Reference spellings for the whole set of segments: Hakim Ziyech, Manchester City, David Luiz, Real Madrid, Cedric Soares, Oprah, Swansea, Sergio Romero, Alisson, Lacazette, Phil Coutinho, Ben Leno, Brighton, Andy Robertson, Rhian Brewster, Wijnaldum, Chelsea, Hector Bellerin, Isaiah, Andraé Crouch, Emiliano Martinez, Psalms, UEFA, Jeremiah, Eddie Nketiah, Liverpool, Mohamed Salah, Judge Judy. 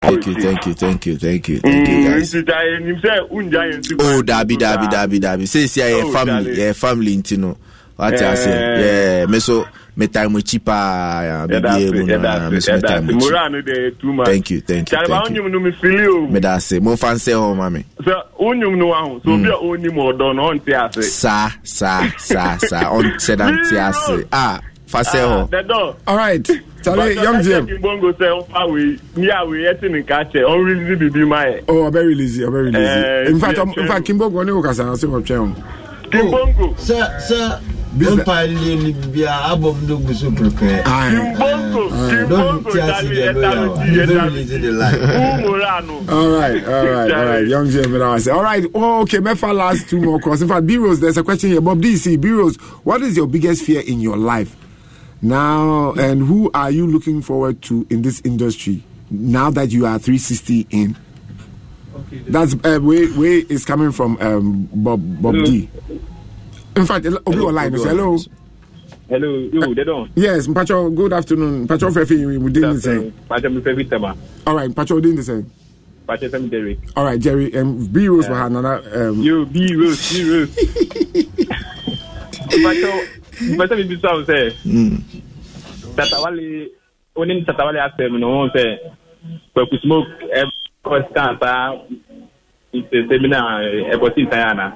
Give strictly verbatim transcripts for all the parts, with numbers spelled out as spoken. Thank you, thank you, thank you, thank you, thank you, guys. Oh, Dabi, Dabi, Dabi, Dabi. Since you're family, you're family, you know. What I say? Yeah, me so me time with cheaper. Thank you, thank you, thank you. Me da say, mo fan say home, mami. So unyum no ahun. So be oni mo don on ti ase. Sa, sa, sa, sa. On said on ti ase. Ah. Faseo. Ah, all right. Tale, young Jim. Oh, I'm very lazy. I'm very lazy. In fact, I'm, in fact, Kimbongo ni ukasa nasi mcheo. Kimbongo. Sir, sir. Umpire ni bia abom do gusu prepare. Kimbongo. Kimbongo. Kimbongo. All right, all right, all right. Young Jim, all right. Oh, okay. Mefa last two more cross. In fact, B-Rose, there's a question here. Bob D C, B-Rose, what is your biggest fear in your life now, and who are you looking forward to in this industry now that you are three sixty in? Okay, that's uh, way way is coming from um, Bob Bob hello. D. In fact, hello, online. Hello, hello, you they don't. Yes, Mpacho. Good afternoon, Mpacho. Fefi, we didn't say. Mpacho, Fefi, Tama. All right, Mpacho didn't say. Mpacho, I'm Jerry. All right, Jerry. Um, B Rose, yeah. um You B Rose, B Rose. Mpacho. But I mean, so say Tatawali, only Tatawali asked him, no, say, but we smoke every constant it's a seminar about Diana.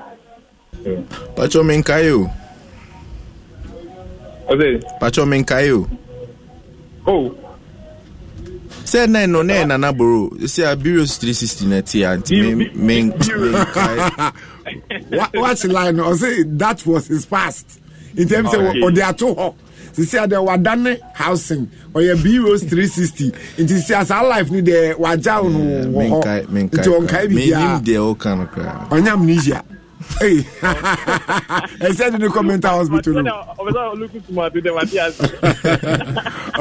Pacho Menkayo. Pacho Menkayo. Oh, said nine no nine and Aburu. You see, I bureau three sixty ninety and Menkayo. What's the line? I say that was his past. In terms of or they are too hot. They say they were done housing or your B Rose three sixty. It is as our life need the waja on menkai menkai. Me him the all kind of crap. Onyamnesia. Hey, I said in the comment I was between. All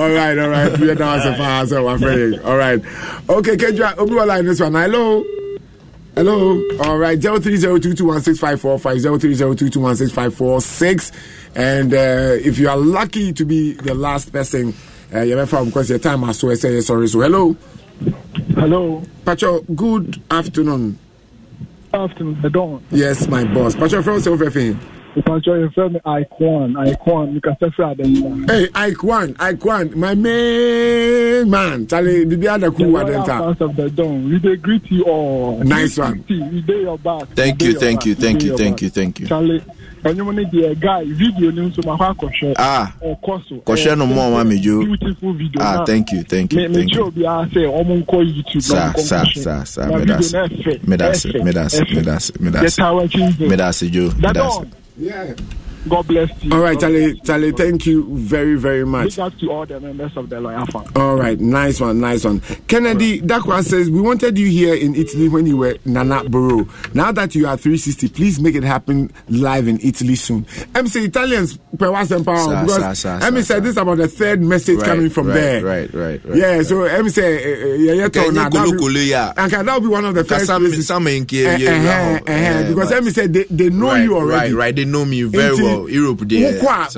right, all right. We are now as far as our friend. All right. Okay, Kendra, Obu line this one. Hello. Hello. All right. Zero three zero two two one six five four five zero three zero two two one six five four six. And uh, if you are lucky to be the last person, uh, you remember because your time has so say sorry. So hello. Hello. Pacho. Good afternoon. Afternoon. The dawn. Yes, my boss. Pacho, friend, say everything. Pacho, your friend, Icon, Icon. You can say Friday. Hey, Icon, Icon, my man. Man, Charlie, the other cool one. We greet you all. Nice one. Thank you, thank you, thank you, thank you, thank you. Charlie, anyone need a guy video news to my heart? Ah, Koshe no more, mommy. You beautiful video. Ah, thank you, thank you. Make sure we are saying, I'm on call YouTube. Sir, sir, sir, sir. Medas, Medas, Medas, Medas, Medas, Medas, Medas, yeah. God bless you. All right, Charlie, Charlie, thank you very, very much. Big up to all the members of the Lawyer Fund. All right, nice one, nice one. Kennedy, right. Dakwa says, we wanted you here in Italy when you were Nana Borough. Now that you are three sixty, please make it happen live in Italy soon. M C Italians, perhaps empower. Because M C said this about the third message right, coming from right, there. Right, right, right. Yeah, right. So M C said, yeah, yeah, that will be one of the first places. Because M C said they know you already. Right, right, they know me very well. Europe there. Because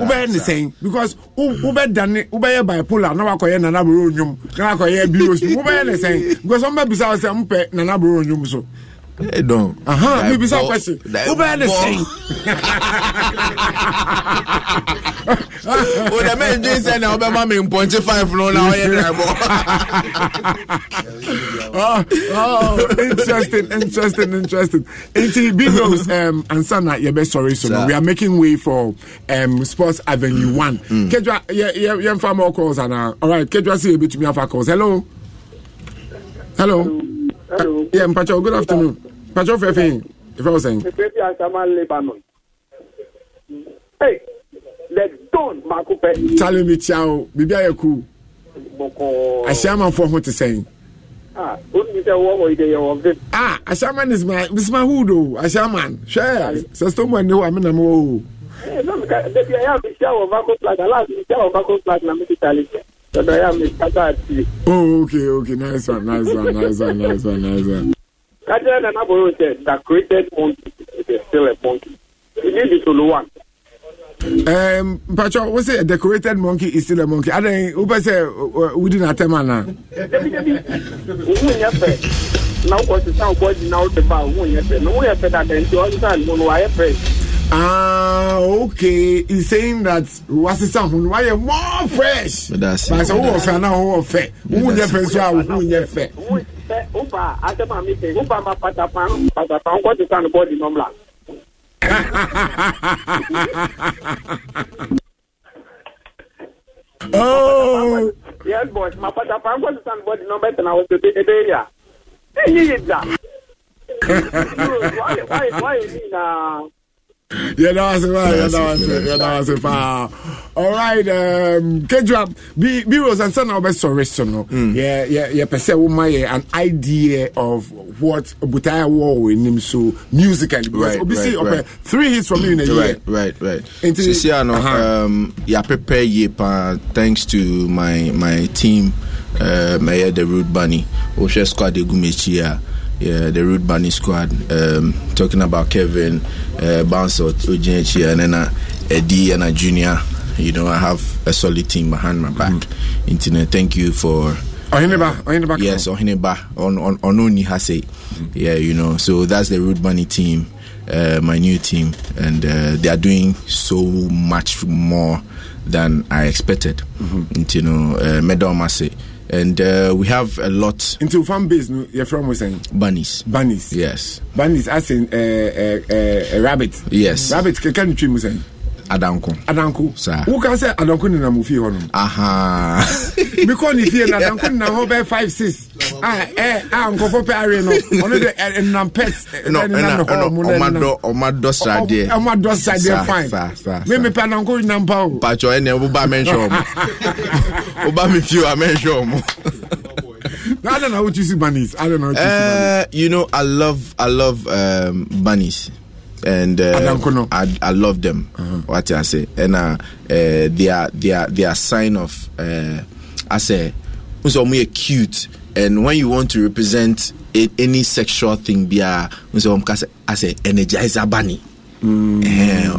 Uber done Uber bipolar, no one can another room, no one bureaus. Uber saying because somebody besides them, another room so. Hey, don't. Uh huh. Maybe beside question. Uber the same. What the man just said, "Now, Obama in point five no now." Oh, oh, interesting, interesting, interesting. It because um and son at your best story. So we are making way for um Sports Avenue mm. One. Mm. Kedra, yeah, yeah, yeah. Far more calls and all right. Kedra, see a bit to me after calls. Hello, hello. Hello. Yeah, Mpacho, good afternoon. Mpacho, Fefe, if I was saying. Hey, let's go, Makupe. Tell me, ciao. Bibi, I cool. I shall not for what to say. Ah, Asaman is my this my hoodoo. Asaman, share. Sastoman, no, I mean, I'm oh. Oh, okay, okay, nice one, nice one, nice one, nice one, nice one. Kajan and Abu said that created monkey is still a monkey. It is only one. Um, Pacho, what's it? A decorated monkey is still a monkey. I don't know. Say we didn't attend now. Now, what's the sound? What's now the bow? No, we have said that then to understand when I pray. Ah, okay. He's saying that what's the sound? Why are more fresh? But that's it. That's all. That's all. That's all. That's all. That's all. That's all. That's all. That's oh, yes, boss. My father, I'm going to stand body number ten. I was to take the area. Why? Why? Why is he now? Yeah, that was right. Yeah, that was it. Yeah, that was it. All right, um, Kedra, be be was and son of best original. Yeah, yeah, yeah. Perse, we may an idea of what Bukayo war with him. So musically, because obviously, right, right, right. three hits from you in a year. Right, right, right. This year, no, um, yeah, prepare ye pa. Thanks to my my team, uh, my the Root Bunny, Osha Squad, the Gumechia. Yeah, the Root Bunny squad. Um, talking about Kevin, uh, Bouncer, Ojinchi, and then Eddie and a Junior. You know, I have a solid team behind my back. Mm-hmm. Internet, thank you for. Ohineba, Ohineba. Yes, Ohineba. On on Ononi Hase. Yeah, you know. So that's the Root Bunny team, uh, my new team, and uh, they are doing so much more than I expected. Mm-hmm. You know, uh, Medal Mase. And uh, we have a lot into fan base. No, you're from what's saying bunnies, bunnies, yes, bunnies. As in a uh, uh, uh, rabbit, yes, rabbit. Can you trim saying Adanko, Adanko, sir? Who can say Adanko in a movie? Aha, because if you're Adanko in a whole five, six, ah, eh, I'm going for Perino, only the and I'm pets, no, no, no, my door, or my door, side, dear, or my door, side, dear, fine, let me pan uncle in Nampo, but you're in a Uba mention. Obama, if you are I don't know what you see bunnies. I don't know. What you, uh, see you know, I love, I love um, bunnies, and uh, I, I love them. Uh-huh. What I say, and uh, uh, they are, they are, they are sign of. Uh, I say, we're cute, and when you want to represent it, any sexual thing, be a, I say, energizer bunny. Even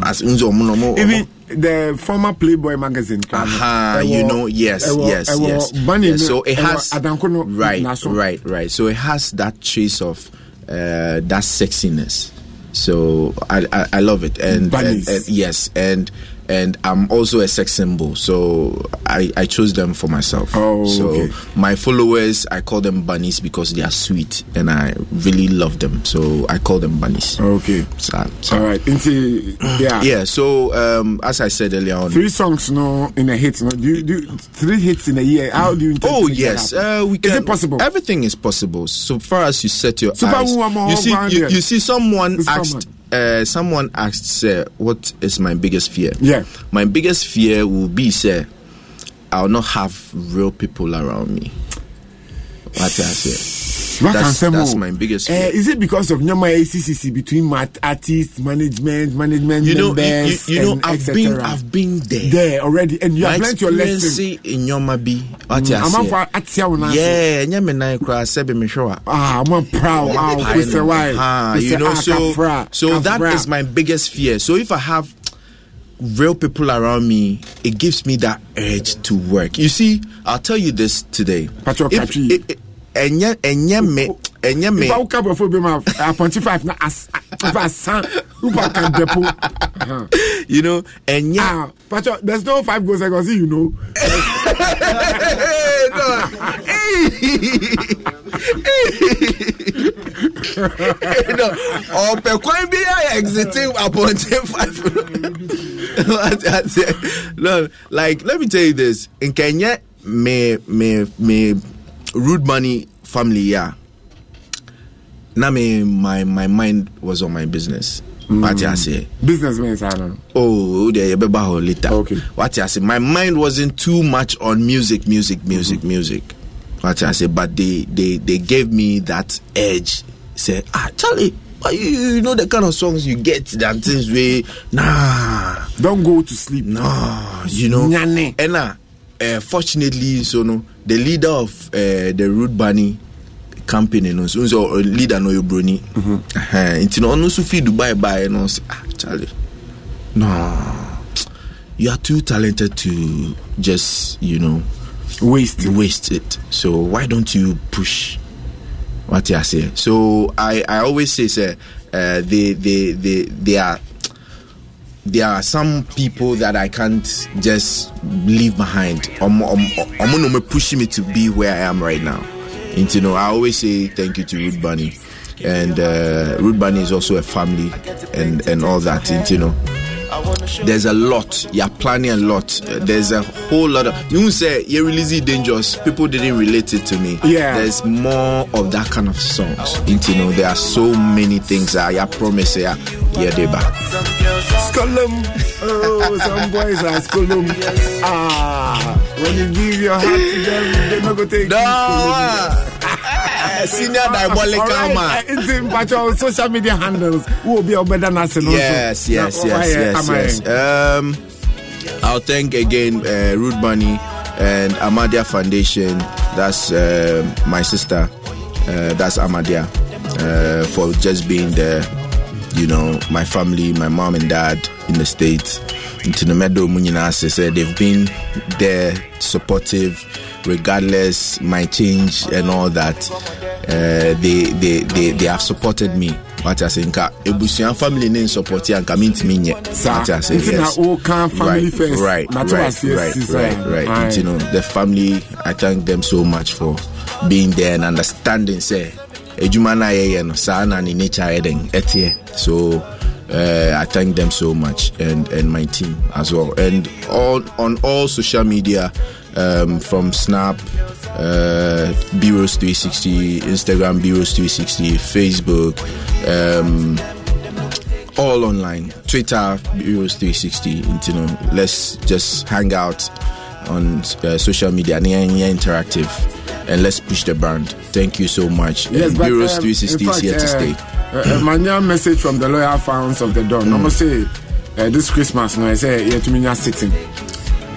the former Playboy magazine, aha, uh-huh, you know, yes, ewa, yes, ewa, yes. yes. So it has ewa, right, naso. right, right. So it has that trace of uh, that sexiness. So I, I, I love it, and, and, and yes, and and I'm also a sex symbol. So I, I chose them for myself. Oh, so okay. My followers, I call them bunnies because they are sweet, and I really love them. So I call them bunnies. Okay, so, so. all right. Into, yeah, yeah. So um, as I said earlier on, three songs no in a hit. No, do you do three hits in a year? How do you? Oh yes, uh, we can. Is it possible? Everything is possible so far as you set your Super eyes. You see, you, you see, someone it's asked. Uh, someone asked, uh, what is my biggest fear? Yeah. My biggest fear will be, sir, I'll not have real people around me. What I say. That's, that's my biggest fear. Uh, is it because of Nyama A C C C between mat- artist, management, management you know, members, you, you, you and know, I've been, I've been there. There already. And you my have learned your lesson. In Nyama B. What mm, I say. I'm Atia Wuna. Yeah. Nyama Naikra Sebe Mishoa. Ah, I'm proud. Ah, you know, so, so that is my biggest fear. So if I have real people around me, it gives me that urge to work. You see, I'll tell you this today. If, Enye enye me enye me. If I come before be my twenty-five na as san uba can depo. You know enye. Ah, but there's no five goals I can see. You know. No. Oh, but when be I exiting upon twenty-five. No, like let me tell you this. In Kenya, me me me. Root Bunny family, yeah. Now me, my my mind was on my business. Mm. What I say? Business means I don't know. Oh, there you better later. Okay. What I say? My mind wasn't too much on music, music, music, mm-hmm. music. What I say, but they, they, they gave me that edge. Say, ah, Charlie, but you, you know the kind of songs you get that things way. Nah, don't go to sleep. Nah, you know. Nyane. And uh, uh, fortunately, so no, the leader of uh, the Rude Bunny campaign, you know, so uh, leader no Bruni. It's no no Sufi Dubai by and no, ah, Charlie. Nah, you are too talented to just, you know, waste waste it. So why don't you push? What I say. So I, I always say, sir, uh, they, they, they, they are there are some people that I can't just leave behind. I'm gonna push me to be where I am right now. And, you know, I always say thank you to Rude Bunny, and uh, Rude Bunny is also a family, and, and all that. And, you know, there's a lot. You're planning a lot. There's a whole lot of. You say you're releasing dangerous. People didn't relate it to me. Yeah. There's more of that kind of songs. You know, there are so many things. I, I promise you, yeah, they back. Skolum. Oh, some boys are skolum. Ah, when you give your heart to them, they're not gonna take it. Senior diabolical right, man. It's in patch of social media handles. Who will be better than us? Yes, yes, yes, yes, yes. Um, I'll thank again uh, Rude Bunny and Amadia Foundation. That's uh, my sister. Uh, that's Amadia uh, for just being there. You know, my family, my mom and dad in the States. They've been there, supportive, regardless my change and all that. Uh, they, they they they have supported me. What I say, Ebusian family name support you and coming to me. What I say, yes. Family first. Right, right, right, right, right. You know, the family. I thank them so much for being there and understanding. Say, Ejumana ye no sana ni nature eden etie. So. Uh, I thank them so much, and, and my team as well, and all on all social media, um, from Snap, uh, B Rose three sixty, Instagram B Rose three sixty, Facebook, um, all online, Twitter B Rose three sixty. You know, let's just hang out on uh, social media, and yeah, interactive, and let's push the brand. Thank you so much. Yes, and B Rose three sixty um, is here uh, to stay. Uh, uh, my new message from the loyal fans of the Don. I'm mm. say uh, this Christmas, no, I say yeah, to me, you're sitting.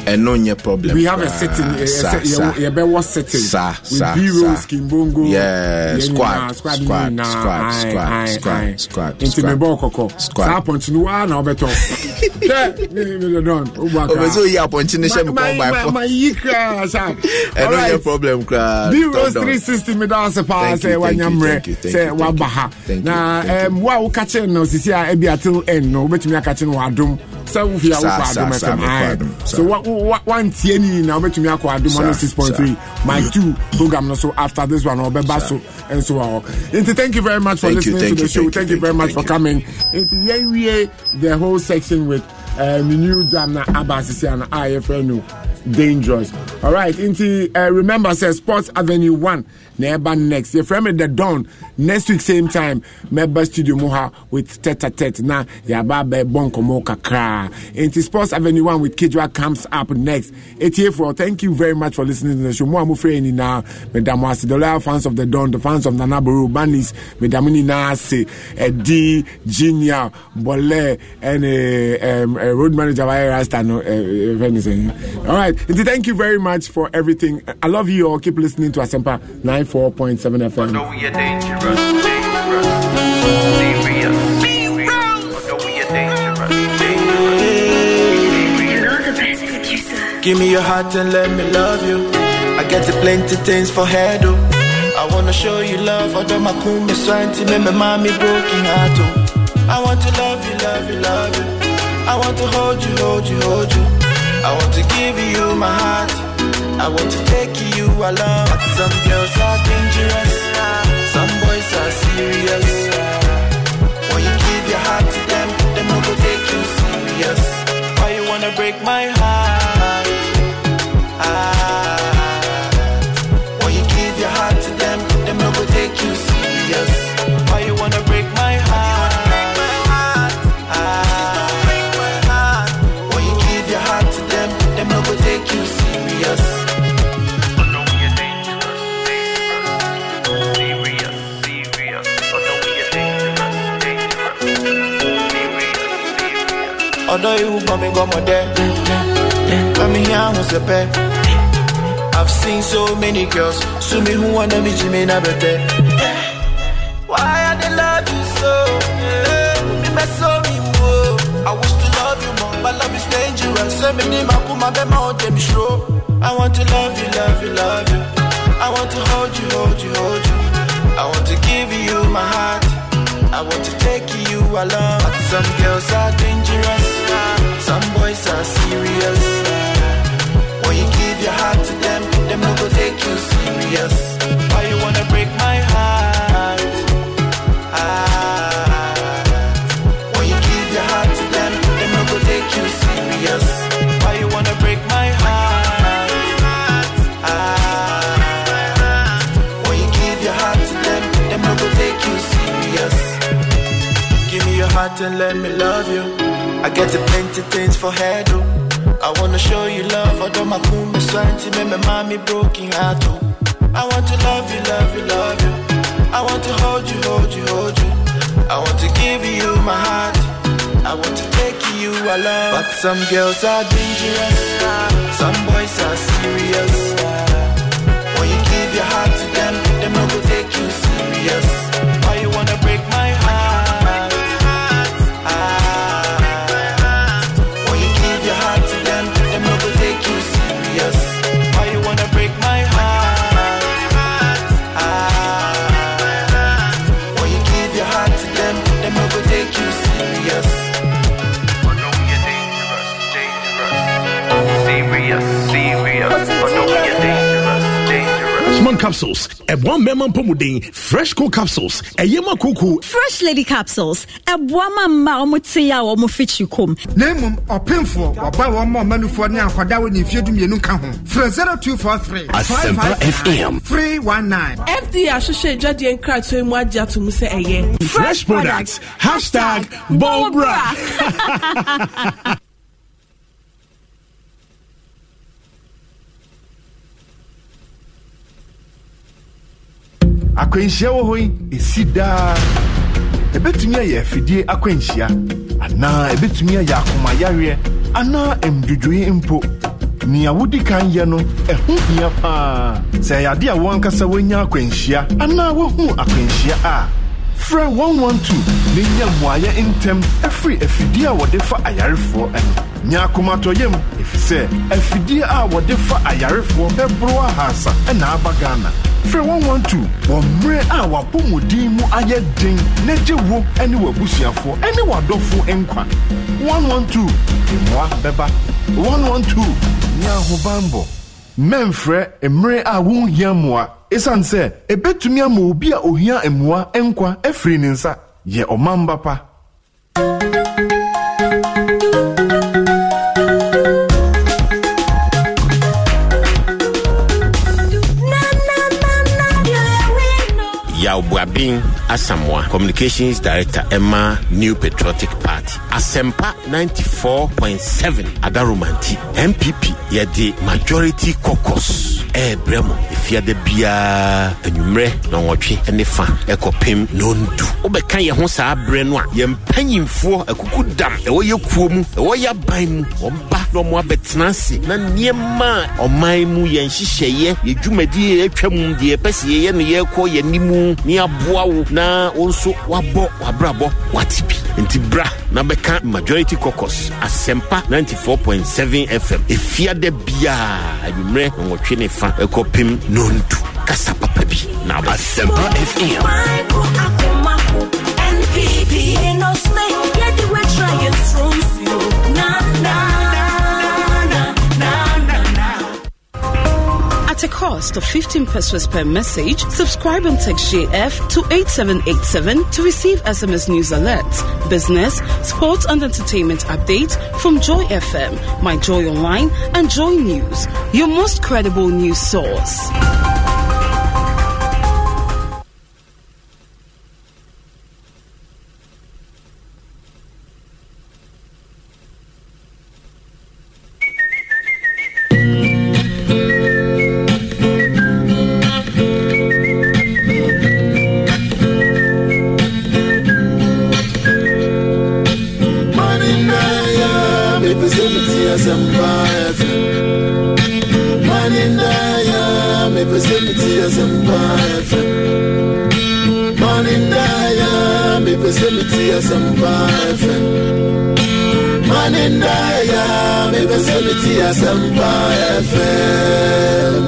And no your problem. We have uh, a sitting. Uh, sa, sa, yeah, but what's sitting? Sa, sa, with B-Rolls, Kimbongo. Yeah, squad, squad, squad, squad, squad, squad, squad. Into me ball koko. Squad. Sa pontinua na obeto. Yeah, me me the Don. Obeto ya pontinisha me come by for. My yika sa. And no your problem, crowd. B-Rolls three sixty me down se pa say wanyamre. Say wa baha. Na em wa wo catch no sisi a e bi atil end no obetumi a catch no adom. So what one T N E now bet me akwado mono six point three my two program so after this one or so and so on. Thank you very much for listening to the show. Thank you very much for coming. The whole section with the new Jamna Abbasisi and I F N U dangerous. All right, remember says Sports Avenue one never next. Your friend at the Dawn next week same time. Member Studio Moha with Teta Tet na Yababe Bonko Moka Kra. Into Sports Avenue One with Kidra comes up next. Eighty four. Thank you very much for listening to the show. Mo amufreni na medamwasi the loyal fans of the Dawn, the fans of Nanaburu Banis, medamuni na se Eddie Junior Bole and a road manager Rastano Venison. All right. Into thank you very much for everything. I love you all. Keep listening to Asempa nine. four point seven F M. I know we are dangerous, dangerous, serious, serious. I know we are dangerous, dangerous, serious. You're the best producer. Give me your heart and let me love you. I got to plenty things for handle. I wanna show you love. I don't makume swanti me me mami broken heart. I want to love you, love you, love you. I want to hold you, hold you, hold you. I want to give you my heart. I want to take you along. Some girls are dangerous, some boys are serious. When you give your heart to them, they no go take you serious. Why you wanna break my heart? Ah. When you give your heart to them, they no go take you serious. Why you wanna break my heart? Ah. When you give your heart to them, they no go take you serious. Yes. although you come and go more dead. Come here, I was a pet. I've seen so many girls, so me who wanna be Jimmy Nabate. Why I did love you so? Me mess up me more. I wish to love you more, but love is dangerous. Send me my kuma be mountain show. I want to love you, love you, love you. I want to hold you, hold you, hold you. I want to give you my heart. I want to take you along. Some girls are dangerous, some boys are serious. When you give your heart to them, them no go take you serious. Why you wanna break my heart? Ah. When you give your heart to them, them no go take you serious. Why you wanna break my heart? Ah. When you give your heart to them, them no go take you serious. Give me your heart and let me love you. I get to plenty things for head. I wanna show you love, although my womb is swanty, make my mommy broken heart. I want to love you, love you, love you. I want to hold you, hold you, hold you. I want to give you my heart. I want to take you along. But some girls are dangerous, some boys are serious. When you give your heart to them, them no go take you serious. Why you wanna break my heart? Capsules, a one member pomodin, fresh cool capsules, a yema kuku, fresh lady capsules, a woman maumutia or mufichukum. Nemum or pinful or buy one more manufacturing for that when you feed me no come home. From zero two four three, Asempa F M, three one nine. F D associate Jaddy and Craig to him what Jatu Musa a year. Fresh products, hashtag Bobra. Akwenshia wo hoyi esida ebetumi aye afidie akwenshia ana ebetumi aye akomayare ana emdwodwoyi mpo ni awudi kan ye no ehu hia pa se yade a wonkasa wonya akwenshia ana wo hu akwenshia a fra one one two ni nyamuaye intem afri afidie a wode fa ayarefo en nyakomatoyem efise afidie a wode fa ayarefo bebro ahasa na abagana Free one one two, wamre a wapomodi mu aye din, neje wo eni wabusiafo, eni wadofo enkwa. one one two, mwa beba. one one two, nya hobambo. Memfre emre a wonhia mwa, esanse ebetumi amu obi a ohia emwa enkwa efri ninsa ye omamba pa. Obwabin Asamoah, Communications Director, Emma, New Patriotic Party. Asempa ninety-four point seven, Adarumanti. M P P, ye the majority caucus. Eh, Bremo, if you are the beer, and you mre, no watching, and the fan, ekopim, no do. Obekan ye honsa brenwa, yem penny for a cuckoo dam, a way you kum, a way you buy mu, one bath no more betancy, none near ma, or my mu, and she say ye, ye jumedi, a chum, the epesi, and ye call ye nimu. Ni abuawo na onso wabo wabrabo watipi ntibra na beka majority caucus Asempa ninety-four point seven F M efia de bia adumre ngotwe ne fa ekopim nontu kasa papa bi na Asempa F M N P P no snail get the way trying through you na na At a cost of fifteen pesos per message, subscribe and text J F to eight seven eight seven to receive S M S news alerts, business, sports and entertainment updates from Joy F M, My Joy Online and Joy News, your most credible news source. Yeah. Asempa F M. Manendaya, maybe Soliti Asempa F M.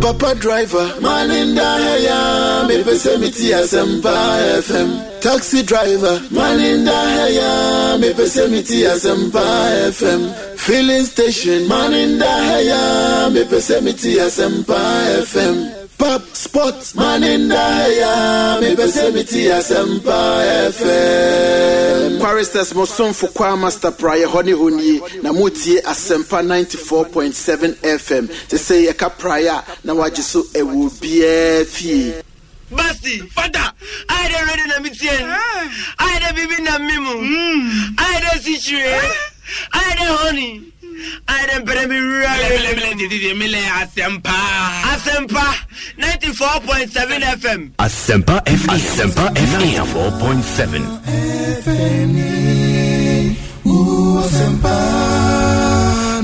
Papa driver, Manendaya, maybe Soliti Asempa F M. Taxi driver, Manendaya, maybe Soliti Asempa F M. Filling station, Manendaya, maybe Soliti Asempa F M. Pop Sports, man in the air, me besemiti Asempa F M. Choristers mo song for choir master prayer honey honey na mutie Asempa ninety-four point seven F M. They say eka prayer na wajisu ewu biefie. Basti, father, I dey ready na mitien. I dey bibi na mimu. I dey situe. I dey honey. I don't believe me. Asempa. Asempa. ninety-four point seven F M. Asempa F M. Asempa F M. ninety-four point seven F M. Ooh, Asempa.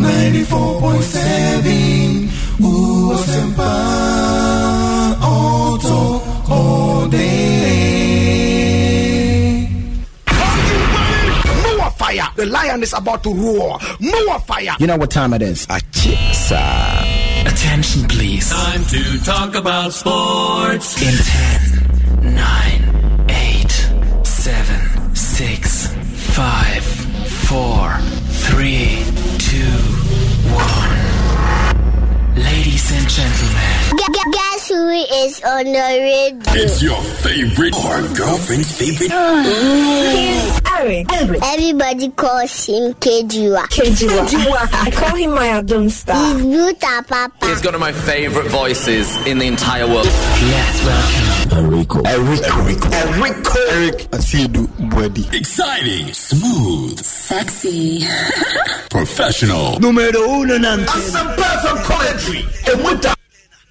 ninety-four point seven. Ooh, Asempa. All talk, all day. Noah fire. The lion is about to roar. More fire. You know what time it is. Attention, please. Time to talk about sports. In ten, nine, eight, seven, six, five, four, three, two, one. Ladies and gentlemen. Guess who is on the radio? It's your favorite or girlfriend's favorite. Oh. Everybody calls him Kejua. Kejua. Kejua. I call him my Adam star. He's Buta Papa. He's one of my favorite voices in the entire world. Yes, welcome. Enrico. Enrico. Enrico. Enrico. Eric Asidu Body. Exciting. Smooth. Sexy. Professional. Numero uno nante. Asempa from Coventry. And with the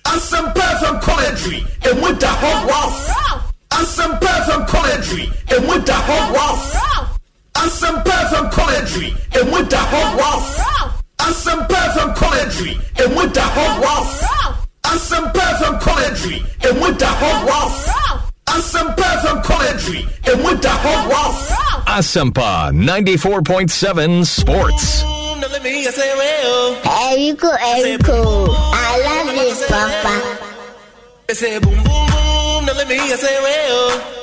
Asempa from Coventry. And with the hot wolf. Asempa from Coventry, and with the hot wolf. Asempa from Coventry, and with the hot wolf. Asempa from Coventry, and with the hot wolf. Asempa from Coventry, and with the hot wolf. Asempa from Coventry, and with the hot wolf. Asempa ninety-four point seven Sports. Erico, Erico, I love you, Papa. Now let me say well.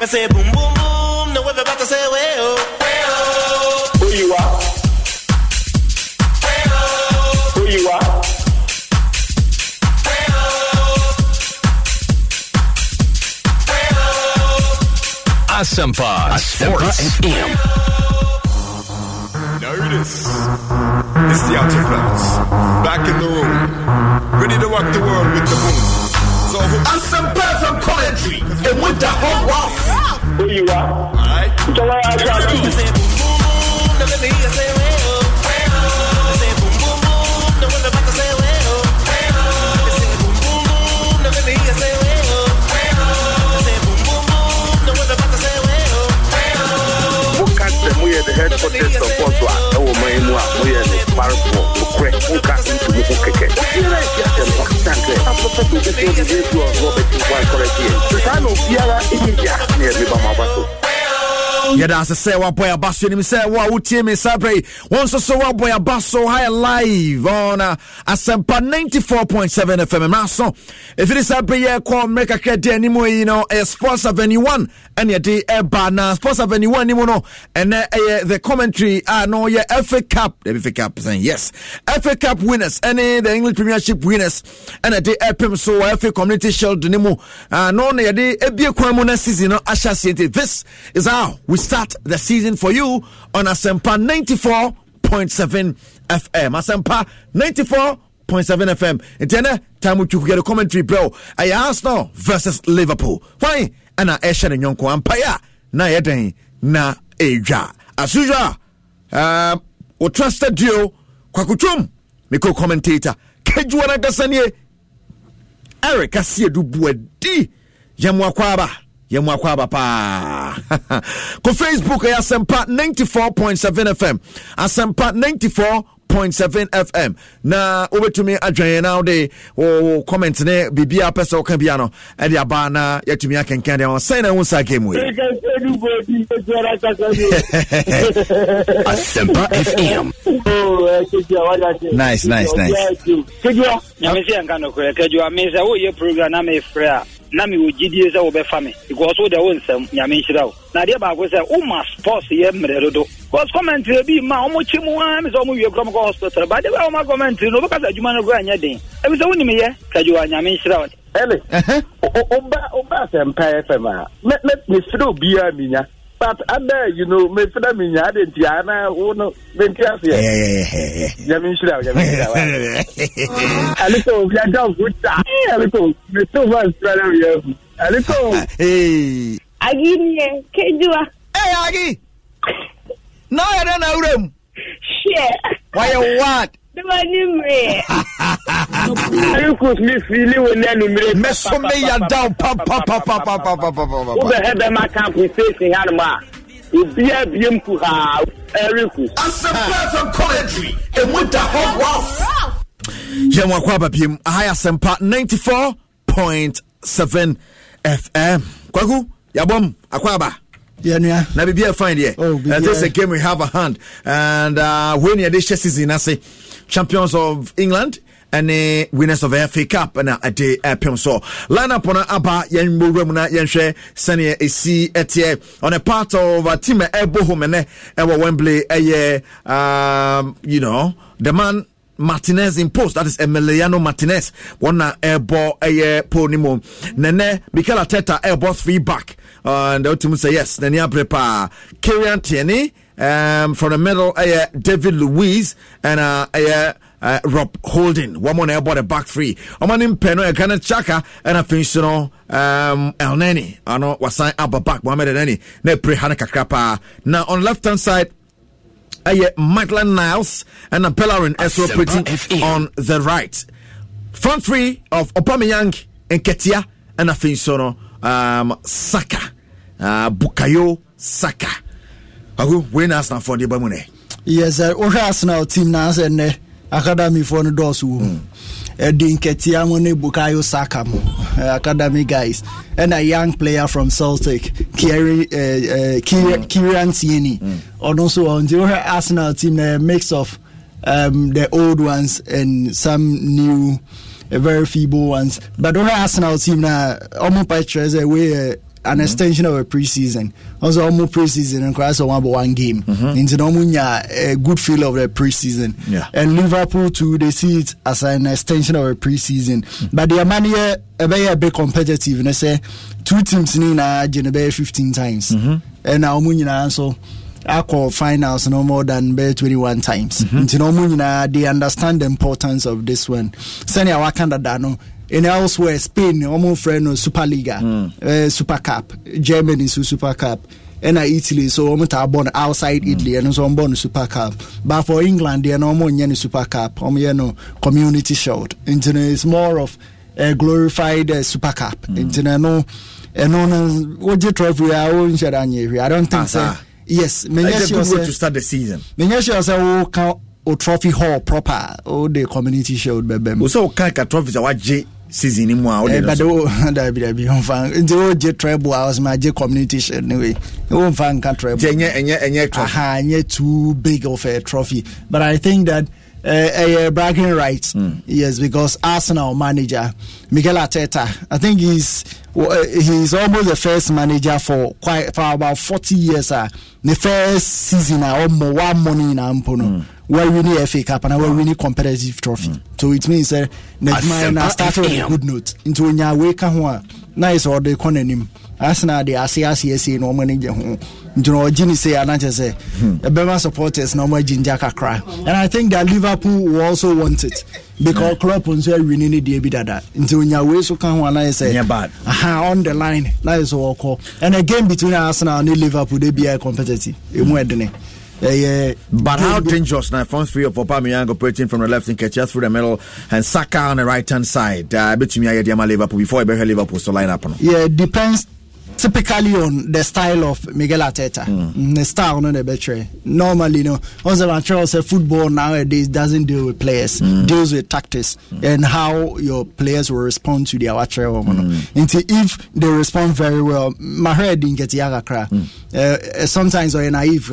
I say boom boom boom. Now we're about to say well. Well. Who you are? Well. Who you are? Well. Asempa Sports F M. Now it is. It's the Outer Planets back in the room, ready to rock the world with the moon. Asempa from Coventry, and with the hot wolf. Who you are? Alright. So I got you. Say live on Asempa ninety-four point seven F M. If it is a prayer call, make a credit anymore, you know, a sports of anyone, and your day a banana sports of anyone, you know, and the commentary, I know your F A Cup, the F A Cup saying yes, F A Cup winners, and the English Premiership winners, and a day F M, so F A Community Shield, and no, your day a beer corner season, Asha City. This is how we start the season for you on Asempa ninety-four point seven F M. Asempa ninety-four point seven F M. And then, time we get a commentary, bro. I Arsenal versus Liverpool. Why? And I Esha and Yonko Empire. Na Yedin, na Eja. As usual, um, we trusted you. Kwakuchum, Miko commentator. Kejuana Gasanye. Eric Asie du Bwedi. Yamwa Kwaba. Yamwa Kwaba pa. Ko Facebook, Asempa ninety-four point seven F M. Asempa ninety-four. one oh seven point seven F M. Na over to me adwen now dey o comment ne bibia person kan bia no e dey aba na yetumi akenkan dey on say na won sake mu e Asempa F M. Nice, nice, nice. Kedua na me se nkan no kwe kedua me se wo ye program na me frere na me ogidie se wo be fa me because wo dey won sam nya me nchira wo na dey ba go se o ma sports ye mredodo because comment bi ma o mo chimu am so mo from hospital but they were my comment no because adwuma no go anya den e bi so woni me ye kajo anyame nshira ele oba oba Asempa F M let me throw bia minya but ada you know me fida minya de ntia na uno ventia se eh anyame nshira anyame nshira ale so we are down good ale so we so much travel ale so eh agi nie kejua eh agi no I don't know them shit. Why you what? The money you could me feeling when you me so me ya down pa pa pa pa pa pa pa pa pa. Who the head of my camp is facing Hanuma? You be a beam to have Ericu. I'm surprised from commentary and with the whole wow. Yemwa kwa babim Asempa ninety-four point seven F M. Kwaku yabom akwaba. Yeah, yeah. Now be fine here. Oh, uh, this is a game we have a hand, and uh, when you this season, I say champions of England and uh, winners of the F A Cup and uh, a day uh, so line up on a aba yen muremuna yen share senior a C etier on a part of a team at Bohom and ever Wembley a year. Um, you know the man. Martinez in post, that is Emiliano Martinez. One na airball aye ponimo. Nene Mikel Arteta airball three back. Uh, and the ultimate say yes. Nene Abrepa Kieran Tierney um, from the middle aye David Luiz and uh, aye. Uh, Rob Holding, one more about a back three. I'm on him, Peno, a Ghana Chaka, and a functional um, El Neni. I know what's I about back, Mohamed Neni. Ne pre Hanaka Krapa. Now on left hand side. Aye, Maitland Niles and a Bellerin as operating on the right. Front three of Aubameyang, Nketiah and Afinsono um, Saka, uh, Bukayo Saka. Agu, when Arsenal for the Bamune? Yes, sir. Uh, Arsenal team now and uh, academy for the doors. Mm. Eddie Nketiah Mone Bukayo Saka mo uh, academy guys and a young player from Celtic Kieran uh, uh, Kieran Tierney mm. and also on the Arsenal team a mix of um, the old ones and some new uh, very feeble ones but the Arsenal team na almost by treasure we an extension of a preseason. Also, almost preseason and cries on one game. Mm-hmm. Into Nomunia, a good feel of the preseason. Yeah. And Liverpool too, they see it as an extension of a preseason. Mm-hmm. But they are many a very big competitive. And they say two teams in a Geneva fifteen times. Mm-hmm. And Almunia so I call finals no more than bare twenty-one times. Mm-hmm. Into Nomunia, they understand the importance of this one. Senior Wakanda Dano. And elsewhere, Spain, almost friend of Superliga, mm. uh, Super Cup, Germany, so Super Cup, and uh, Italy, so almost are born outside mm. Italy, and so I'm born Super Cup. But for England, they are no more in Super Cup, or no Community Shield. It's more of a uh, glorified uh, Super Cup. Mm. And no, what do you try for your I don't think so. Yes, it's a good way to start the season. O trophy hall proper o the community shield bebem o so kan ka trophy wa je season ni mu a o dey but o da bi da bi on fan o je treble house ma je community shield anyway o fan kan treble je enye enye enye trophy aha enye too big of a trophy but I think that uh, a, a bragging rights mm. yes because Arsenal manager Mikel Arteta I think he's he's almost the first manager for quite for about forty years uh, the first season I more one money na ampono where we need F A Cup and where we need competitive trophy. Mm. So it means that I started on a good note. Into when you wake up, nice or the cononym. As now they are C S C S A no money. Into no Ginny say, and I just say, a Bema supporters no more ginger cry. And I think that Liverpool will also want it because Klopp on say we need the Abidada. Into when you wake up, and I say, aha, on the line, nice or call. And a game between Arsenal and Liverpool, they be a competitive. Uh, yeah. But how dangerous now? Front three of Aubameyang operating from the left and catches through the middle, and Saka on the right hand side. Uh, before I better Liverpool, so line up. On. Yeah, it depends. typically on the style of Mikel Arteta. Mm. The style, not the betray. Normally, you know, also I'm trying to say football nowadays doesn't deal with players, mm. deals with tactics mm. and how your players will respond to their watcher. Mm. And if they respond very well, my head didn't get the sometimes or naive,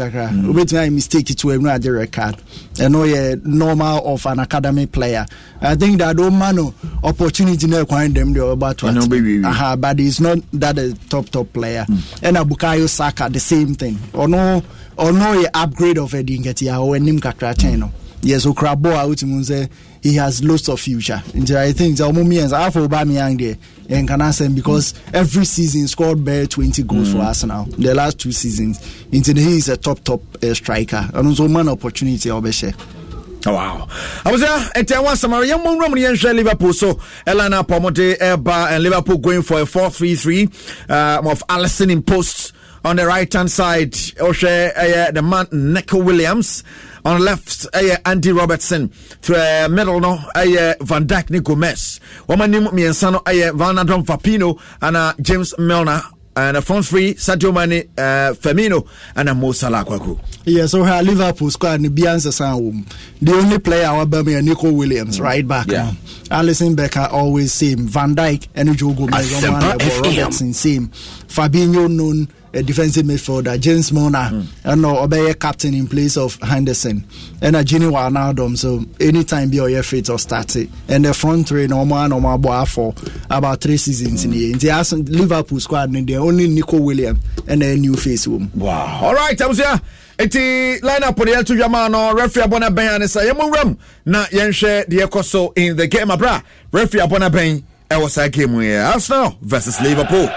which I mistake it to another record. I know a normal of an academy player. I think that don't man opportunity now find them the about what. Uh-huh, but it's not that a top top player. Mm. And a Bukayo Saka the same thing. Or no, or no upgrade of Eddie Nketiah or Nim Kakracheno. Yes, Okraboa Utimunze, he has lots of future. And I think the Omumians are for Aubameyang there and Kanasen because every season scored bare twenty goals mm. for Arsenal. The last two seasons. And today he is a top top uh, striker. And also man opportunity Obeshe. Oh, wow. I was there at one summer. Young Romanian Liverpool. So, Elana Pomote, Elba, and Liverpool going for a four three three uh, of Alisson in posts on the right hand side. Oshe, uh, the man Nico Williams. On the left, uh, Andy Robertson. To the uh, middle, no, uh, Van Dijk, Nico Gomez. Woman named me and son, Vanadon Fabinho, and uh, James Milner. And a front three, Sadio Mane, uh, Firmino, and a Mo Salah Kwaku. Yeah, so her Liverpool squad, the only player I will be Nico Williams, mm. right back yeah. now. Alisson Becker always same. Van Dijk, and Joe Gomez, Robertson same. Fabinho known a defensive midfielder, James Milner, mm. and no obey captain in place of Henderson. And a Gini Wijnaldum, so anytime be your fit or start it. And the front three normal normal boy for about three seasons mm. in the year. In the Liverpool squad, they only Nico Williams and a new face room. Wow. All right, I was here. It's line up on the L two Yamano, referee Abonaben and say Yamuram. Now Yenche the Ecoso in the game abra. Referee Abonaben, I was a game with Arsenal versus Liverpool.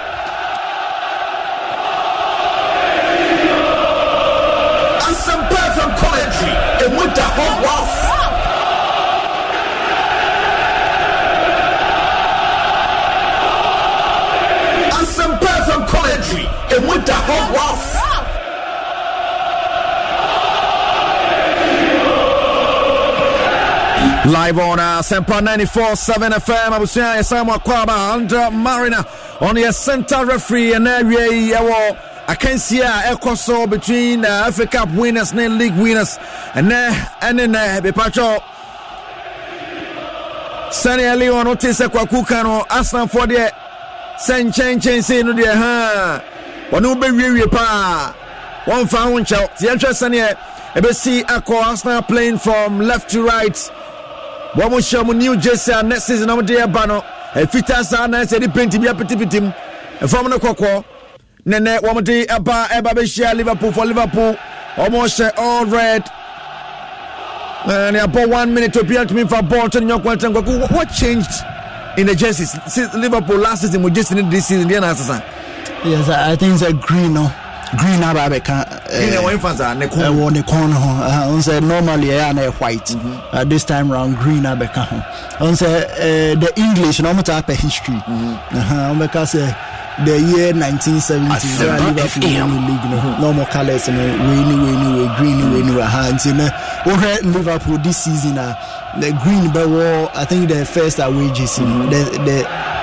Live on Asempa ninety-four point seven F M, Abusia, Samuel Kwaba, and Marina on the center referee, and there I can see a crossover between uh, F A Cup winners and league winners, and then and then the patcho. Sunny Ali on Otis Kwakukano, Aslan for the Saint Chain Chain, say no, dear, huh? One who be weary pa one found child. The entrance and here, A B C Echo Arsenal playing from left to right. One will show new jersey next season. I'm dear Bano, a fitter son, I said, he painted me up a tippet him from the Cocoa. Nene Wamadi Eba Eba Beshia Liverpool for Liverpool. Almost all red. And about one minute to appear to me for Bolton. What changed in the jerseys since Liverpool last season? We just need this season. Yes, I think it's a green. No? Green Ababeka. Green away from the corner. I say normally I white. Mm-hmm. Uh, this time round green Ababeka. I say uh, the English. No matter the history. Ababeka say. The year nineteen seventy, so Liverpool won the league. No, no more colours, you know, rainy, rainy, green, rainy, hands. You know, over Liverpool this season, uh, the green, but well, I think the first away jersey, mm-hmm. the, the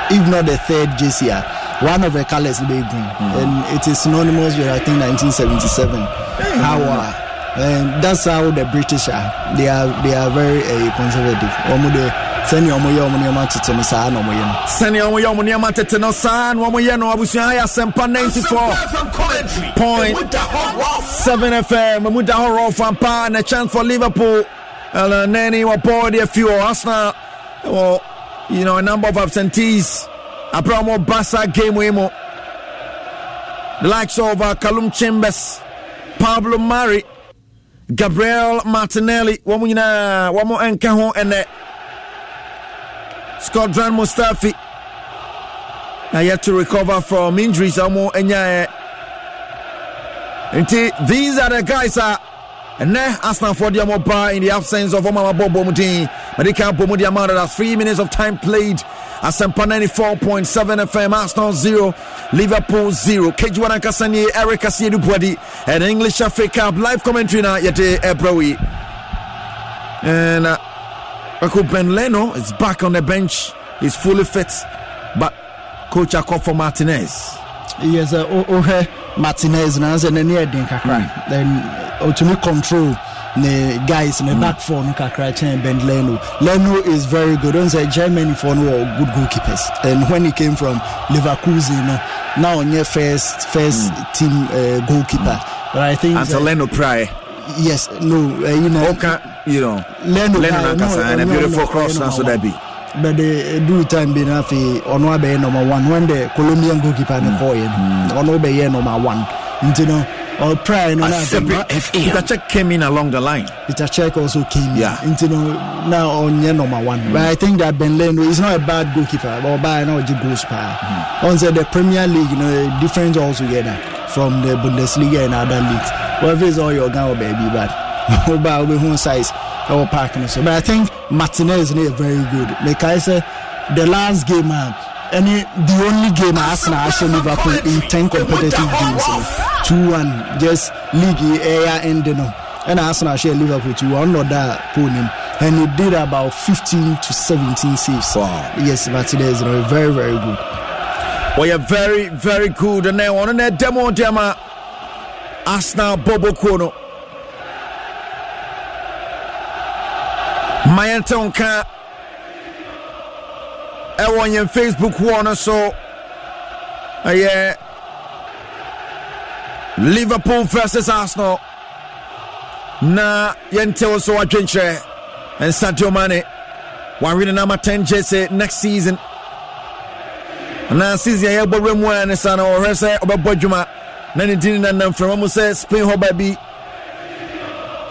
if not the third jersey, uh, one of the colours will be green, mm-hmm. and it is synonymous with I think nineteen seventy-seven. Mm-hmm. How uh, and that's how the British are. They are they are very uh, conservative. Um, they, Send your money on your match to Miss Anno. Send your money on your match to no sign. One way, no, I was higher. Sempa ninety-four point seven F M. Mamuda Horo from Pan, a chance for Liverpool. And Nanny were bored a few Arsenal. Well, you know, a number of absentees. A promo Bassa game way more. The likes of Callum Chambers, Pablo Mari, Gabriel Martinelli, one more Encaho and that. Scott Dran Mustafi now yet to recover from injuries. These are the guys uh, and now Arsenal for the mobile in the absence of Omar Bobo Mutin. Madika Bomudia Mara, that's three minutes of time played. Asempa ninety-four point seven F M, Arsenal zero, Liverpool zero. Kejuana Kasani, Eric Asidu Bwadi, and English F A Cup live commentary now yet Ebrowi. And uh, Ben Leno is back on the bench. He's fully fit. But Coach Akofo Martinez. yes, uh, Ohe Martinez na nse na near den kakra. Then ultimate uh, control ne guys in the mm. back four no kakra chen Ben Leno. Leno is very good. Don't say Germany for no good goalkeepers. And when he came from Leverkusen, no, now on your first first mm. team uh, goalkeeper. Mm. But I think until uh, Leno Pry. Yes, no, uh, you know. Okay, you know. Leno, Leno, Leno, Leno no, and a beautiful no, cross no, no, so that be. But they do time being off on one be number one when the Colombian goalkeeper in the boy on Obey number one. You know, or Pry no Asempa F M. Peter Cech came in along the line. Peter Cech also came yeah. in. You know, now on your number one. Mm. But I think that Ben Leno is not a bad goalkeeper or by now the goal spy. On the Premier League, you know, different altogether from the Bundesliga and other leagues. Whatever is all your gun baby, but about with one size or parking. So but I think Martinez is very good. Like I said, the last game, man, and it, the only game Arsenal actually Liverpool in ten competitive games, two one, just league area ending up. And Arsenal share Liverpool to one or that podium. And he did about fifteen to seventeen saves. Wow. Yes, Martinez is very, very good. Well, you're very, very good. And then on that demo demo Arsenal Bobo Kono. My Antonka I want your Facebook warner so uh, yeah Liverpool versus Arsenal na yentel so adwenche and Sadio Mane one reading number ten jersey next season na season ya bobrem wa ne sana o rese obabodwuma na ne din na nam from mo say Spain ho ba bi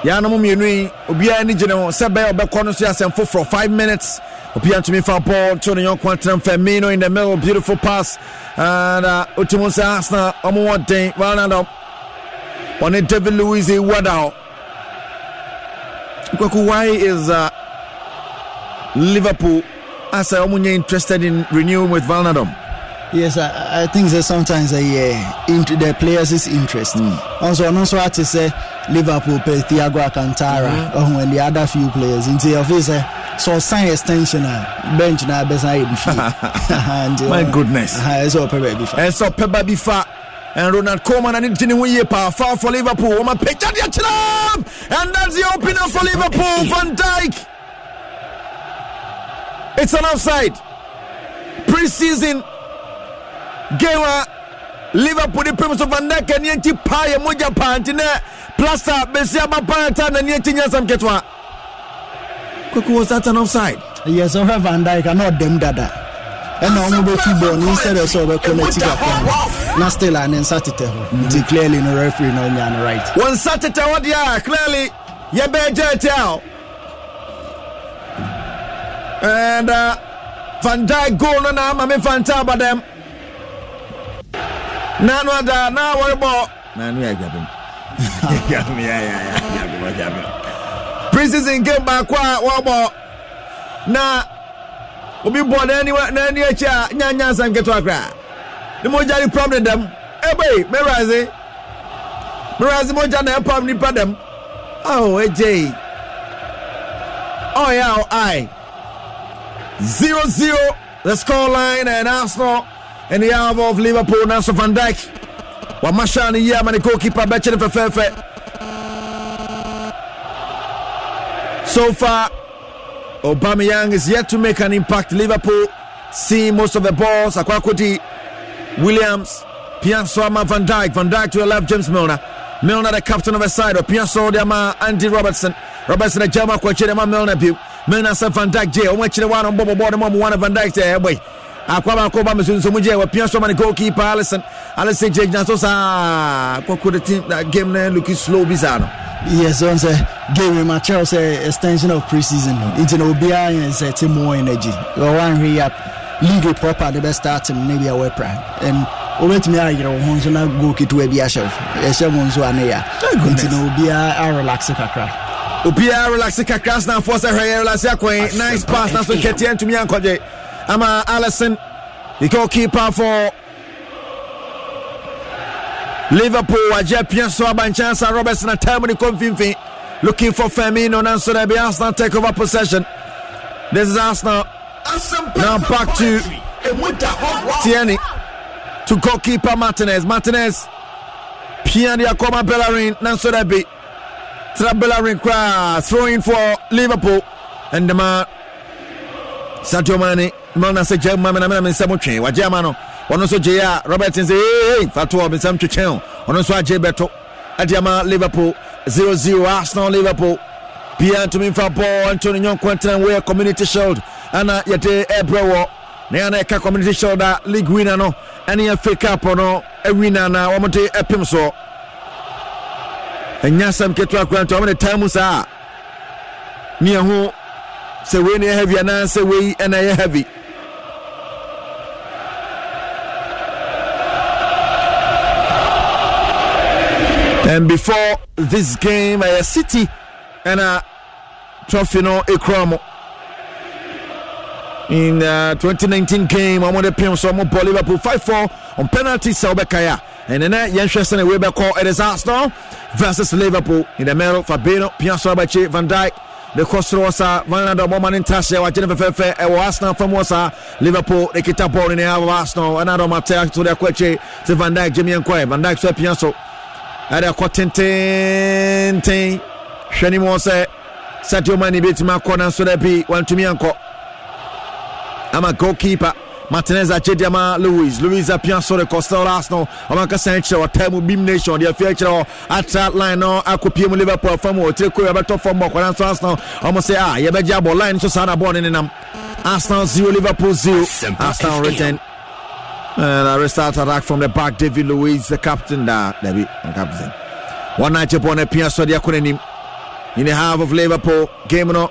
ya no mo mienu obia ni gene ho se be obekọ no so asemfo for five minutes obia to me for ball to the young quantum Firmino in the middle beautiful pass and uh, Otimo Arsenal omo one day well and up on it David Luiz wadao kwaku why is uh, Liverpool as I am interested in renewing with Wijnaldum. Yes, I, I think that sometimes I, uh, into the players is interest. Mm. Also, I also had to say Liverpool pay Thiago Alcantara mm-hmm. and the other few players in the office. Uh, so sign extension uh, bench now beside the my uh, goodness. It's all Peba Bifa. It's all Peba Bifa and Ronald Koeman and Ntiniwuye power foul for Liverpool. Oma picked at the club and that's the opener for Liverpool. Van Dijk. It's an offside. Pre-season game Liverpool the premise of Van Dijk and Yanti Paya Moja Pantina Plaster Besiama Panta and Yanti Yasam Ketwa. Kuku was that an offside? Yes, over Van Dijk and not them dada. And now we football instead of so we connected up. Nastela and Saturday. Clearly no referee no yan right. One Saturday what yeah clearly you better tell. And uh, Van Dijk goal no na mame Van Taba them. Na no da na worry about. Na no ya gaben. Ya me ya ya ya gaben. Princess in game back kwa wo about. Na obi board anywhere na ni acha nya nya san keto akra. Ni mo jari problem dem. Ebey me raise. Me raise mo jana e problem ni problem. Oh A J. Oh yeah, oh, I. Zero zero the scoreline and Arsenal and the half of Liverpool Naso Van Dijk wa mashani yeah man the goalkeeper betchen for fair so far Aubameyang is yet to make an impact. Liverpool see most of the balls. Akwakoti Williams Piansoma Van Dijk Van Dijk to the left James Milner Milner the captain of the side or Piansoma Andy Robertson Robertson the German coach Milner view Milner said Van Dijk J. Owen Chile one on Bobo Bottom on one of Van Dijk there, boy. Aquaba Koba Missouri Sumuje, where Pierre Soman, the goalkeeper, Alisson, Alisson J. Jansosa, Coco, the team that game name looking slow, bizarre. Yes, on the game with my Chelsea extension of preseason. It's an O B I and it's a team more energy. One re up, league proper, the best starting, maybe a weapon. And over to me, I go on to go to Ebiashev, Eshemon's one air. It's an O B I, relaxing crack. Opia relaxing kakras now for her relax yakwe nice pass now to Nketiah to me and Kodje ama Alisson the goalkeeper for Liverpool aje pienso abanchansa Robertson na time ni konfinfin looking for Firmino and so they be Arsenal take over possession. This is Arsenal now back to Tierney to goalkeeper Martinez. Martinez, Pierre Yakoma Bellerin, Nansorebi, Trabellerin cross, throwing for Liverpool. And the man, Sadio Mane, Mona Sajam, Mamma, and Samuchi, Wajamano, Onoso J R, Robertson, hey, Fatuo, and Sam Chichel, Onoso J. Beto, Adiama, Liverpool, zero zero, Arsenal, Liverpool. Pierre to me for ball, Antonio Young Quentin, where Community Shield, Anna Yate, Ebrewo, Nianeka Community Shield, League winner, no, and a fake up or no, a winner now, Omote Epimso. And Yasam Ketra Grant, how many times are near who? So we need heavy and answer we and I heavy. And before this game, I City and a trophy no a crumb in uh, twenty nineteen game. I'm on the pin, so I'm on Liverpool five four on penalty. Saubekaya and then Yenshester and Weber call it is Arsenal versus Liverpool in the middle. Fabinho, Pierre Sobache, Van Dijk. The cost was a one hundred woman in Tasha, or Jennifer Fair, or Arsenal from Wassa, Liverpool, the Kita ball in the hour of Arsenal, another Matel to the Quache, to Van Dijk, Jimmy and Quay, Van Dijk, Sir Pianso, at a quartin, Shani Mose, Sadio Mane beat my corner, so that be one to me uncle. I'm a goalkeeper, Martinez, Achediama, Luiz, Luiz, a Pianso, the Costa Arsenal, Amaka Sancho, or Tamu Beam Nation, the future, at that line, or Akupium Liverpool, from or Tilko, about from Mokoran, Arsenal, almost say, ah, Yabajabo, line, so Sana born in them. Arsenal zero, Liverpool zero, Arsenal written. And I restart attack from the back, David Luiz, the captain, da, David, the captain. One night upon a Pianso, the Akunim, in the half of Liverpool, game no.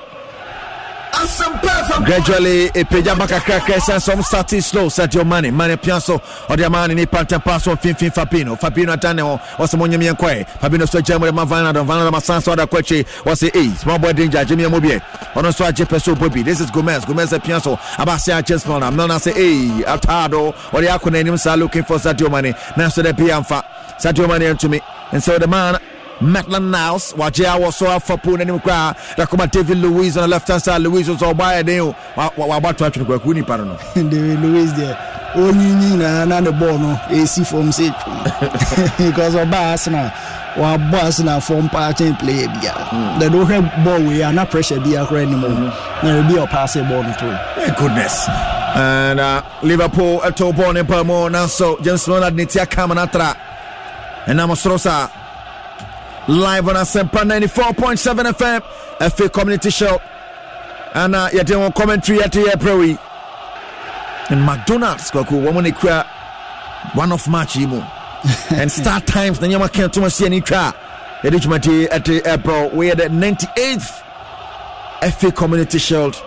Gradually, a Pejamaka crackers and some starting slow. Sadio Mane, Mane Pianso, or the man in a pantan pass on Finfin Fabinho, Fabinho Taneo, or Samonia Quay, Fabinho Sojam, Mavana, Vanana Massan, Soda Quache, was the eight, small boy danger, Jimmy Mobile, or no Swaja Peso Bobby. This is Gomez, Gomez Pianso, Abasia James Milner, I'm not say, hey, Altado, or the acronyms are looking for Sadio Mane, Nancy the Pianfa, Sadio Mane to me, and so the man. Maitland Niles, Wajia was so out for Poon and Mukra, Rakuma David Luiz on the left hand side, Luiz was all by a day. What about to actually work? Winnie Parano. David Luiz there, only in another bono, A C from Sip. Because of Basna, or Basna from part and play. They don't have ball, we are not pressure be a grand moment. There will be a passing ball too. Goodness. And uh, Liverpool, a toe born in Palmo, now so James Milner, Nitia Kamanatra, and Amosrosa. Live on Asempa ninety-four point seven F M, F A Community Show. And uh, yet, on commentary at the April. And McDonald's, one of March, and start times, then you can't too much see any car. It is my day at the April. We are the ninety-eighth F A Community Shield.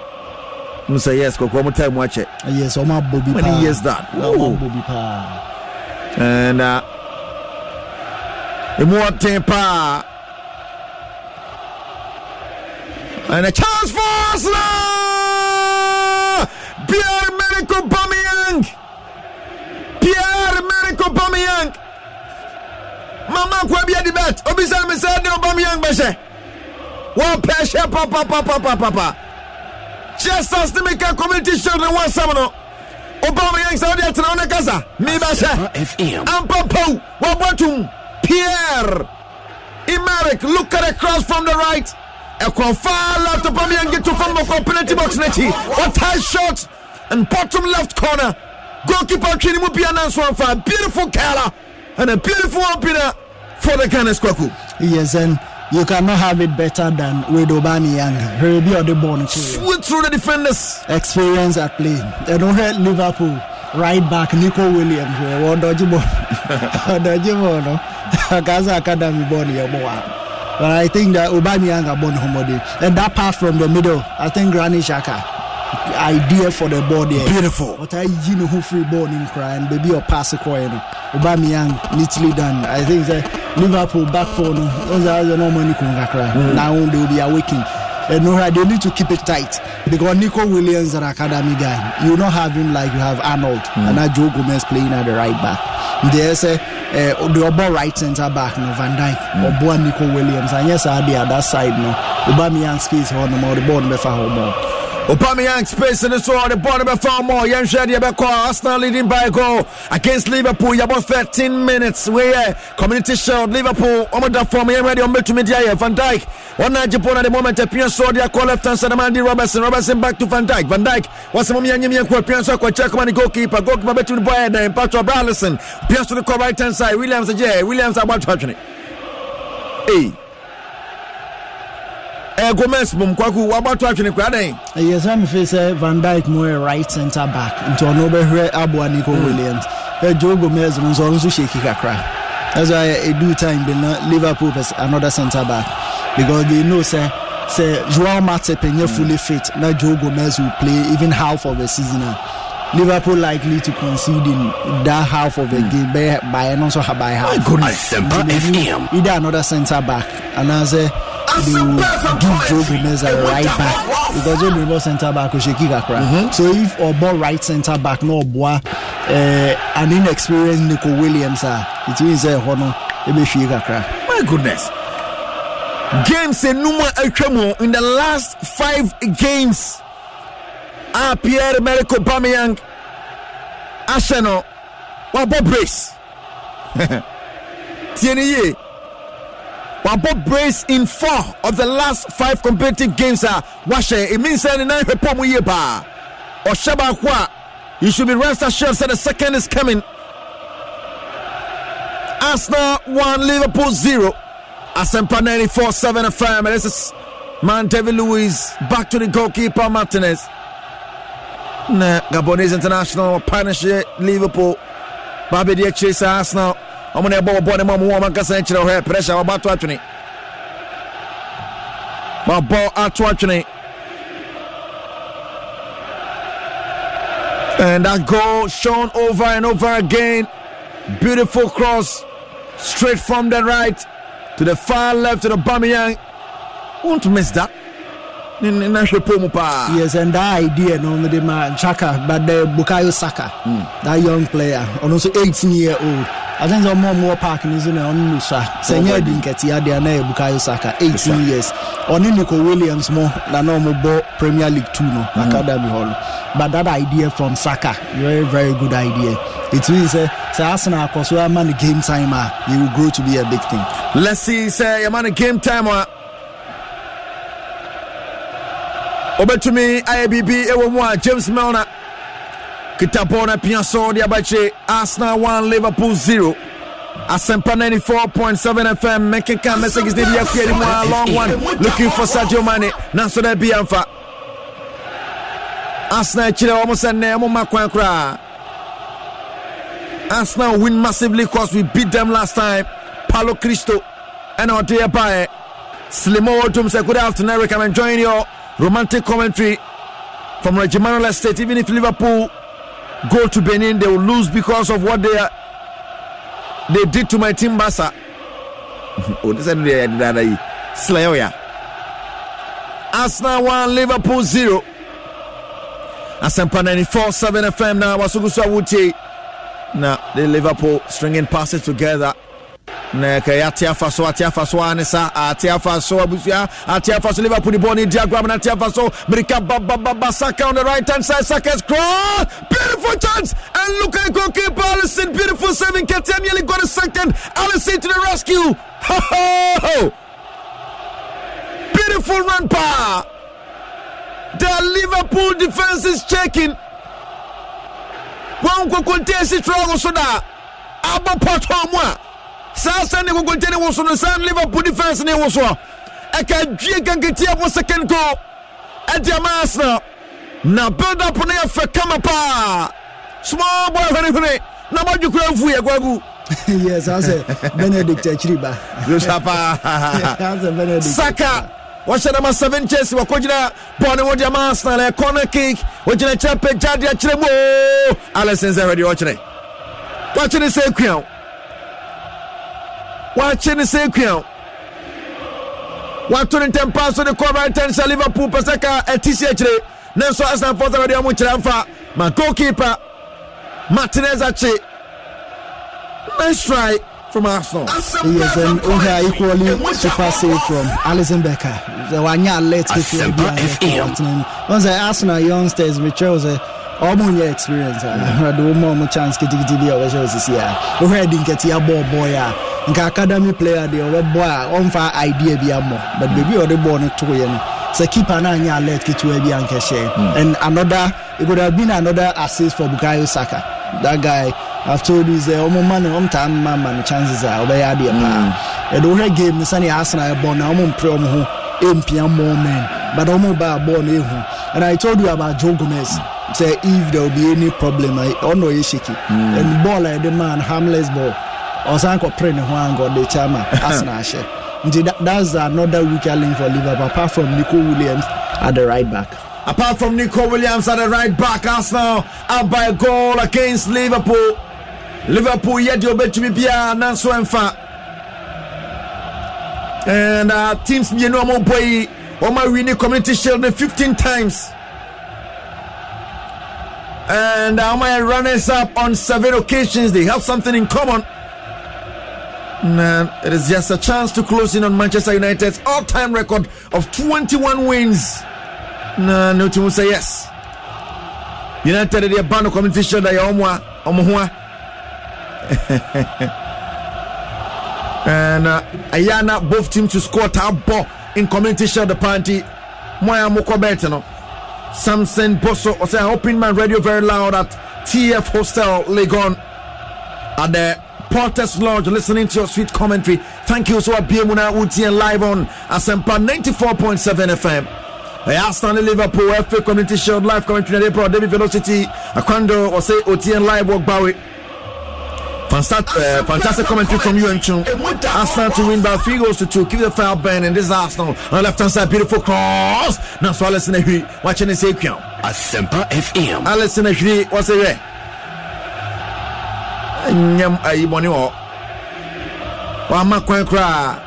You say, yes, go one more time, watch it. Yes, I'm a Bobby. Many years that. Oh, Bobby. And, uh, More temper and a chance for Arsenal. Pierre-Emerick Aubameyang, Pierre-Emerick Aubameyang. Mama kwabia debate. Obisa me said Aubameyang bashe. One peshe papa papa papa papa. Just as the make a community show the one summer. Aubameyang Saudi at na onekasa. Me bashe. Am papa wabotum. Pierre Emerick, look at the cross from the right. A far left to Bambi and get to from the penalty box. Netty, what high shot and bottom left corner. Goalkeeper Kenny will be announced one for a beautiful color and a beautiful opener for the Ghana Squaku. Yes, and you cannot have it better than with Aubameyang. He will be on the ball. Sweet through the defenders. Experience at play. They don't hurt Liverpool. Right back, Nico Williams. What dodgy ball? Dodgy ball, no. But I think that Aubameyang are born homody. And that pass from the middle, I think Granit Xhaka, idea for the ball there. Beautiful. But I you know who free ball in crying, baby or pass a coin. Aubameyang neatly done. I think that Liverpool back for no money can now they will be awakened. And no, they need to keep it tight because Nico Williams is an academy guy. You don't have him like you have Arnold mm. and now Joe Gomez playing at the right back. There's a uh, the other right centre back, no Van Dijk, mm. Obo and Nico Williams, and yes, I be at that side. No, Aubameyang skis on the ball, the ball, the ball. Aubameyang space in the store, the bottom of four more. Yemshadi Abeko, Arsenal leading by a goal against Liverpool. You about thirteen minutes. We are Community Shield, Liverpool. Omoda form, I'm ready on to media. Van Dijk, one night Japan at the moment. Appear so, they call left hand side. Andy Robertson, Robertson back to Van Dijk. Van Dijk, what's the moment? Yemshadi Abeko, appear so, Checkman, goalkeeper, goalkeeper between the boy and the impact of Alisson. Appear to the call right hand side. Williams, yeah, Williams about touching it. Hey. Uh, Gomez, mum, kwaku, what about watching the crowd? Yes, I'm facing Van Dijk, more right centre back. Into another here, Abu and Nico Williams. Uh, Joe Gomez, runs on to shake his crack. That's why it do time. Liverpool is another centre back because they know, say, say Joao Matip is mm. fully fit. Now Joe Gomez will play even half of the season. Liverpool likely to concede in that half of the mm. game by, by and also by half. My goodness, either another centre back, and as a they will give Joe Gomez a right back because Joe Gomez centre back is shaky kakra. So if Obo right centre back no Obo, an inexperienced Nico Williams ah, it means a honour it be shaky kakra. My goodness, games in Numa Elchemo in the last five games. Ah, Pierre-Emerick Aubameyang, Arsenal, Wabo brace. Tierney. Wabo brace in four of the last five competitive games are washed. It means that nine people will yeba. Oshaba, you should be rest assured that the second is coming. Arsenal one, Liverpool zero. Asempa ninety-four point seven F M, and this is man David Luiz back to the goalkeeper Martinez. Nah, Gabonese international punish Liverpool. Bobby the chase Arsenal. I'm going to go to the woman. Pressure about twenty. My ball at twenty. And that goal shown over and over again. Beautiful cross. Straight from the right to the far left to the Aubameyang. Won't miss that. Yes, and that idea normally man Chaka, but the Bukayo Saka, mm. that young player, and also eighteen year old. I think some more more parking is in the on Musa. Senior Eddie Nketiah, they are now Bukayo Saka, eighteen years. On Nico Williams more than normal ball Premier League two no academy hall. But that idea from Saka, very very good idea. It means uh, say Arsenal because we are man game timer, he will grow to be a big thing. Let's see, say a man a game timer. Over to me, I A B B, Ewa one, James Milner. Kitabona, Pianso, Diabache, Arsenal one, Liverpool zero. Asempa ninety-four point seven F M, making can messages, did you hear a long one? Looking for Sadio Mane, Nansona Bianfa. Arsenal, Chile, almost a name, Makwankra. Arsenal win massively because we beat them last time. Paulo Cristo, and our dear Bae. Slimo Otum, say good afternoon, Eric, I'm enjoying your romantic commentary from Regimano Estate. Even if Liverpool go to Benin, they will lose because of what they are, they did to my team, Basa. Arsenal one, Liverpool zero. Asempa ninety-four point seven F M now. Wasugusa Wuti. Now the Liverpool stringing passes together. Atia Faso, Atia Faso, Anissa, Atia Faso, Abusia, Atia Faso, Liverpool, the Bonnie, Diagram, and Atia Faso, Brika, Baba, Baba, Saka on the right hand side, Saka's cross, beautiful chance, and look at goalkeeper Alisson, beautiful saving, Ketia nearly got a second, Alisson to the rescue, ho ho, beautiful run power, the Liverpool defense is checking, one contest is wrong, so that, Abba Potomwa. Sasa ne go tene wo so no San Liverpool defense ne wo so. E ka dwe ganketia wo second goal. E di Arsenal. Na build up na ya fe kama pa. Small boy very very. Na ma jukura fu ye gwagu. Yes, I say Benedict Achiriba. Joseph. Saka. Washa number seven Chelsea wakojira bone wo di Arsenal e corner kick. Wojira chape jadi achiremo. Alisson already watching it. Watching it say kwian. Watching the same crowd. What to the ten pass to the corner right hand side Liverpool Pasaka at T C H. Nelson Arsenal for the radio Muchamfa. My goalkeeper Martinez Ache. Nice try from Arsenal. He is an over equally super save from Alisson Becker. The one year late F M. Once the Arsenal youngsters with Chelsea. Omonya experience. I do more chance to get to the other shows this year. Already get your ball boya. Academy player, the other boy, on fire idea be more. But baby, or the born to win. So keep an eye on let get to a young cashier. And another, it would have been another assist for Bukayo Saka. That guy, I've told you, is a home man, home time, man, chances are obey idea. And over game, the Sunny Arsenal born, I'm on promo, M P M more men, but I'm about born. And I told you about Joe Gomez. Say if there will be any problem, I don't know you shaky. Mm. And ball like the man, harmless ball. Or Sanko Pren Huang or the Chama, Asnashe. That's another weaker link for Liverpool, apart from Nico Williams at the right back. Apart from Nico Williams at the right back, Arsenal up by a goal against Liverpool. Liverpool yet your bet to be Pierre Nanso Enfa. And uh, teams, you know, boy, Oma Winnie Community Shield fifteen times. And uh, my runners up on seven occasions, they have something in common. And it is just a chance to close in on Manchester United's all-time record of twenty-one wins. No, no team will say yes. United, they are bound to community show that you and uh, Ayana, both teams to score top ball in community show the party. Moya Moko Betano. Samson Bosso, I open my radio very loud at T F Hostel Legon at the Porter's Lodge, listening to your sweet commentary. Thank you. So, Abiyemuna U T N live on Asempa ninety-four point seven F M. Arsenal Liverpool, F A Community Shield, live commentary in April, David Velocity, Akwando, or say O T N live walk by. Fantastic, uh, fantastic commentary from you and Chung. Arsenal to win by three goals to two. Keep the fire burning. And this is Arsenal. On the left hand side, beautiful cross. Now, so Alisson Ehri, watching this A Q. Asempa F M. Alisson Ehri, what's it? Nyam Aiboni or Wamakwan Kra.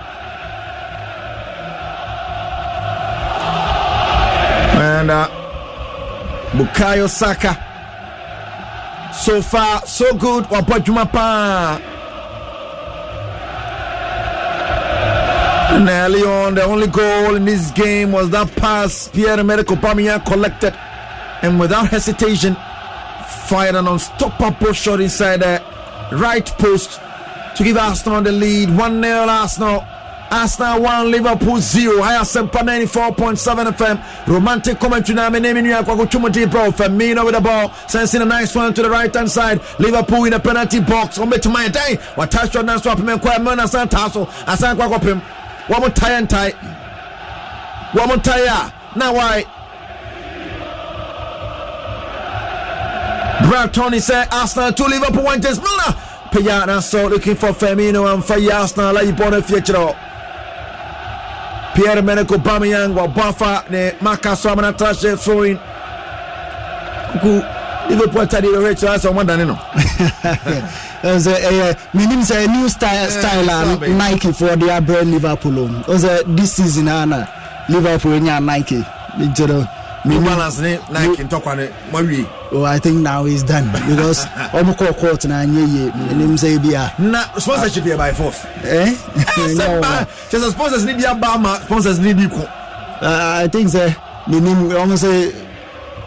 And uh, Bukayo Saka. So far, so good. Wapajumapa. And early on, the only goal in this game was that pass Pierre-Emerick Aubameyang collected, and without hesitation, fired an unstoppable shot inside the right post to give Arsenal the lead. one nil Arsenal. Arsenal one, Liverpool zero. Higher Semper ninety-four point seven F M. Romantic commentary now. My name is Kwakuchumuti Bro. Firmino with the ball. Sensing a nice one to the right hand side. Liverpool in the penalty box. On to my day. What touch your dance to up men quite man asan taso. Asan kwakopim. One more tie and tie. One more tie. Now why? Brad Tony said Arsenal two Liverpool one James Milner. Payana so looking for Firmino and for Arsenal like you born a future. Pierre-Emerick Aubameyang wa Bafa ne Makaso amanatashe throwing. Liverpool tadi the rate as one than no. As a meaning say new style style Nike for their brand Liverpool. As this season ana Liverpool nya Nike. Jero balance ne Nike talk on Mawi. Oh, I think now he's done because Omoko court na nye name say bia. Na sponsorship here by force. Eh? No. Just sponsors need bia ba ma sponsors need biko. I think say me name almost say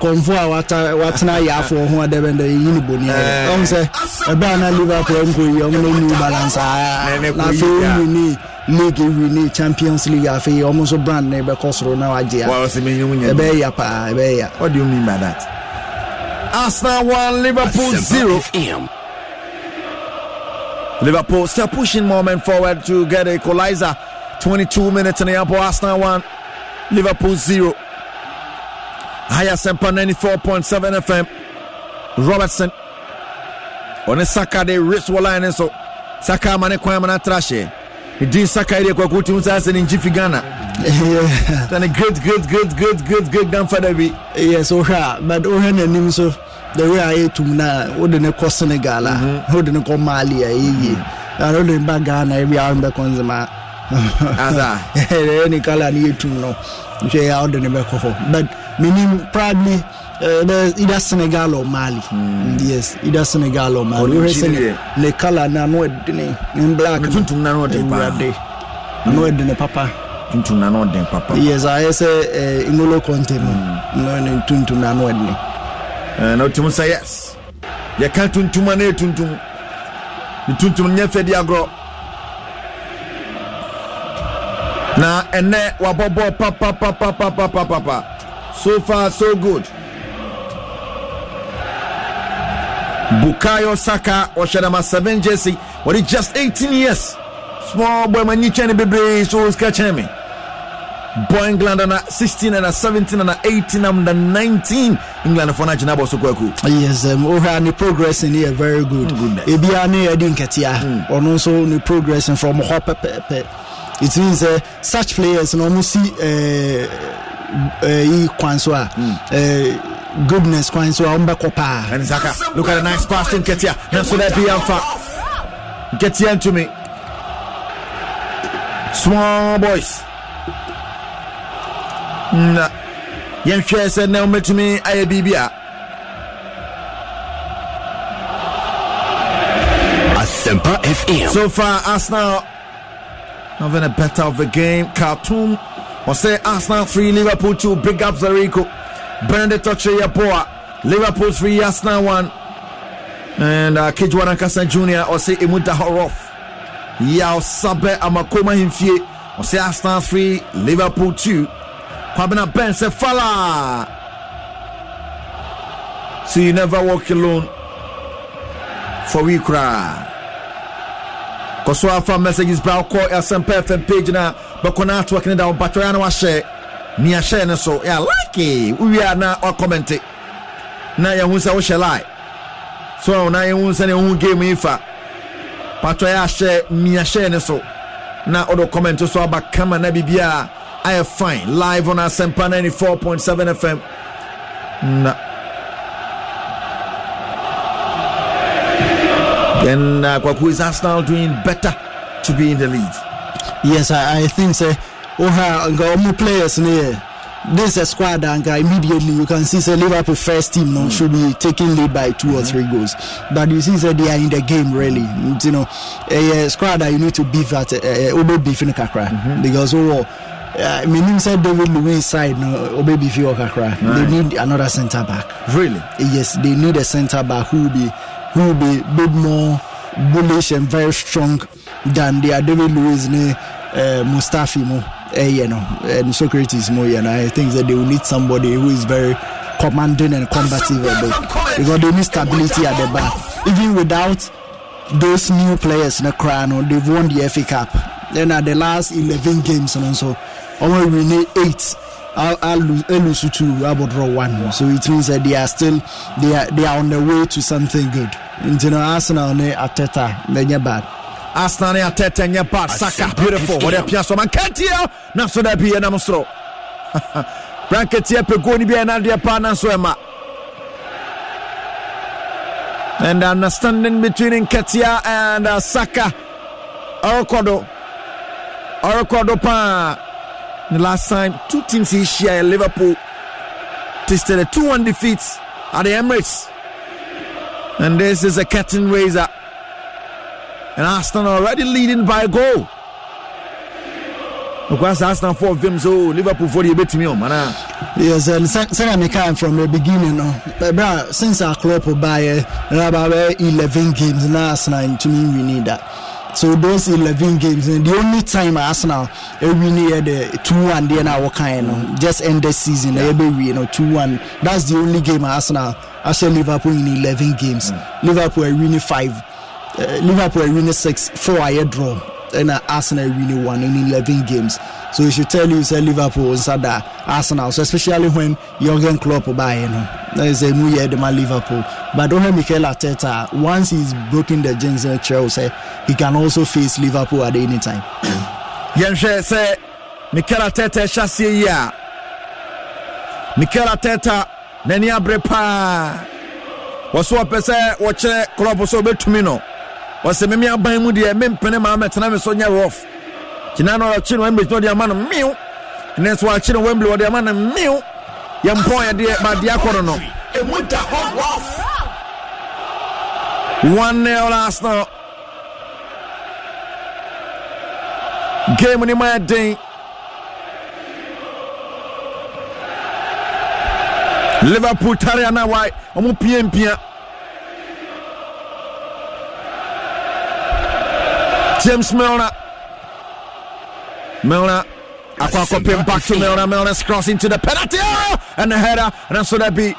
convoy what what na ya for ho adebende yinibo ni. Om say e ba na Liverpool nko yi om no new balance. Na so we need league we need Champions League afi almost brand na be kosoro na waje. E be ya pa e be ya. What do you mean by that? Arsenal one, Liverpool zero. Liverpool still pushing more men forward to get an equalizer. twenty-two minutes in the upper. Arsenal one, Liverpool zero. Higher Semper ninety-four point seven F M. Robertson on a Saka de wrist wall line so Saka mane kwamana trashe. He did Saka de kwakuti unsa in Jiffy Ghana. Yeah. Then a good, good, good, good, good, good down for the week. Yes, oh, but oh, and him so the way I ate to now, wouldn't cost Senegal, wouldn't call Mali, I don't know about Ghana, every hour back on the map. Any color you to know, Jay out in the back of home. But meaning, probably. Uh, the, either Senegal or Mali. Mm. Yes, either Senegal or Mali. Or the color na no in black. No in papa. Yes, I say in no content. No in tuntu na no de. Now to say yes. You can't tuntu mane tuntu. You tuntu nyefe diagro. Na ene wabobo papa papa papa papa papa. So far so good. Bukayo Saka Oshadama seven jersey. What is just eighteen years? Small boy man, you can't be brave. So catching me. Boy England under sixteen and seventeen and eighteen and nineteen. England for Nigeria boss Okwaku. Yes, um, Oha ni progressing here very good. Ebi ni Eddie Nketiah. Or also ni progressing from Hopepe. It means uh, such players normally see he Kwanswa. Goodness, Kwan, so I'm back up. And Saka, look at a nice pass to Nketiah. Now, so that be alpha. Nketiah into me. Small boys. Nah. Young Chase said, now met me. I be here. Asempa F M. So far, Arsenal having a better of the game. Khartoum. Or say Arsenal three, Liverpool two. Big up Zareko. Brandon Toche Yapoa, Liverpool three, Arsenal one, and uh, Kijwana Kasa Junior or say Imuta Horof, Yao Sabe Amakoma Himfie, or say Arsenal three, Liverpool two, Pabina Ben Sefala. So you never walk alone for we cry. Kosoa Farm messages, Brow Call, Asempa F M page now, but Konatu working down, Batriano Ashe. Nia share na so ya like we are na or comment na ya hunsa we share like so na ya hunsa na hun game ifa patwa ya share nia share na so na odo comment so aba kama na bibia I fine live on Asempa ninety-four point seven F M na then uh, Kwaku is Arsenal doing better to be in the lead. Yes, I, I think so. Oha got more players in here. This is a squad and immediately you can see the Liverpool first team no, mm. should be taking lead by two mm-hmm. or three goals. But you see that they are in the game really. You know, a, a squad that you need to beef at Obe beef in Kakra because oh, I mean said David Luiz side no Obe beef in Kakra. They need another centre back. Really? Yes, they need a centre back who will be who will be a bit more bullish and very strong than they are David Luiz ne uh, Mustafi mo. Uh, you know, and Socrates more, you know, I think that they will need somebody who is very commanding and combative because they need stability at the back. Even without those new players in the crown, they've won the F A Cup. Then at the last eleven games, and so only we need eight. I'll lose two, I will draw one. So it means that they are still they are they are on the way to something good. And you know, Arsenal, Arteta, they're bad. Arsenal and Arteta and Yabad Saka, beautiful. What a piece of Nketiah! Now so that be a monster. Nketiah pegoni be an idea pan and so Emma. And understanding between Nketiah and uh, Saka. Orokodo, Orokodo pa. The last time two teams each share Liverpool tasted a two one defeat at the Emirates, and this is a curtain raiser. And Arsenal already leading by a goal. Because Arsenal four games, oh, Liverpool for the bit me on, man. Yes, and since I came from the beginning, no, since our club buy about eleven games, now Arsenal to me we need that. So those eleven games, and the only time Arsenal we need the two one, then our kind, just end the season, every we you know two one. That's the only game Arsenal actually Liverpool in eleven games. Mm. Liverpool we need five. Uh, Liverpool win six, four a draw, and uh, Arsenal win one in eleven games. So it should tell you, say Liverpool inside that Arsenal, so especially when Jurgen Klopp buy, you know, there is a new year demand Liverpool. But don't have Mikel Arteta. Once he's broken the jinx in Chelsea, he can also face Liverpool at any time. Yemche say Mikel Arteta chassis ya. Mikel Arteta nani abrepa. Waso apese wache Klopp so betumino. Was a mea by Moody, a mem penema, and I'm so near off. Chinano, a chin, Wembley, or their man, a meal, and that's why Chin Wembley, or their man, a meal, Yampoya de Madiakono. And with the hog off. one nil Arsenal. Game in my day. Liverpool Tariana White. I'm a P M P. James Milner. Milner. Aquacopin back to Milner. Milner's crossing to the penalty area and the header. And so that be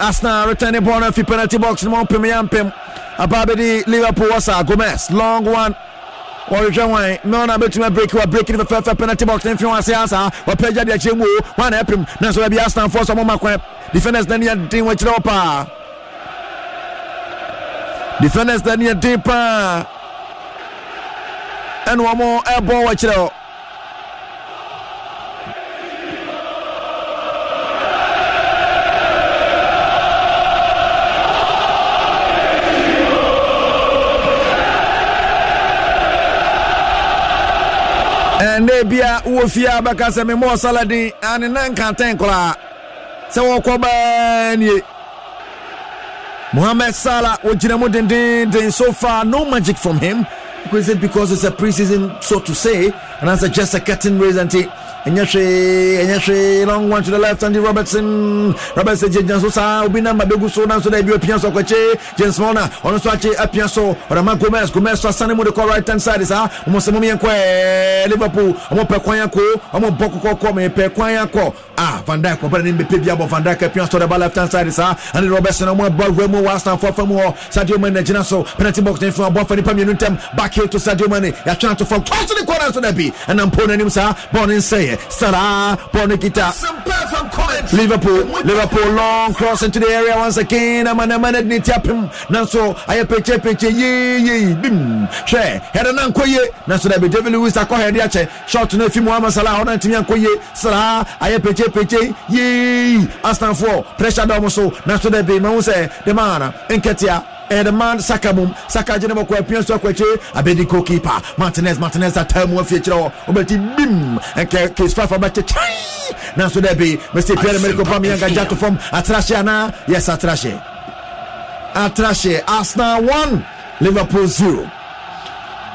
Arsenal returning ball off the penalty box. Mopimiampim. Ababedi Liverpool was a Gomez. Long one. Milner between a break. We're breaking the first penalty box. If you want to say answer, we're playing the game. One help him. Now so that be Arsenal for some of my defenders. Then you didn't wait to open. Defenders, then you didn't. And one more airball watch it out. And they be a Ufia because I'm more salady and a non cantankola. So, what about Mohamed Salah? What Jinamudin did so far, no magic from him. Because it's a preseason, so to say, and that's just a cutting race. And Enyashi, long one to the left, Andy Robertson. Robertson, James Sosa, Ubina, Mabuguso, and so they be a piano, James Mona, on a swatch, a piano, or a man Gomez, Gomez, Sassanimu, the right hand side is our Mosamomian Que, Liverpool, Amopaquayanco, Amopoko, Come, Pequayanco, Ah, Van Dijk, Opening Pibiabo, Van Dijk, Piano, to the left hand side is our Andy Robertson, and one ball, Remo, Wastan, four for more, Sadio Mane, Ginasso, penalty box, and from a ball for the Pamunutem, back here to Sadio Mane, a chance to fall close to the corner, so that be, and I'm pulling him, sir, born in say. Salah, Bonekita, Liverpool, Liverpool long cross into the area once again. I'm an amanda need tap him. Now so I pitch a pitch, ye ye, bim, share, head and unquoye. Now so that be David Luiz, I call her diache, short to no few Mohamed Salah, and Timian Koye, Salah, I pitch a pitch, ye, Aston four, pressure down so. Now so that be Mose, the man, Nketiah. And the man Sakabum, Saka Jenemo Quapian Sokweche, Abedi goalkeeper, Martinez, Martinez, a term of future, Obeti Bim, and Case Fafa Bachi. Now, so there be Mister Pierre-Emerick Aubameyang Gajato from Atrashiana, yes, Atrashe. Atrashe, Arsenal one, Liverpool zero.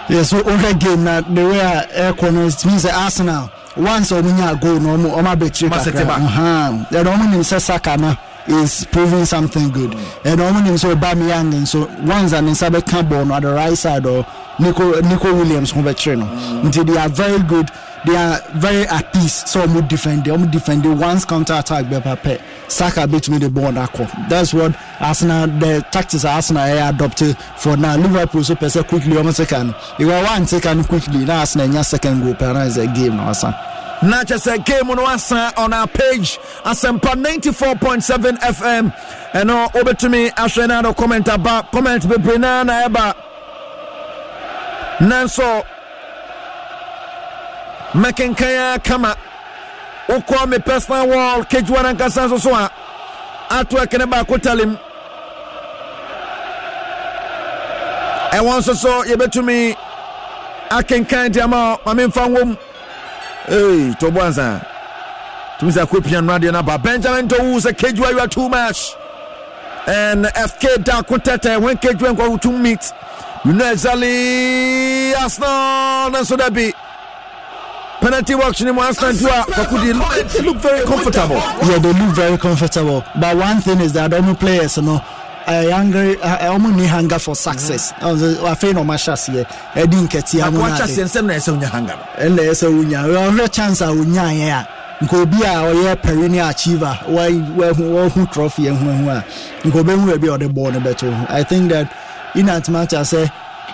Yes, so over game now, the way air corners means Arsenal. Once or when you go, no more, Oma Betri, Masateba. The Roman in Sasakana is proving something good. Mm-hmm. And only him so Aubameyang and so ones and Sabe Campbell on the right side or Nico Nico Williams from the trainer. Mm-hmm. They are very good. They are very at peace. So we defend. They only defend. They once counter attack by Pape. Saka beat me the ball on that. That's what Arsenal. The tactics Arsenal adopted for now. Liverpool so press quickly. One second. They were one second quickly. Now Arsenal in second goal. Now is a game now. Arsenal. Not just a game on our page, Asempa ninety-four point seven F M. And now over to me, Ashenado comment about comment with Brinana Eba. Nanso making Kaya Kama Okwame personal wall, Kejuan and Casanso Soa. Atwork and about Kotalim. And once or so, you bet to me, I can kind of my main fan. Hey, to Boanza. To Mister Kupian Radianaba. Benjamin Toes, a cage where you are too much. And F K Dakotete, when cage went go to meet. You know, Zali Arsenal, and so that be. Penalty box in Arsenal, they look very comfortable. Yeah, they look very comfortable. But one thing is that only players, you know. I hungry. I only hunger for success. I feel no match here. Eddie Nketiah. I want chance. I say we need hunger. I say we need. We have chance. We need here. Nkobia oye perennial achiever. Why why who trophy? Who who? Nkobia will be on the board better. I think that in that match, I say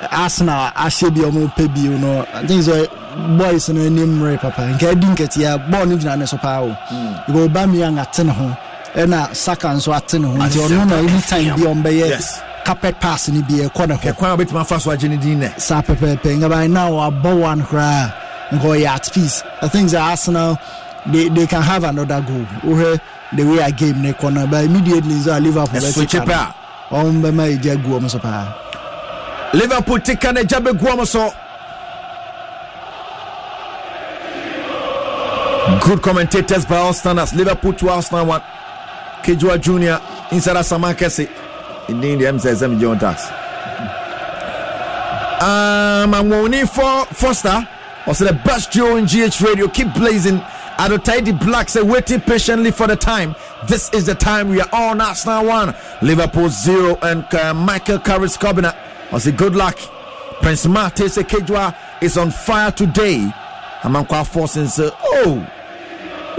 Arsenal. I should be on my baby. You know. I think so. Boys, you know, name right, Papa. Eddie Nketiah. Born in Ghana, so power. You go back me and attend home. Ena Saka nso atene ho nti ono na any time bi on beye carpet pass ni bi e kona ho kwa obetima fa so agene din ne sa pepepe ngaba now abo one cry go at peace. I think the Arsenal they they can have another goal where the way a game ne corner but immediately so Liverpool so chepa on be mai jagu omo so pa Liverpool tika ne jabe guomo so Good commentators by all standards. Liverpool to Arsenal one. Kejua Junior inside Asaman Kese. Indeed, the M C S M John Tax. Um, I'm going for Foster. Also, the best duo in G H Radio. Keep blazing. Adotide Blacks are waiting patiently for the time. This is the time we are on Arsenal one, Liverpool zero, and uh, Michael Carris Cobbiner. I say good luck. Prince Martes Sekejua is on fire today. I'm quite forcing. Say, oh,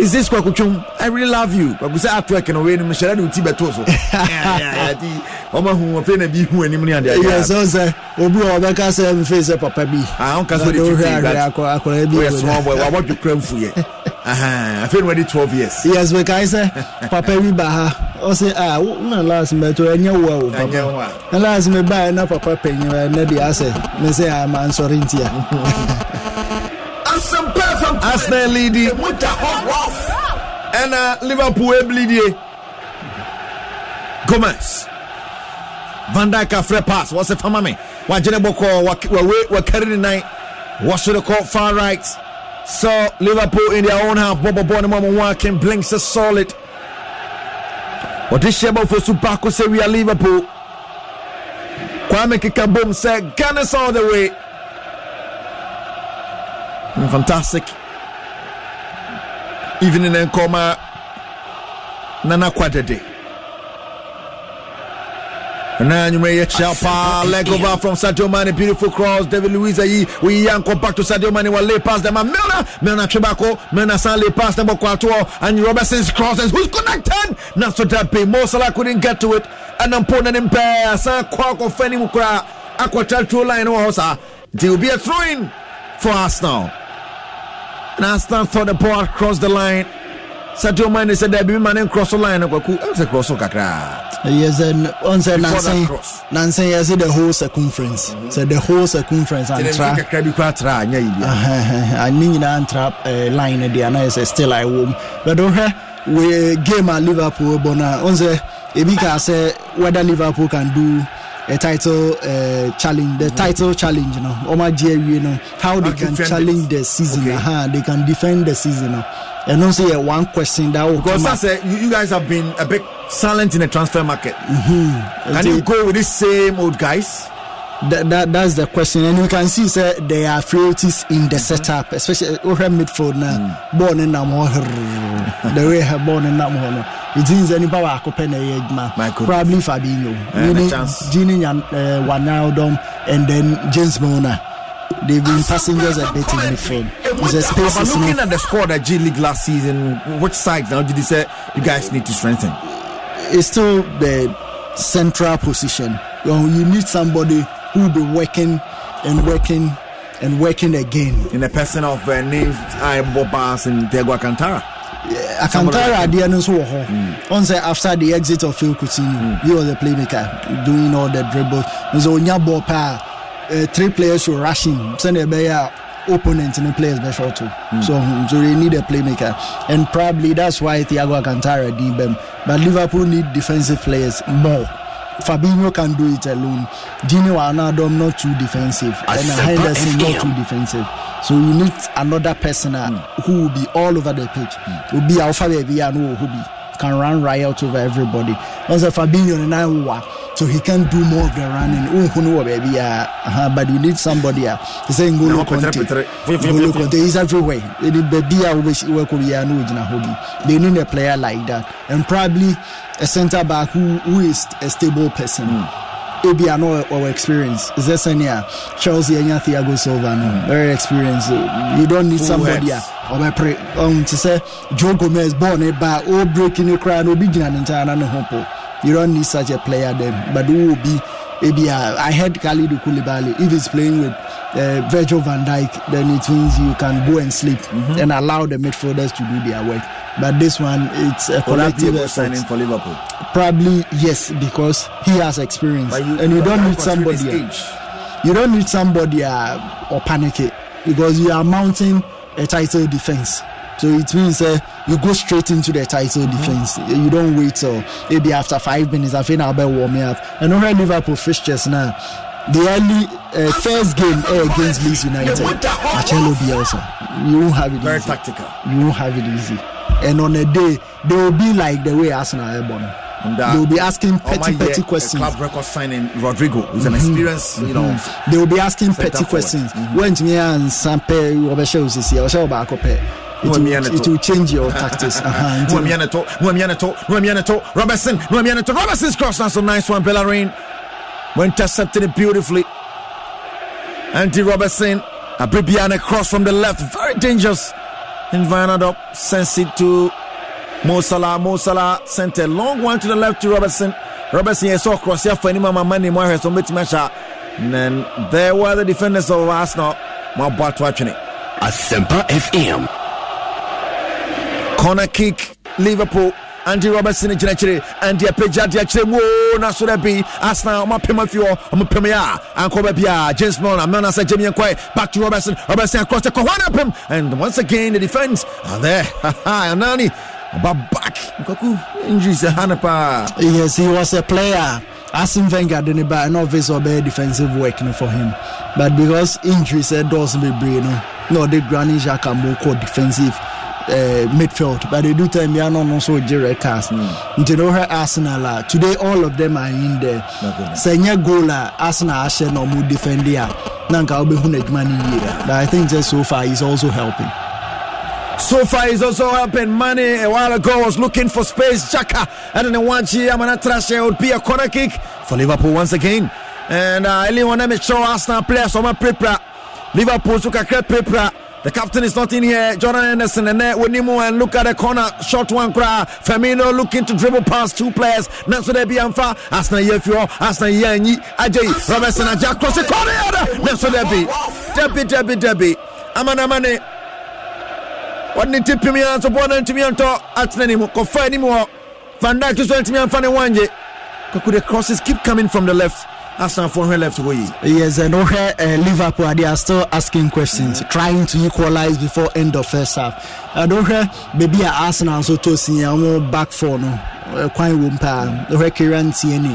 is this Kwakuchum? I really love you. But we say at work and away, we share with Tibetoso. Yeah, yeah, yeah. The woman who are playing a big who and him and the other. Yes, so say, Obu Obeka say we face Papa B. I don't care what you think. I can't. We are small boy. What you claim for you? Uh-huh. I feel ready twelve years. Yes, we can say Papa Mibaha. I say, ah, no last me to any world. The last me buy enough Papa Penny and Neddy. I say, me say I'm answering here. Arsenal lady with the hot wolf and uh, Liverpool lady Gomez Van Dijk free pass. What's the family? What Jenebo call? What carrying night? What should I call far right? So Liverpool in their own half. Bobo Bonimama working blinks a solid. What is Shebo for Subako say we are Liverpool? Kwame Kikambom said Gunners all the way. Fantastic. Evening and coma Nana Quadade. And then you may shall leg over from Sadio Mane. Beautiful cross. David Luiz Ayi. We young come back to Sadio Mane. Will lay past them. Milner. Milner Chibako. Milner San lay past number Quattro. And Robertson's crosses. Who's connected? Not so that be. Mo Salah couldn't get to it. And I'm putting him pair. San Quaco Fenny Mukra. Aquatel through line. There will be a throw in for Arsenal. And Arsenal thought the ball crossed the line. Sadio Mane said there be man in cross the line. That's a cross kakra. Yes, and on said Nancy, yes, the whole circumference. Mm-hmm. So the whole circumference and trap. I mean, I trap a line at the analysis still I womb. But okay, we game at Liverpool, but now on the Ebika said whether Liverpool can do a title uh, challenge, the mm-hmm. title challenge, you know, Oma J, you know, how they can challenge the season, okay. uh-huh, they can defend the season. Uh, and also, uh, one question that will because come that's a, you, you guys have been a bit silent in the transfer market. Mm-hmm. Can they, you go with the same old guys? That, that that's the question, and you can see sir, there are frailties in the mm-hmm. setup, especially over midfield now. Born in Namor, the way her born in Namor. It means any power open probably Fabinho, Gini and uh, Wijnaldum, and then James Milner. They've been passengers at dating midfield. But looking at the squad at G League last season, which side now did you say you guys need to strengthen? It's still the central position. You know, you need somebody who be working and working and working again. In the person of uh, names, I Bobas and Diego Alcantara. Yeah, Alcantara like Adia Nsuoho. Mm. Once after the exit of Phil Coutinho, mm. he was a playmaker doing all the dribbles. So Nyabo pa uh, three players were rushing. Send a bear opponent in the players special too. Mm. So so they need a playmaker, and probably that's why Thiago Alcantara did them. But Liverpool need defensive players more. Fabinho can do it alone. Gini Wijnaldum not too defensive. And Henderson not too defensive. So you need another person mm. who will be all over the pitch. Mm. Will be Alpha Baby and who will be can run riot over everybody. Also Fabinho and I were so he can do more of the running. Uh-huh, but you need somebody. Uh, he's saying N'Golo Kante. N'Golo Kante is everywhere. They need a player like that, and probably a centre back who, who is a stable person. Maybe I know our experience. Is this any Chelsea and Thiago Silva? No, very experienced. You don't need somebody. Um, to say Joe Gomez born a bar or breaking the crowd or beginning an entire hopo. You don't need such a player then, but who will be? Maybe uh, I heard Kalidou Koulibaly. If he's playing with uh, Virgil van Dijk, then it means you can go and sleep mm-hmm. and allow the midfielders to do their work. But this one, it's a collective signing for Liverpool. Probably yes, because he has experience, you, and you don't need somebody. Uh, you don't need somebody uh, or panic it because you are mounting a title defense. So it means uh, you go straight into the title mm-hmm. defense. You don't wait till maybe after five minutes. I think I'll be warming up. And over Liverpool fixtures now, the early uh, first game uh, against Leeds United. Marcelo Bielsa. you won't have it very easy. Very tactical. You won't have it easy. And on a day, they will be like the way Arsenal are born. They will be asking petty, petty questions. Club record signing Rodrigo, who's an experienced, you know. They will be asking petty questions. When you and Sampe, Obeshe, Osisi, Osha, Obakope. It will, it will change your tactics. Uh-huh, Nwamianato, Nwamianato, Nwamianato, Robertson, Nwamianato, Robertson's cross, that's a nice one, Bellerin. We intercepted it beautifully. Andy Robertson, Abribiana cross from the left, very dangerous. And Vanadop sends it to Mo Salah. Mo Salah sent a long one to the left to Robertson. Robertson, yes, saw cross here for any man, money, more has some bit match. And then there were the defenders of Arsenal. My bot watching it. Asempa F M. Corner kick, Liverpool. Andy Robertson, Andy Apeja, Andy Achilemu. Naso Debi, Arsenal. I'm a Premier Fuel. I'm a Premier. I'm Kobebia. James Milner. Milner said Jamie Nkoye. Back to Robertson. Robertson across the corner. And once again, the defense are there. Haha. Anani, but back. Nkoku injuries. Hanapa. Yes, he was a player. Arsene Wenger didn't buy an obvious or bad defensive work for him, but because injuries, it does be brain. No, the Granit Xhaka more called defensive. Uh, midfield, but they do tell me I don't also Jerry Cast. You know her Arsenal today, all of them are in there. Senior goaler Arsenal Ashen or Mood defender. Nanka will be hundred money year, but I think that so far is also helping. So far he's also helping. Mane a while ago was looking for space. Xhaka, I don't know one G. I'm gonna trash. It would be a corner kick for Liverpool once again. And uh, anyone that make sure Arsenal players on my prepra. Liverpool took a great prepra. The captain is not in here. Jordan Henderson and there with Nimo and look at the corner. Short one cry. Firmino looking to dribble past two players. Nanso Debi Amfa. Asna Yefio. Asna Yanyi. Ajay. Robertson Ajay. Cross the corner. Nanso Debi. Debi, Debi, Debi. Amana Mane. What did you tip me on? So, what did you tip me on? Atna Nimo. Kofa Nimo. Van Dijk is going to me on Fane Wanje. Koku the crosses keep coming from the left. Arsenal for her left away. Yes, and over uh, Liverpool, they are still asking questions, mm-hmm. trying to equalize before end of first half. And over maybe Arsenal so to see I'm back for no. Quite wumpa. Over Kieran Tierney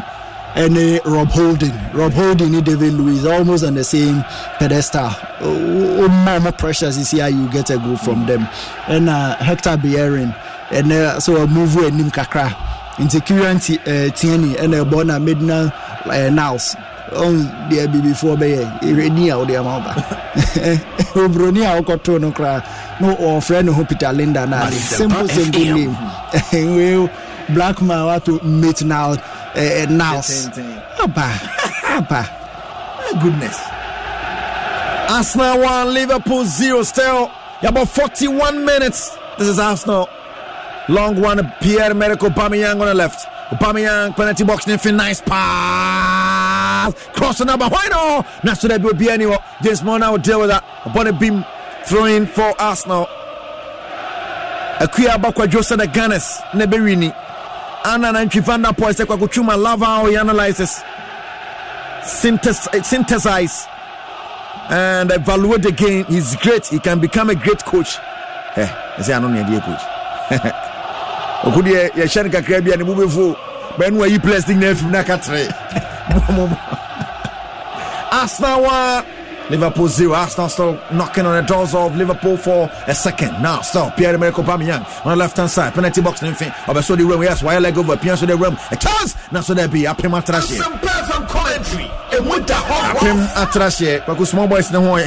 and uh, Rob Holding. Rob Holding, David Luiz, almost on the same pedestal. Oh, more, more pressures is here. You get a goal from them. And uh, Hector Bellerin and uh, so a move with Nim Kakra. Into Kieran Tierney and a born at midnight Niles on the baby before Bay, Irenia or the Amaba. Obronia or Cotono cry, no or friend of Peter Linda. Simple, simple name. Will black man to meet now Niles. Abba, goodness. Arsenal one, Liverpool zero still. About forty-one minutes. This is Arsenal. Long one, Pierre-Emerick Aubameyang on the left. Aubameyang, penalty box, nothing nice pass. Crossing up, why no? Not so that will be anywhere. James Milner will deal with that. Upon a beam, throwing for Arsenal. Akuya Bakwa Jose the Gunners, Neberini. Anna Nanchivanda Poise, Kwakuchuma, Lava, how he analyzes, synthesize, and evaluate the game. He's great. He can become a great coach. Eh, I say I don't need a coach. Okudiye yeshanika krebi ani mubevu benwe yi plastic na fifty na katre. Arsenal one, Liverpool zero. Arsenal still knocking on the doors of Liverpool for a second. Now still Pierre-Emerick Aubameyang on the left hand side. Penalty box and everything. Obeso the room. Yes, why leg over? Pierre so the room. A chance. Now so there be Apim Atrashe. Some person commentary. Apim Atrashe. Because small boys no one.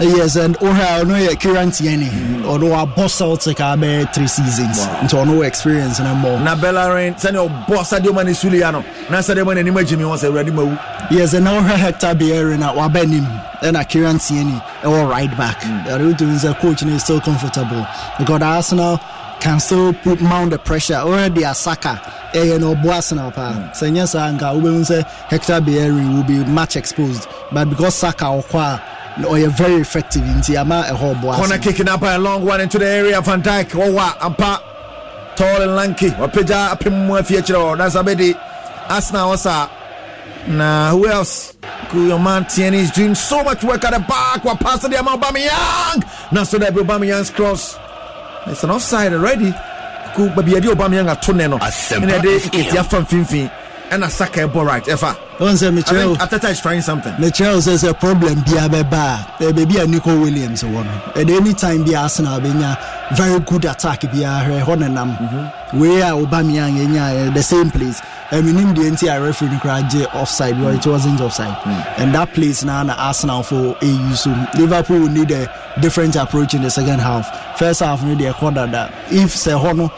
Yes, and Oha no ye Kieran Tierney. Although our boss out like our three seasons. Into no experience no more. Na Bellerin. Send your boss Sadio Mane Suliano. Na Sadio Mane nima Jimmy once ready mawu. Yes, and now Hector Bellerin na wabenim. Then Kieran Tierney or right back. Mm. The coach is still comfortable because Arsenal can still put mount the pressure. Already a Saka, you know, Arsenal pa. So yes, Anka, we say Hector Bellerin will be much exposed, but because Saka or Kwa or you're very effective in Tiama a whole boy. Corner kicking up a long one into the area. Van Dijk, Owa, Ampa, tall and lanky. Wapeja Apimu Fiachiro. That's a baby. Arsenal also. Nah, who else? Your man Tierney is doing so much work at the back. We're passing the amount Aubameyang. Now so that Aubameyang's cross. It's an offside already. But the idea Aubameyang at Toneno. And the day it's a fan fin fin. and a Saka ball right ever. I think Arteta is trying something. Mikel says a problem be a beba. There may be a Nico Williams one. At any time be Arsenal be a very good attack be a Honenam. We are Aubameyang in the same place. I mean the entire referee Nikraj offside, but it wasn't offside. Mm-hmm. And that place now Arsenal for A U soon. Liverpool will need a different approach in the second half. First half need a corner that if say Hono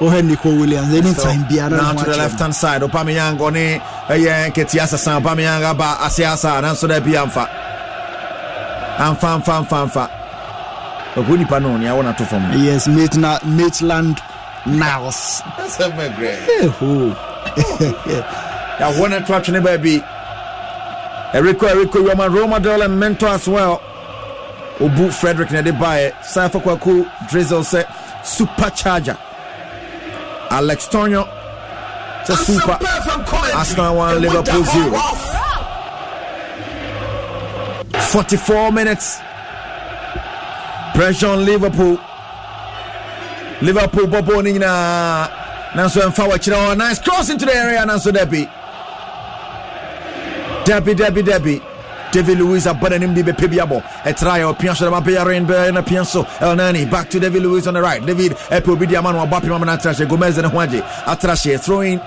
or Nico Williams anytime so, be another now to the left hand side Aubameyang on eh Nketiah san Aubameyang aba asiasa na so that be amfa amfa amfa amfa but good panoni I want to form yes mate na Maitland Niles that's a great yeah I want to touch any baby Erico Erico Roma Romadol and mentor as well Obu Frederick Nadebaye Safa Kwaku Drizzle set supercharger Alex Tonyo, it's a super. Arsenal one, Liverpool zero. forty-four minutes. Pressure on Liverpool. Liverpool, Bobo Nina. Nanso Mfawa Chirawa, nice cross into the area. Nanso Debbie. Debbie, Debbie, Debbie. David Luiz abandoned him. Debe Pibiabo. A trial. Pianso. The Mapia Rainbow. And a Pianso. El Nani. Back to David Luiz on the right. David. Epo Bidia Manu. Abapi Mamana Atrashe. Gomez and Hwaje. Atrashe. Throwing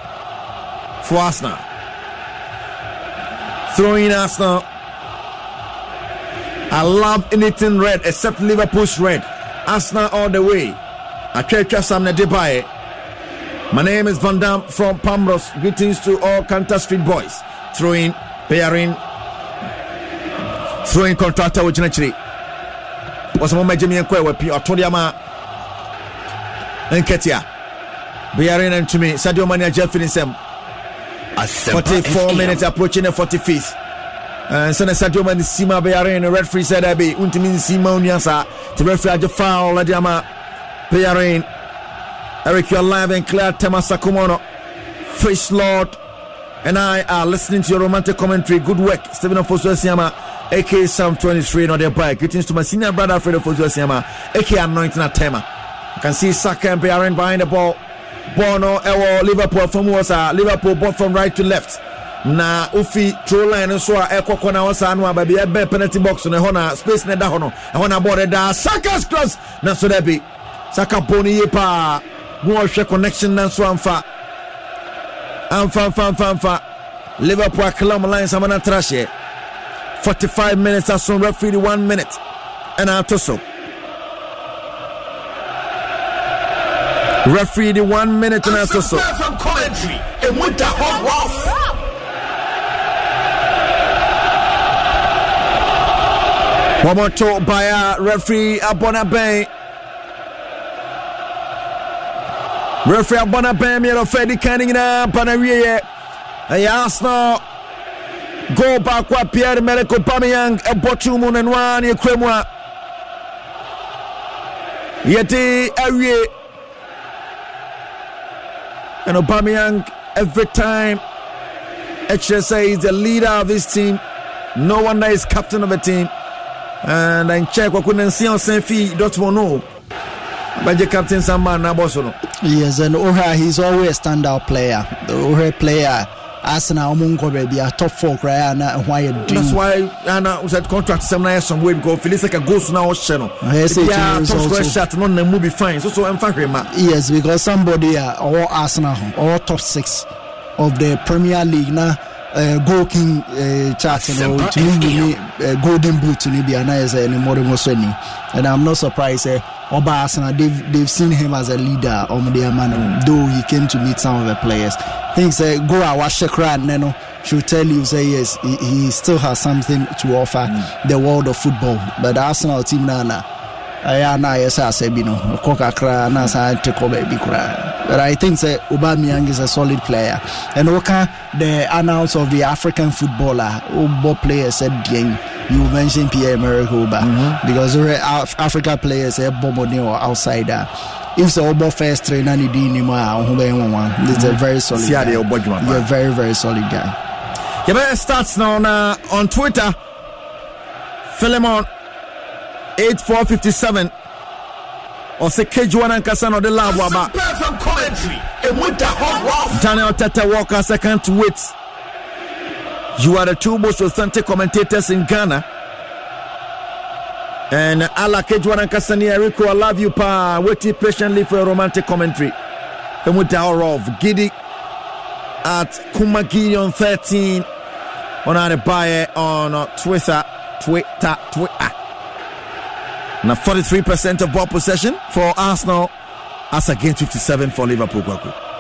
for Arsenal. Throwing Arsenal. I love anything red except Liverpool's red. Arsenal all the way. I can't trust Sam Nadebaye. My name is Van Damme from Pamros. Greetings to all Cantor Street boys. Throwing. Pairing. Throwing contractor with Genetri was a moment Jimmy and Kwe with P. Otodiama and Ketia. Bearing and to me, Sadio Mane Jeff in Sam. forty-four minutes approaching the forty-fifth. And Sana Sadio Mane Sima Bearing and referee said, I be Untimin Sima Unyansa to referee the foul. Ladiama Bearing Eric, you're live and clear. Temasa Kumono, Fish Lord, and I are listening to your romantic commentary. Good work, Stephen Ofosu Siama. A K Psalm twenty-three on their bike. Greetings to my senior brother Fredo Fosuo Siama, A K Anointing Atema. You can see Saka and Bayern behind the ball. Bono, Ewo, Liverpool from Wasa, Liverpool ball from right to left. Na Ufi through line and so Eko Kona Wasa Anwa baby Ebe penalty box on the Hona space Neda Hono. I wanna board da Saka's cross. Na so there be Saka Boni Yepa. Go share connection and so Amfa. Amfa Amfa Amfa Amfa. Liverpool Clam line Samana Trashe. forty-five minutes, that's on referee, one minute. And after so. Referee, the one minute, and after so. One more talk by uh, referee Abonabay. Referee Abonabay, me of Freddy Canning now, Panaria. Hey, Arsenal. Go back with Pierre-Emerick Aubameyang and Botumu Nenwan Yekwemwa Yeti Awe and Aubameyang every time H S A is the leader of this team. No wonder he's captain of the team. And I check what couldn't see on Senfi dot mono. But the captain Samman Nabosono. Yes, and Oha he's always a standout player. The Oha player Arsenal Mungo baby a top four cry and why you do that's why Anna was at contract seven some way because Felix like a ghost now channel yes it is also shot no name will be fine so so in fact yes because somebody uh, or Arsenal or top six of the Premier League now uh, goal king uh, chart you know to me uh, golden boot to be and is any more and I'm not surprised uh, Oba Arsenal, they've, they've seen him as a leader on their man, though he came to meet some of the players. Things say, go out, watch the crowd, Neno. She'll tell you, say, yes, he, he still has something to offer mm. the world of football. But the Arsenal team, Nana, I know, yes, I said, you know, Coca Cra, Nasa, Tekobe, Big Cra. But I think, say, Aubameyang is a solid player. And Oka, the announce of the African footballer, Obo player said, Ding. You mentioned Pierre-Emerick Aubameyang mm-hmm. because Af- Africa players are Bomoni or outsider. If the Obo first trainer is a very solid guy. You're a very, very solid guy. You better start now on, uh, on Twitter. Philemon eighty-four fifty-seven. Or say Kejuan and Kassan or the Lab Waba. Daniel Tata Walker, I can't wait. You are the two most authentic commentators in Ghana. And Ala Kejwana Kasani Rico, I love you, pa. Waiting patiently for a romantic commentary. And with the hour of Gidi at Kumagidion thirteen on our buyer on Twitter, Twitter, Twitter. Now forty-three percent of ball possession for Arsenal as against fifty-seven for Liverpool.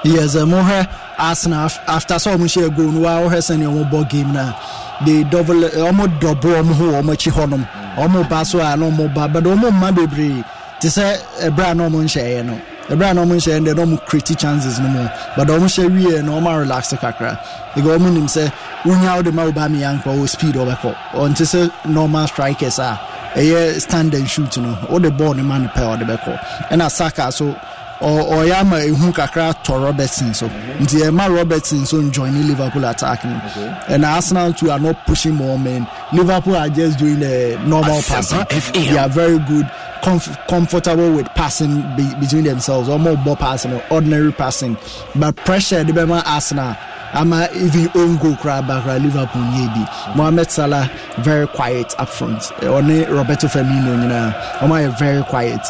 Yes, uh, Moha Arsenal after so much ago, wow, has any more game now. They double, almost double, almost honum, almost basso, no more, but almost Mabibri. They say a brand no more share, no, a brand no more share, and they don't create chances no more. But almost we and normal relax the kakra. The government say, we now the Maubami Yanko speed over for until say normal strikers are a stand and shoot, no, all the ball, the man, the power, the back, and a Saka so. Or Oyama Hunkakra to Robertson, so the Emma Robertson so joining Liverpool attacking, and Arsenal too are not pushing more men. Liverpool are just doing the normal passing. They are very good, comf- comfortable with passing be- between themselves, or more ball passing or ordinary passing. But pressure the Bema Arsenal. I'm even own goal crowd back Liverpool yebi. Mohamed Salah very quiet up front. Only Roberto Firmino, you know, I'm very quiet.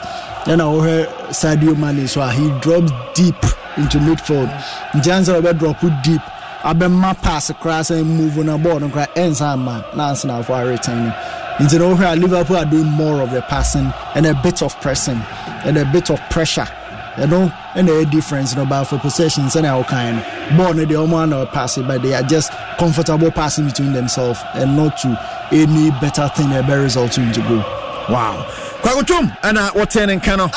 Then I heard Sadio Mane, so he drops deep into midfield. James Robert drop it deep. I've been my pass across and move on a board and cry ends on man. Nancy now for returning. Into the whole Liverpool are doing more of the passing and a bit of pressing and a bit of pressure. You know, and the difference in you know, about for possessions and all kind. Born they all want to pass it, but they are just comfortable passing between themselves and not to any better thing a better result into goal. Wow. Kwakutum and uh what ten and cano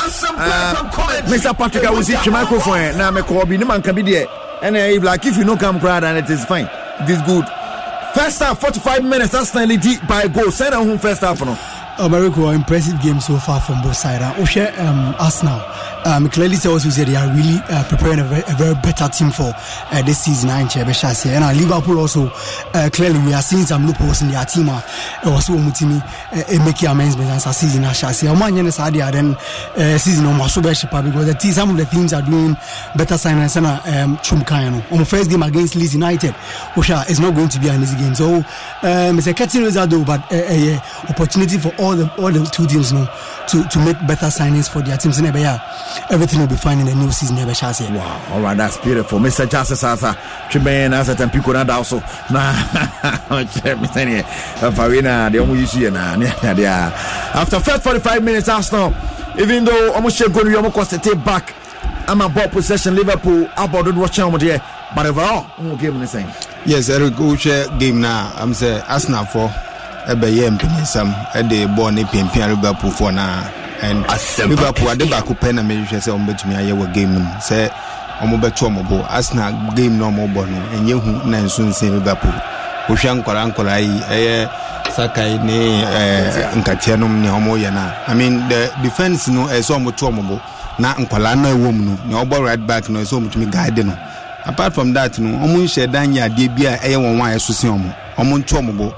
Mister Patrick I will see your microphone now me call be no man can be there and if like if you no come crowd and it is fine. It is good. First half forty-five minutes that's nearly deep by goal. Send out home first half no. America, impressive game so far from both sides. Oshe um, Arsenal, um, clearly tells you they are really uh, preparing a very, a very better team for uh, this season. And uh, Liverpool also, uh, clearly we are seeing some loopholes in their team. Uh, also, we uh, make amendments as a season. Uh, then uh, season um, so because the team, some of the teams are doing better signings. Um, on the first game against Leeds United, Osha is not going to be an easy game. So um, it's a catching result though, but a uh, uh, opportunity for all. All the, all the two teams you know, to, to make better signings for their teams. Everything will be fine in the new season. Wow, all right, that's beautiful. Mister Justice Asa, Tribune Asa, and Pico Nada also. Nah, Farina, they almost use you. After first forty-five minutes, Arsenal, even though almost going to almost a take back, I'm about possession, Liverpool, about the watch on there. But overall, I'm going to give them the same. Yes, Eric, good game now. I'm saying Arsenal for. Ebe ye mpini sam ede bo ne pimpia Liverpool for na and Liverpool ade ba ku pena me hwe se ombetumi aye wo game no se omobeto omobo Arsenal game no omobo no enye hu na nsun se Liverpool wo hwa nkora nkora ayi eh Sakai ne eh Nketiah no ne omoye na I mean the defense no e so omoto omobo na nkora na ewo mu no ne obo right back no e so omotumi guide no apart from that no omo nhye dan ya de bia eye won wan eso se omo omo nto omobo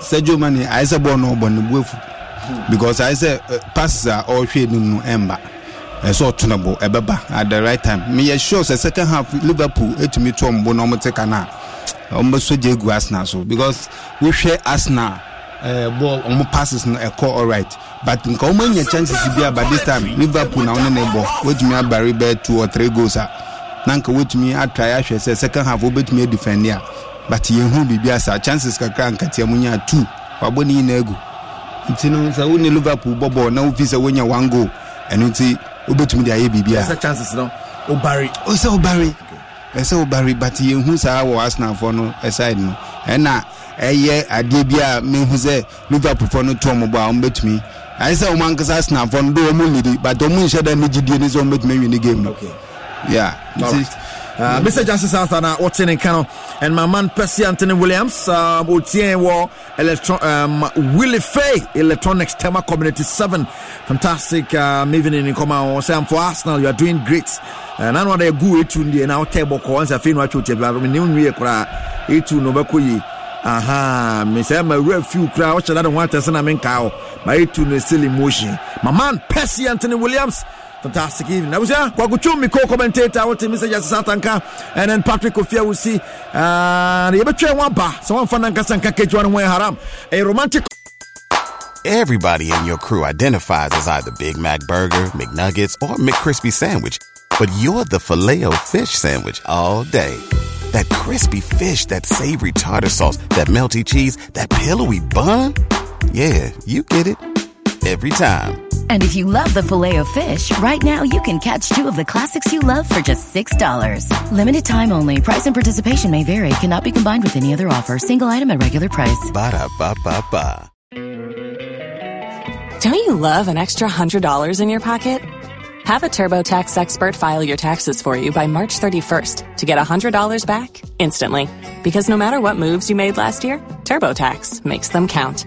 Sadio Mane, I said, born no born with because I said, passes are all trading no ember. I saw Tunable, a baba at the right time. Me assures the second half Liverpool, eight to me to Bonomotekana, almost so Jay Grassna. So because we share Asna, a ball almost passes a call all right. But in common, your chances to be about this time, Liverpool now on the neighbor, which me at Barry Bear two or three goals. Nanka, which me at Triash, the second half, will bet me a defender. But you who be biasa chances kakran katiamunya two waboni nego ntino sa woni Liverpool bobo na ofisa wonya one goal and nti obetumi dia ye bibia sa chances no obari o se obari e se obari but you who sa wa Arsenal for no aside no and na eye ade bia me hu se Liverpool for no to mo ba o betumi I say o man ka Arsenal for no do mo lidi but o mo nse da nigidi ni so betumi win the game no okay yeah Uh, mm-hmm. Mister Justice Arthur, Watson and Cano, and my man Percy Anthony Williams, uh, Otien War, Electron, um, Willie Faye, Electronics, Tema Community seven. Fantastic, uh, moving in Koma, or Sam for Arsenal, you are doing great. And I know they're good to the now table coins, I feel what you have. I mean, we are eight to Nobakuyi. Aha, Miss Emma, real few crowds, and I don't want to send a man cow. My eight to is still in motion. My man Percy Anthony Williams. fantastic evening. I was here, Kwaguchumi, co-commentator, I want to miss Santanka, and then Patrick Ofia will see. And you betray one bar, someone Fananka Sanka Kejuan Way Haram, a romantic. Everybody in your crew identifies as either Big Mac Burger, McNuggets, or McCrispy Sandwich, but you're the Filet-O-Fish Sandwich all day. That crispy fish, that savory tartar sauce, that melty cheese, that pillowy bun. Yeah, you get it. Every time. And if you love the Filet-O-Fish, right now you can catch two of the classics you love for just six dollars. Limited time only. Price and participation may vary. Cannot be combined with any other offer. Single item at regular price. Ba-da-ba-ba-ba. Don't you love an extra one hundred dollars in your pocket? Have a TurboTax expert file your taxes for you by March thirty-first to get one hundred dollars back instantly. Because no matter what moves you made last year, TurboTax makes them count.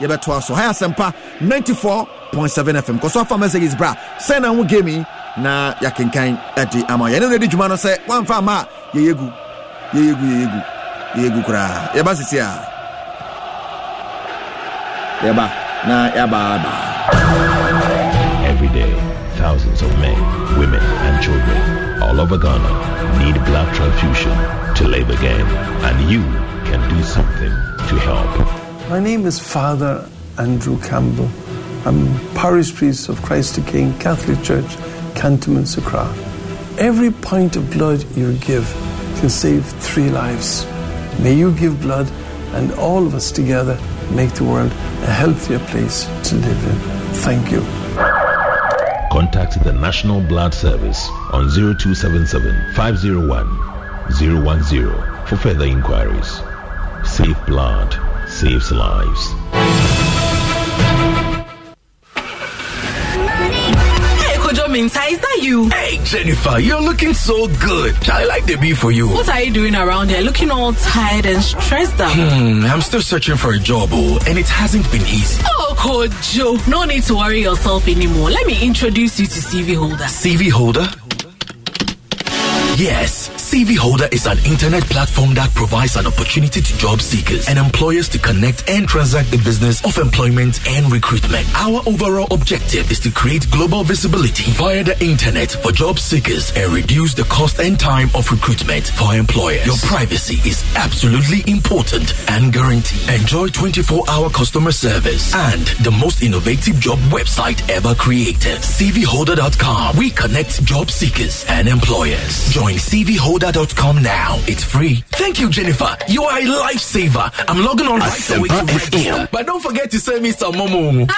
You bet twice. So high Asempa ninety-four point seven F M. Cause so far messages, bra. Send and who gave me na ya kinkain eti amon. Ya nene di jumano say one farmer. Ye yegu, ye yegu, ye yegu, ye yegu kura. Ya basisi ya. Ya ba na ya ba ba. Every day, thousands of men, women, and children all over Ghana need blood transfusion to live again, and you can do something to help. My name is Father Andrew Campbell. I'm parish priest of Christ the King Catholic Church, Cantonment Accra. Every pint of blood you give can save three lives. May you give blood, and all of us together make the world a healthier place to live in. Thank you. Contact the National Blood Service on zero two seven seven, five zero one, zero one zero for further inquiries. Save blood, saves lives. Hey, Kojo Minta, is that you? Hey, Jennifer, you're looking so good. I like the bee for you. What are you doing around here? Looking all tired and stressed out. Hmm, I'm still searching for a job, oh, and it hasn't been easy. Oh. Kojo, no need to worry yourself anymore. Let me introduce you to C V Holder. C V Holder? Yes. C V Holder is an internet platform that provides an opportunity to job seekers and employers to connect and transact the business of employment and recruitment. Our overall objective is to create global visibility via the internet for job seekers and reduce the cost and time of recruitment for employers. Your privacy is absolutely important and guaranteed. Enjoy twenty-four hour customer service and the most innovative job website ever created. C V Holder dot com. We connect job seekers and employers. Join C V Holder dot com now. It's free. Thank you, Jennifer. You are a lifesaver. I'm logging on right away to F M. But don't forget to send me some momo.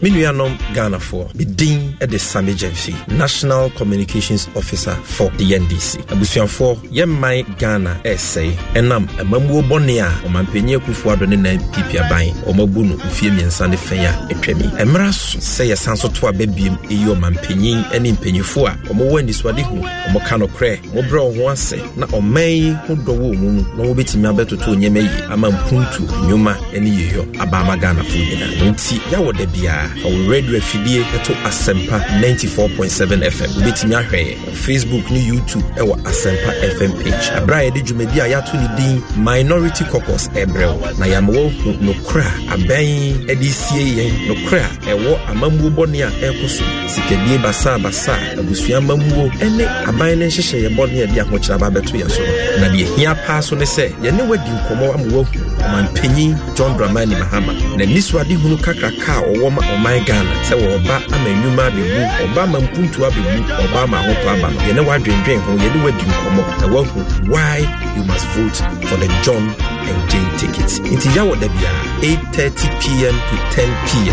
Minuanom Ghana for the Dean at the Sami Jensi, National Communications Officer for the N D C. Abusian for Yemai Ghana essay, Enam, a Mamu Bonia, or Mampenia Kufuadon and Pipia Bain, or Mobunu, Femian Sandy Faya, a Tremi. Emras say a sanso to a baby, Eo Mampeni, and Impenifua, or Mowendi Swadihu, or Mokano Cray, Mobro Wanse, not or May, Hudowu, no bit in Mabeto to Yeme, Amam Puntu, Numa, and Eo, Abama Ghana for Yena. See, Yawodebia. Our radio affiliate to Asempa ninety-four point seven F M. Ubetimi ahwe Facebook ni YouTube ewa Asempa F M page. Abraye de dwumadi ayato ni din Minority Caucus Ebrel. Na yamwo no kra aben edisie yen no kra ewo amamwo bone a ekoso. Sikadie basa basa abusua mamwo ene aban ne hyehye ye bone ade ahokyra ba beto ye so. Na de hia pa so ne se ye ne wadi nkomo amwo manpanyin John Dramani Mahama. Na niswade hunu kakraka owo ma my Ghana, so Oba Amenuma be boo, Obama Puntua be boo, Obama Hopama, you know what you drink, or you do what you come up. I want why you must vote for the John and Jane tickets. It's Yawadabia, eight thirty p m to ten p m.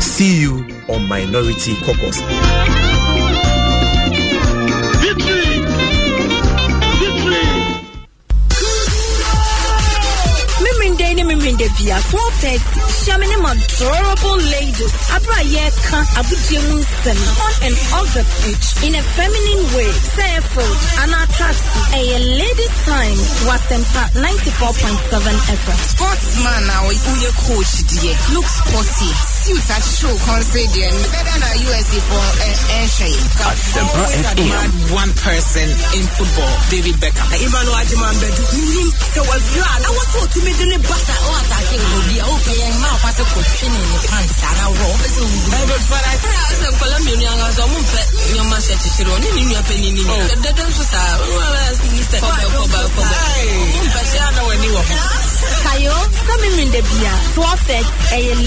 See you on Minority Caucus. Via four peg, shaming adorable ladies. Abra yeka abu jemusen on and off the pitch in a feminine way. Safe and attractive. A lady's time was temper ninety-four point seven effort. Sportsman now your coach dear. Look sporty. Suits are show considered better than U S A for air shade. One person in football, David Beckham. I even know I demand so I was told to me the butter. I think we'll be open and mouth as a question in the pants and a rope. But I try as a Colombian as a move your master to show in your penny. The dancers are Mister Coba. Kayo, coming in the beer, twelve thirty, a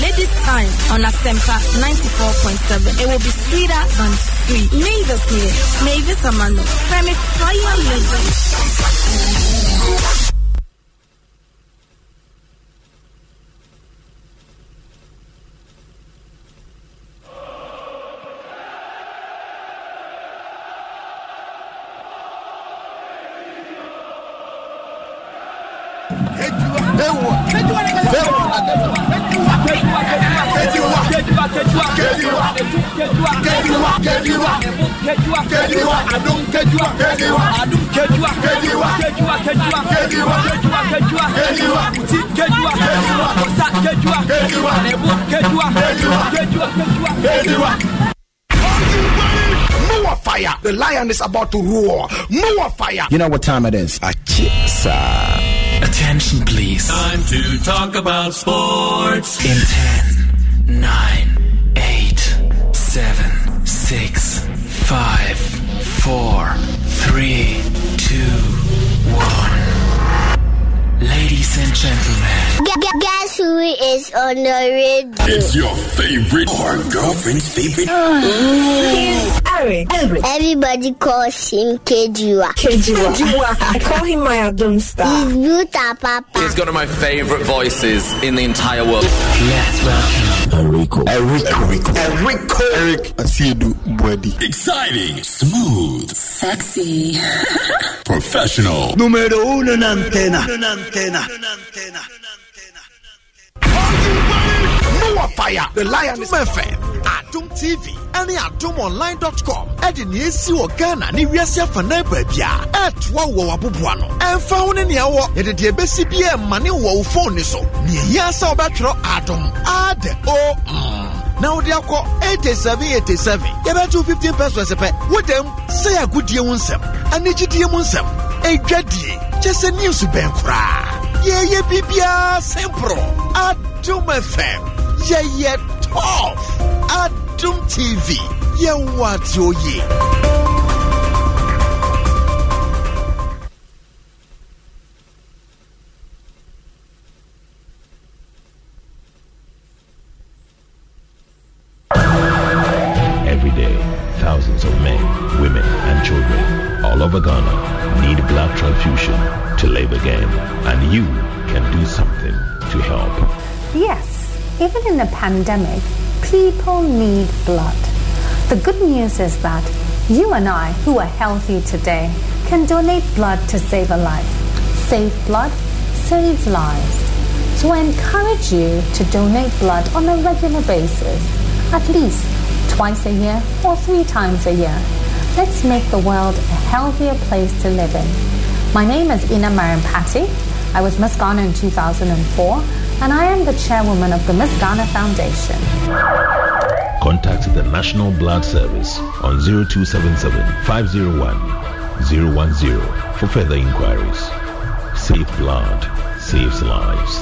lady's time on a Semper ninety-four point seven. It will be sweeter than sweet. Mavis here, Mavis Amano, Sammy Fire Legend. The lion is about to roar. More fire. You know what time it is. Attention, please. Time to talk about sports. In ten, nine, eight, seven, six, five, four, three, two, one. Ladies and gentlemen, guess who is on the radio? It's your favorite or girlfriend's favorite. Oh. Everybody calls him Kejua. Kejua. Kejua. I call him my Adam Star. He's beautiful, Papa. He's one of my favorite voices in the entire world. Let's welcome Erico. Erico. Erico. Eric Asiedu Body. Exciting. Smooth. Sexy. Professional. Numero uno in antena. Uno in antena. Are you ready? Noah Fire. The Lion is F M. Atum T V. any at domonline dot com. Edi ni si wo Ghana ni wiase afana babia. At wa wo wabubuano. Enfa wo ne ne wo. Edi de besi bia mane wo phone ni so. Ni ehia sa obetro adom. Ad o. Now they are called eighty-seven eighty-seven. You bet you fifteen pesos a with them say a good deal on them. And the G D M on them. A dreadie. Just a news bank cry. Yeah, yeah, Bibia Sempro. Adom F M. Yeah, yeah. Off at Doom T V. Yeah, what's your year? Every day, thousands of men, women, and children all over Ghana need blood transfusion to live again, and you can do something to help. Yes. Even in a pandemic, people need blood. The good news is that you and I, who are healthy today, can donate blood to save a life. Save blood, save lives. So I encourage you to donate blood on a regular basis, at least twice a year or three times a year. Let's make the world a healthier place to live in. My name is Ina Marimpati. I was Miss Ghana in two thousand four. And I am the chairwoman of the Miss Ghana Foundation. Contact the National Blood Service on zero two seven seven, five zero one, zero one zero for further inquiries. Save blood, saves lives.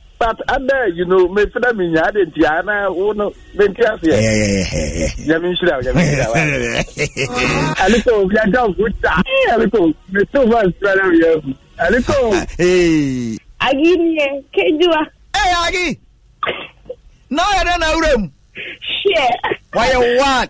But under, you know, Meframina, Diana, Uno, Ventrasia, Yamisha, Yamisha. A little, we are down good. A little, Mister Vastravia. A little, hey, Aggie, Kedua. Hey, Aggie. No, I don't know them. Shit. Why you what?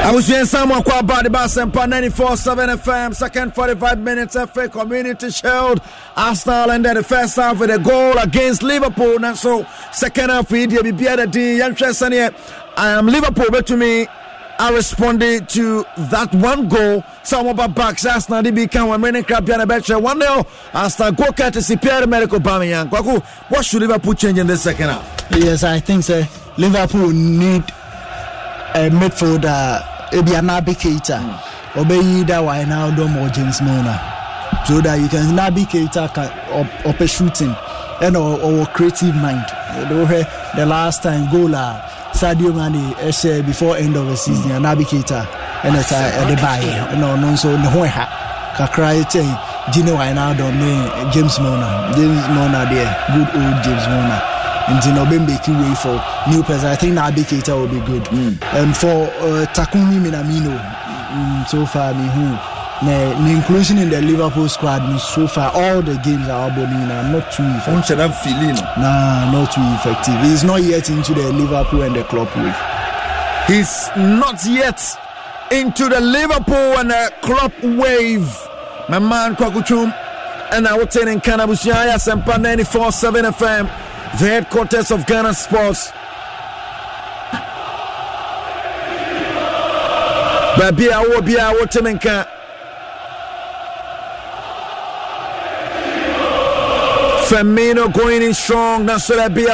I was doing some work about the Asempa ninety-four point seven F M, second forty-five minutes, F A Community Shield. Arsenal ended the first half with a goal against Liverpool. And so, second half, we did be at the young person here. I am Liverpool, but to me, I responded to that one goal. Some of our backs, Arsenal, they became a winning crap. one nil. Arsenal go courtesy Pierre-Emerick Aubameyang. Kwaku, what should Liverpool change in the second half? Yes, I think so. Liverpool need a midfielder. It'll be a Naby Keita. Obey either Wijnaldum or James Milner. So that you can Naby Keita or up a shooting and or, or creative mind. The last time goal Sadio Mane before end of the season, mm. Naby Keita and it's at the buy. No, no, so no one cry Gino Wijnaldum, James Milner. James Milner there, good old James Milner. And you know, making way for new players. I think Naby Keita will be good. Mm. And for uh, Takumi Minamino, mm, so far, me who, the inclusion in the Liverpool squad, me, so far, all the games are not too effective. I'm feeling. Nah, not too effective. He's not yet into the Liverpool and the Klopp wave. He's not yet into the Liverpool and the Klopp wave. My man, Kwakuchum, and I will tell in Kanabushaya, Asempa ninety-four point seven F M. The headquarters of Ghana Sports. Baby, I will be our Temenka. Firmino going in strong. That's what I be.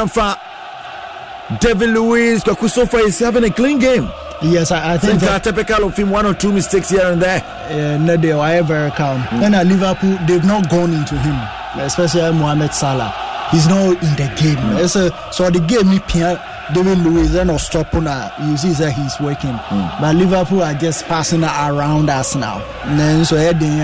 David Luiz, Kaku so far is having a clean game. Yes, I, I think so that typical of him, one or two mistakes here and there. Uh, no, they were ever calm. Mm. And at Liverpool, they've not gone into him. especially Mohamed Salah, he's not in the game. Mm. A, so the game he Pierre, David Luiz and Ostopuna, you see that he's working. Mm. But Liverpool are just passing around us now. And then so heading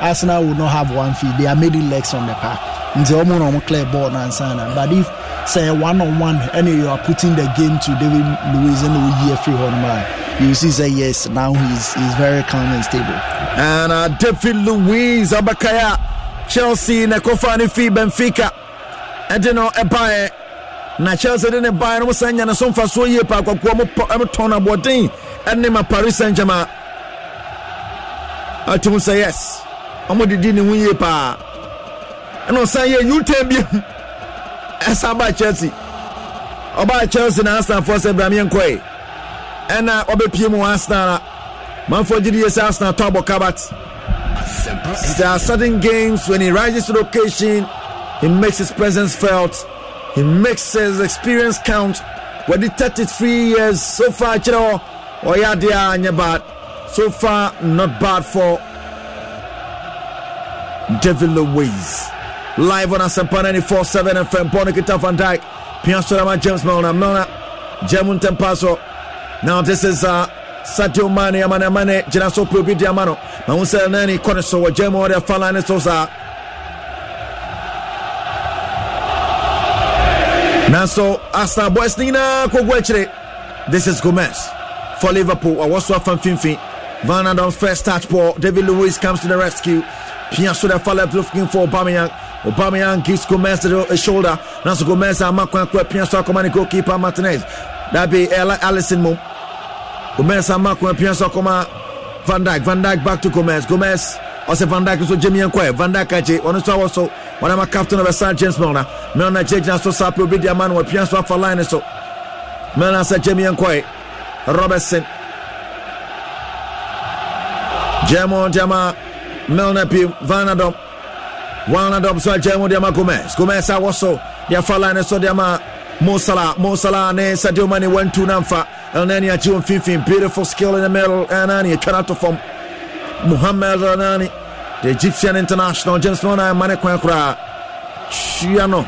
Arsenal will not have one feet. They are making legs on the park. It's almost on clear ball and sana. But if say one on one, and you are putting the game to David Luiz and we hear free on man, you see say yes. Now he's he's very calm and stable. And uh, David Luiz Abakaya Chelsea na kofani fi Benfica. And you know ebae na Chelsea didn't buy no sanya na so faso ye pa kwakwa mo turn about din and name Paris Saint-Germain. I to say yes. Omo di di ni won ye pa. And on Sunday, you tell me, as about Chelsea, about Chelsea and Arsenal for Sebramian Quay, and I obey P M O Arsenal, man for G D S Arsenal, Tabo Kabat. There are certain games when he rises to the occasion, he makes his presence felt, he makes his experience count. We're detected three years so far, you know, Oyadia and Yabat, so far, not bad for David Luiz. Live on Asempa ninety-four point seven F M, Born Kita Van Dijk, Piansorama, James Milner, Milner, Jemun Tempaso. Now this is uh, Sadio Mane, Amane Mane, Jinaso Pubi Diamano, Maunse Nani, Koneso, Jemu Oda Falane Sosa. Now so, Asta Boys Nina, Kogwechre. This is Gomez for Liverpool, Awaswa Fan Finfi. Van Adam's first touch ball, David Luiz comes to the rescue. Piansorama Falef looking for Aubameyang. Aubameyang gives Gomez a shoulder. Now so Gomez and Makwankwe Pianso Akomani goalkeeper Martinez. That be Alisson move. Gomez and Makwankwe Pianso Akoma Van Dijk. Van Dijk back to Gomez. Gomez also Van Dijk also Jamie Nkwe. Van Dijk aje. Ono so also one of my captain of the side James Milner. Milner Jake Naso Sapi obi dia man we Pianso for line so. Milner said Jamie Nkwe. Robertson. Jamon Jama Milner P Van Adam. One and up, so Jemo Diama Gomez. Gomez, I was so. Their Falana, so Diama, Mo Salah, Mo Salah, Ne, Sadio Mane, went to Namfa, El Nania, June fifteen. Beautiful skill in the middle, and Anani, Kanato from Muhammad Anani, the Egyptian international, James Mona, Manekwankra, Shiano,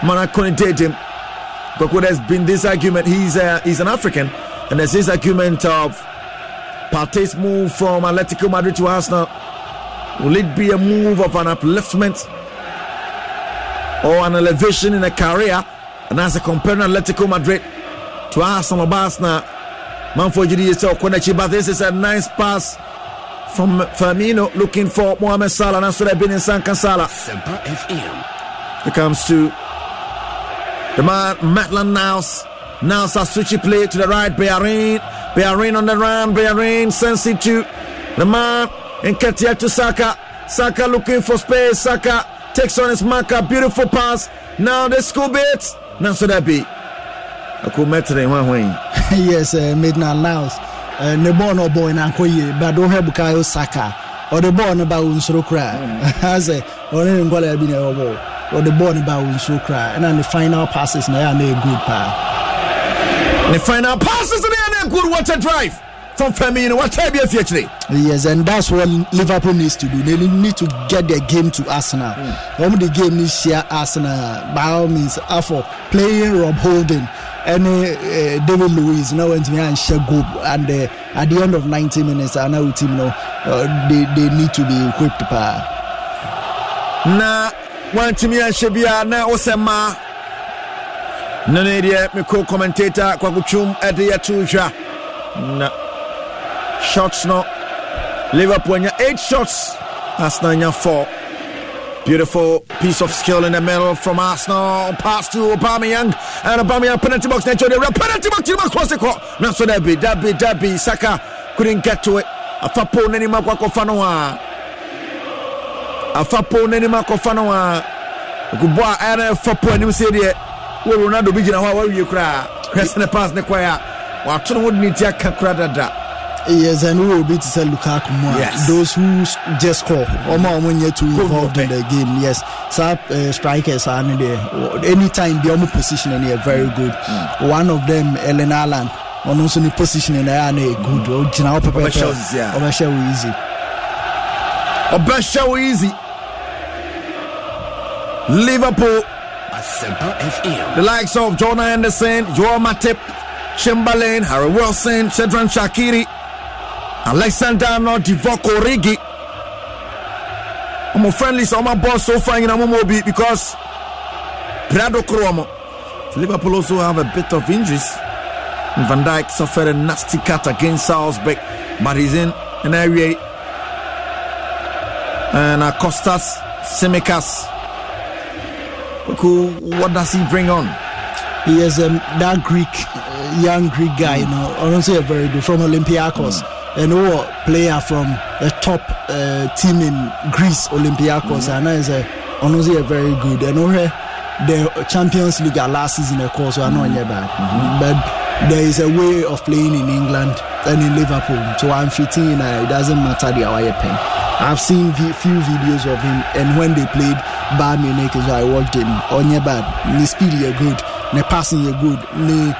Manakoni Dedim. Because there's been this argument, he's, uh, he's an African, and there's this argument of Partey's move from Atletico Madrid to Arsenal. Will it be a move of an upliftment or an elevation in a career? And as a comparing Atletico Madrid to Arsenal Basna, Manfred Jidisa Okonechi, but this is a nice pass from Firmino looking for Mohamed Salah. That's what I've been in San Cansala. It comes to the man Maitland Niles. Niles has switched play to the right. Bellerin, Bellerin on the run. Bellerin sends it to the man. Nketiah to Saka. Saka looking for space. Saka takes on his marker. Beautiful pass. Now the school bit. Now so that be. Yes, uh, midnight lounge. The ball no boy na koye, but don't have Bukayo Saka. Or the ball no ba unsro cry. I say, or then go be na ball. Or the ball no ba unsro cry. And then the final passes na ya na good pa. The final passes na ya na good. What a drive from Firmino. What type of actually? Yes, and that's what Liverpool needs to do. They need to get their game to Arsenal. Mm. When the game is here, Arsenal, by all means, after playing Rob Holding and uh, David Luiz, now went to and share group. And uh, at the end of ninety minutes, I know team now uh, they they need to be equipped. Now, one to me and Shebia now Osama. No need yet. My co-commentator Kwakuchum Adia Tuja. No. Shots now. Liverpool nya eight shots. Arsenal nya four. Beautiful piece of skill in the middle from Arsenal. Pass to Aubameyang and Aubameyang penalty box. Nature penalty box. Penalty box. Cross. Now so that be that be that be. Saka couldn't get to it. Afapo neni makwa kofanoa. Afapo neni makwa kofanoa. Kubwa ana afapo ni msiri. Ronaldo bijina wa wa yekra. Kwese ne pass ne kwaya. Wa tunu wodi ni tia kakra dada. Yes, and who will be to say Lukaku more? Yes. Those who just score. Oma omonye to involved in the game. Yes, sub uh, strikers are in there. Anytime they are position and they are very good. Mm. One of them, Ellen Allen, on also in position and they are good. Original paper. Obesha we easy. Obesha we easy. Liverpool. Asempa F M. The likes of Jonah Anderson, Joel Matip, Chamberlain, Harry Wilson, Shedran Shaqiri, Alexander Arnold, Divock Origi. I'm a friendly, so I'm a boss so far in Amomobi because Prado Kromo. Liverpool also have a bit of injuries. Van Dijk suffered a nasty cut against Salzburg, but he's in an area. And Kostas Tsimikas. Cool. What does he bring on? He is um, that Greek, uh, young Greek guy, mm. you know, I don't say a very good, from Olympiacos. Mm. And all player from a top uh, team in Greece, Olympiacos, mm. and I say, I don't say a very good. And all the Champions League last season, of course, so I know you're bad. Mm-hmm. But there is a way of playing in England and in Liverpool. So I'm fitting in, uh, it doesn't matter the hour you pay. I've seen v- few videos of him, and when they played Bayern Munich, so I watched him. On your bad, the speed is good, the passing is good, the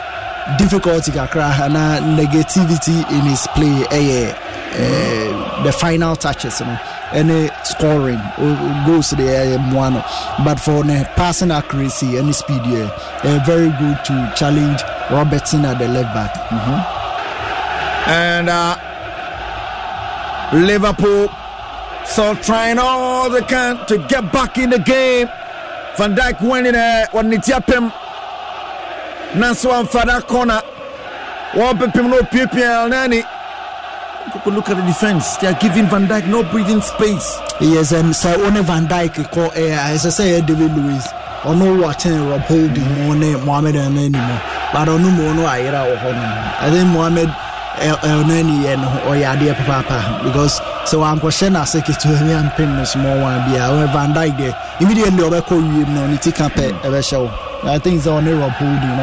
difficulty and the negativity in his play, eh, eh, the final touches, you know, and the scoring goes to the eh, Mwano. But for the passing accuracy and the speed, yeah, eh, very good to challenge Robertson at the left back. Mm-hmm. And uh, Liverpool. So trying all they can to get back in the game. Van Dijk went in there. When it happened, Nansu and Fada corner. One pepim no P P L Nani. Look at the defense. They are giving Van Dijk no breathing space. Yes, and so only Van Dijk call air. As I say, David Luiz. I know what Rob Holding on Mohamed anymore. But I don't know no Aira or Honor. I think Mohamed Elneny and Oyadia Papa because. So I'm questioning as a kid to me and pin this more one beer. However, Van Dijk there immediately over call you no need to camp a show. I think it's on the Rob Holding.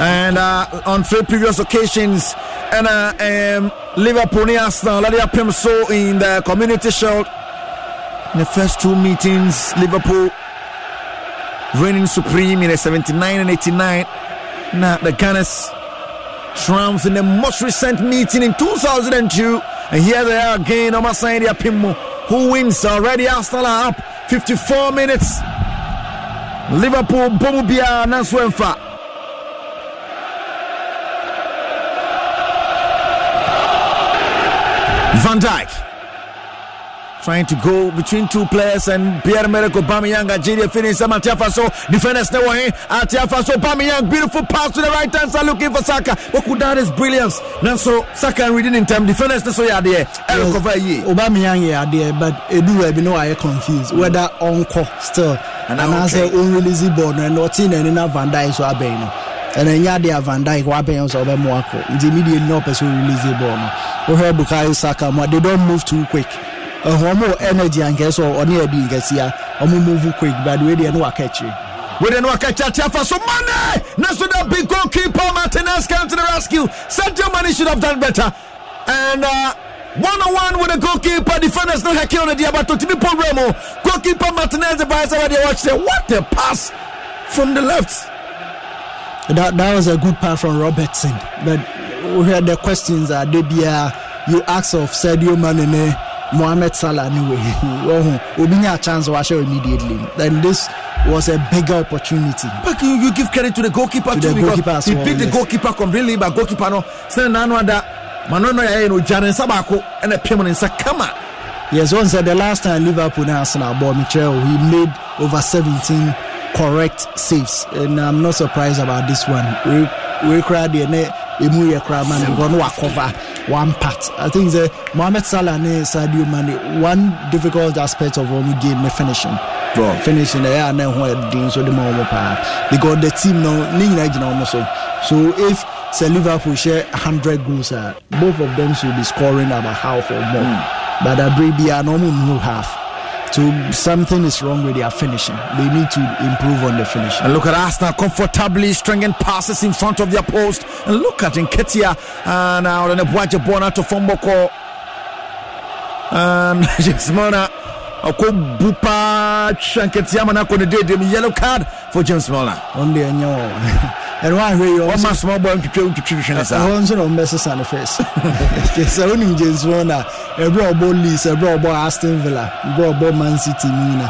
And uh, on three previous occasions, and uh, um, Liverpool and Arsenal let them so in the Community Shield. In the first two meetings, Liverpool reigning supreme in the seventy-nine and eighty-nine. Now the Gunners triumph in the most recent meeting in two thousand two. And here they are again. I'm saying the Pimmo who wins already. Arsenal are up fifty-four minutes. Liverpool, Bomubia, Nanswenfa. Van Dijk trying to go between two players and Pierre-Emerick Aubameyang. Ajiri finishes. Matia Faso defenders never in. Matia Faso Aubameyang beautiful pass to the right hand side looking for Saka. Okudan is brilliant. So Saka reading in time defenders so yeah there. Yes, Aubameyang yeah there, but it do we know I confused whether Onko still and I say unrelease ball and not in and Van Dijk so abeno. And then yeah, they are Van Dijk, Wabens or Moako. The media no person release the ball. We heard Bukayo Saka, but they don't move too quick. A homo energy and guess or near being gets here. I'm move quick, but we didn't know catch you. We didn't know catch you for some money. Now should have been goalkeeper Martinez come to the rescue. Sadio Mane should have done better. And uh, one-on-one with the goalkeeper, defenders not hacking on the about to be problem. Goalkeeper Martinez the vice over there watch there. What a pass from the left. That that was a good pass from Robertson. But we heard the questions are they be uh, you ask of Sadio Mane. Mohamed Salah anyway. We didn't have a chance to show immediately. Then this was a bigger opportunity. But you, you give credit to the goalkeeper to too the because goalkeeper he picked the goalkeeper completely, but goalkeeper no. So now no that Manono ya no Jaren Sabako and a permanent Sakama. Yes, once the last time Liverpool and Arsenal bought Michel, he made over seventeen correct saves, and I'm not surprised about this one. We we cried the net. Emu Yakraman and Gonwa cover one part. I think the Mohamed Salah and Sadio Mane, one difficult aspect of one game, the finishing. Bro. Finishing the air and then what doing so the more power. Because the team now need almost. So if say Liverpool share one hundred goals, uh, both of them should be scoring about half or more. Mm. But I believe they are normal no half. So something is wrong with their finishing. They need to improve on the finishing. And look at Arsenal comfortably stringing passes in front of their post. And look at Nketiah and now the Nebuaje Bona to Fomboko and James Milner. Okobupa Nketiah Manako the day the yellow card for James Milner. On the Nyo. And why we also one small boy to play to tradition as I want to messes on the face. Yes, I only James Warner, a bro boy Leeds, a bro boy Aston Villa, bro boy Man City, Mina,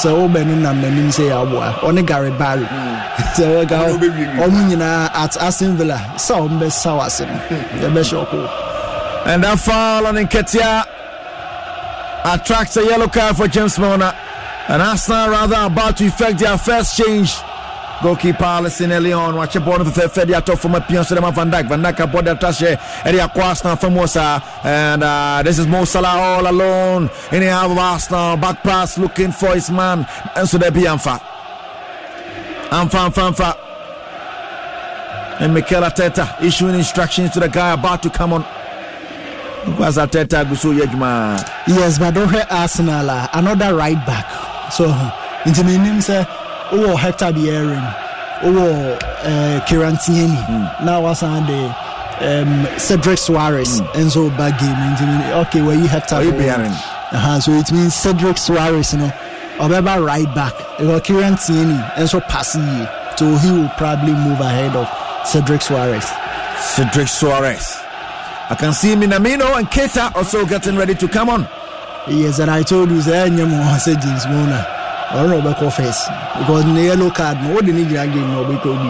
So old men and men say, on a Gary Barry. So I got Omina at Aston Villa. So I'm best Sawasin, the best shop. And that foul on Nketiah attracts a yellow card for James Milner. And Arsenal rather about to effect their first change. Goalkeeper Alisson early on. Watch a ball of the third third. They are top from a Pierre Van Dijk. Van Dijk bought their touch here. Eddie Nketiah from Mosa. And uh, this is Mo Salah all alone. In the half of Arsenal. Back pass looking for his man. And so there be Anfa. Anfa, Anfa, Anfa. And Mikel Arteta issuing instructions to the guy about to come on. Because Arteta Gusu Yejma. Yes, but don't hurt Arsenal. Uh, another right back. So, into my name, sir. Oh, Hector Bellerin. Oh, uh, Kieran Tierney. Mm. Now was on the um, Cedric Soares. Mm. And so bad game. And, okay, well, you Hector Bellerin. Uh-huh, so it means Cedric Soares, you know. Obeba right back. It was Kieran Tierney. And so passing. So he will probably move ahead of Cedric Soares. Cedric Soares. I can see Minamino and Keita also getting ready to come on. Yes, and I told you, sir, I said James Milner. I don't know about confess because the yellow card. What do you need that game? No, we could be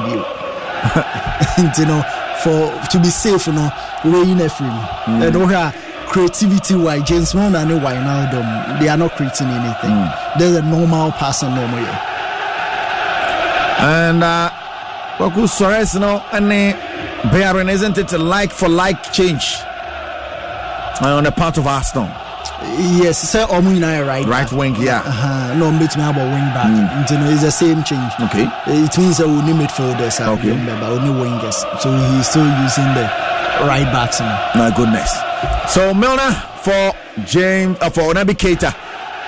you know, for to be safe, you know, we're in a free. They don't have creativity. Why James Milner and why now them? They are not creating anything. Mm. There's a normal person normally. And uh, Bukayo Saka, you know, and Bellerin, isn't it a like for like change on the part of Arsenal? Yes, say Omuna right. Right back. Wing, yeah. Uh-huh. No, I'm betting about wing back. Mm. You know, it's the same change. Okay. It means that we need midfielders. I okay. Remember, only wingers. So he's still using the right backs. You know. My goodness. So Milner for James, uh, for Naby Keita.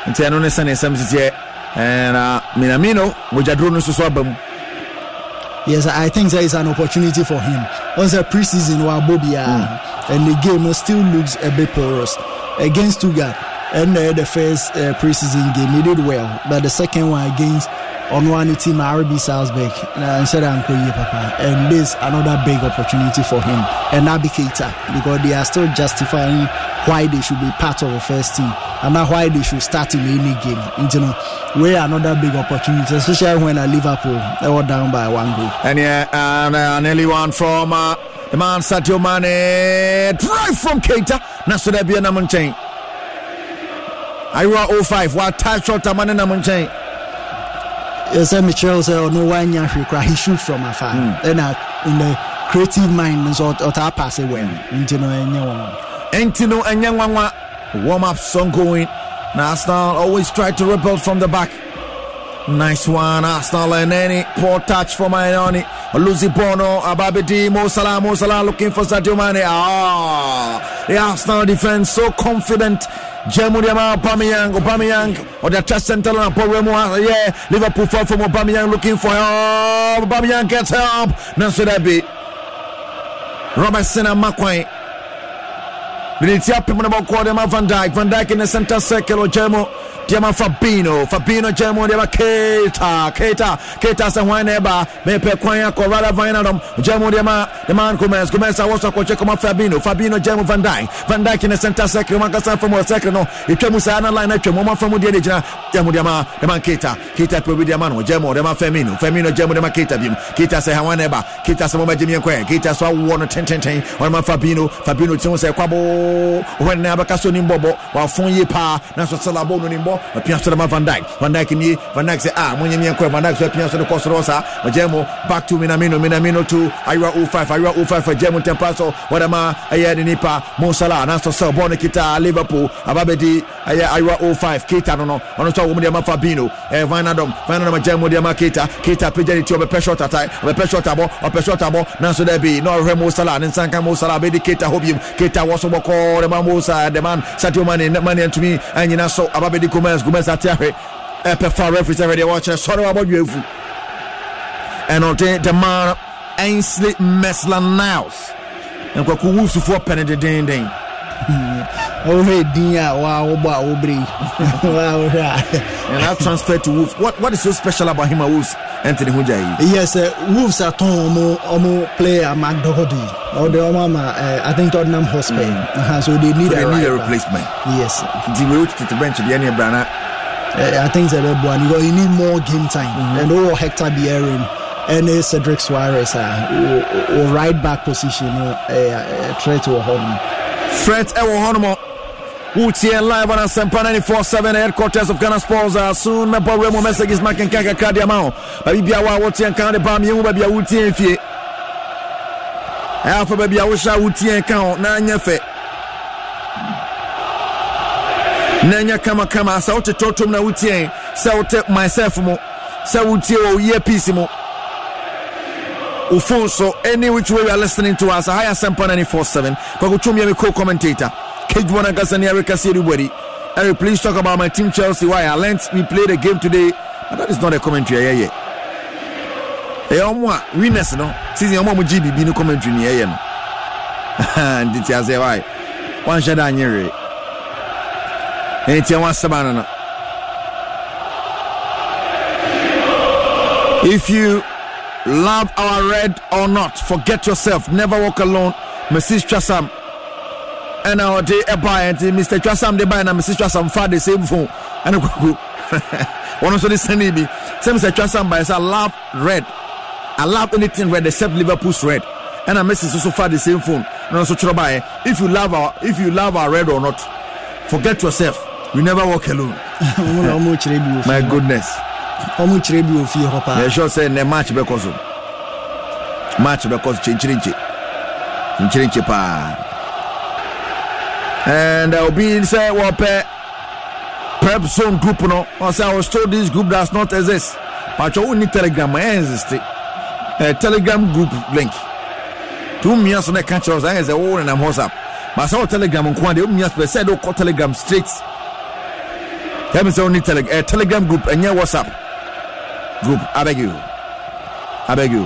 And say I don't understand here. And uh, Minamino, which I don't know so. Yes, I think there is an opportunity for him. Once the preseason was Bobia, mm. and the game still looks a bit porous. Against Stuttgart, and uh, the first uh, preseason game, he did well. But the second one against Onwani team, R B Salzburg, and said, Uncle Papa. And this another big opportunity for him, and Naby Keita, because they are still justifying why they should be part of the first team, and not why they should start in any game. You know, we are another big opportunity, especially when at Liverpool, they were down by one goal. And yeah, and uh, an early one from... Uh The man Sadio Mane drive from Keita. Now should there be a Namunchain. I were oh five. What touch shot a man in Namunchain? Yes, I'm Michel say no one Africa. He shoots from afar. Mm. Then uh, in the creative mind so or tap pass away. Entino Enyanwa. Entino Enyanwa. Warm up song going. Now Arsenal always try to rebuild from the back. Nice one, Arsenal and any poor touch for Mayanoni. Lucy Bono, Ababidi, Mo Salah, Mo Salah looking for Sadio Mane. Ah, the Arsenal defense so confident. Jemu Diama, Aubameyang, Aubameyang, or the touch center on Porremo. Yeah, Liverpool fall from Aubameyang looking for help. Aubameyang gets help. Nansudabi, Robertson and McQuain. Militia Pimonabo Quadema Van Dijk, Van Dijk in the center circle or Jemu. Diama Fabinho, Fabinho Jemo Diama Keita, Keita, Keita Sanwaneba, Mepe Kwanya Korada Vainadom, Jemo Diama, the man Gomez, Gomez I was a coach come Fabinho, Fabinho Jemo Van Dijk, Van Dijk in the center circle, Makasa from second no, it came with another line at Jemo from the original, Jemo Diama, the man Keita, Keita Pubi Diamano, Jemo, the man Firmino, Firmino Jemo Diama Keita Bim, Keita Sanwaneba, Keita Sanwama Jimmy Kwe, Keita Sanwana Ten Ten Ten, one man Fabinho, Fabinho Jemo Kwabo, when Nabakaso Nimbobo, while Fonye Pa, Naso Salabo Nimbo. A Piazza Van Dijk, Van Dijk in ye, Van Dijk say, ah, when you Van Dijk say Piazza Costa Rosa, a Jemo back to Minamino, Minamino to Ira oh five, Ira oh five for Jemo Tempaso, Wadama, Ayad Nipa, Mo Salah, Naso Sir, Bonakita, Liverpool, Ababedi, Ira oh five, Keita, no, no, on the top of Diama Fabinho, Vanadom, Vanadom, Jemo Diama Keita, Keita, Pidget to a Pesho Tatai, a Pesho Tabo, a Pesho Tabo, Naso Debi, no Remo Salah, and Sanka Mo Salah, Bedi Keita, Hobium, Keita was over called the Mamosa, the man, Sadio Mane, Mane to me, and Yinaso, Ababedi. Gomez, Gomez at Terry, Epifa referees every day watching. Sorry about you. And on the man Ainsley Meslan Niles. And Kwaku Wusu for Penny the Ding Ding. Oh, hey, Dia, wow, wow, wow. And I transferred to Wolves. What, what is so special about him, Wolves, Anthony Hujai? Yes, uh, Wolves are Tom Omo player, Mark Doherty. Or the Omama, uh, I think Tottenham Hotspur. Mm. Uh-huh, so they need, so they a, need a replacement. Yes. The route to the bench of the Brana. uh, I think Zedebwa, you, you need more game time. Mm-hmm. And oh, Hector Bellerin and uh, Cedric Soares uh, or, or right back position uh, uh, threat to a home. Threat to a home. Utiel live on Asempa ninety-four point seven headquarters of Ghana Sports. Uh, soon, my boy Remo message is making Kaka Kadiamao. Baby Biawa, Utiel County, Bamiu, Baby Utiel Fie. Alpha Baby Awasha Utiel Count, Nanyafe. Nanya Kama Kama, Saute Totum na Utiel, Saute myself mo, Sautio Ye Pisimo. Ufonso, any which way you are listening to us, I Asempa ninety-four point seven. Kakutumia co commentator. Eric, please talk about my team Chelsea. Why I learned we played a game today, but that is not a commentary. Yeah, yeah. Hey, I'm one winners, no. Since I'm one with G B B, no commentary. Yeah, yeah. And it is why one shot on your head. And it's one sabana. If you love our red or not, forget yourself. Never walk alone. Message Chasam. And our day a buy and Mister Trasam de buy and Missus Trasam for the same phone and a cuckoo. One of the same baby. Same Mister Trasam buys. I love red. I love anything red except Liverpool's red. And I message also for the same phone. And also try buy. If you love our, if you love our red or not, forget yourself. You never walk alone. My goodness. How much review of your papa? They sure say ne match because match because change change change pa. And I will be inside well, prep zone group. No, I say I was told this group does not exist. But you need telegram. I exist. A telegram group link. Two millions on the country. I say oh, and I'm WhatsApp. But I saw telegram on Kwanda. Two millions. They said don't call telegram straight. That means I only telegram. A telegram group and your WhatsApp group. I beg you. I beg you.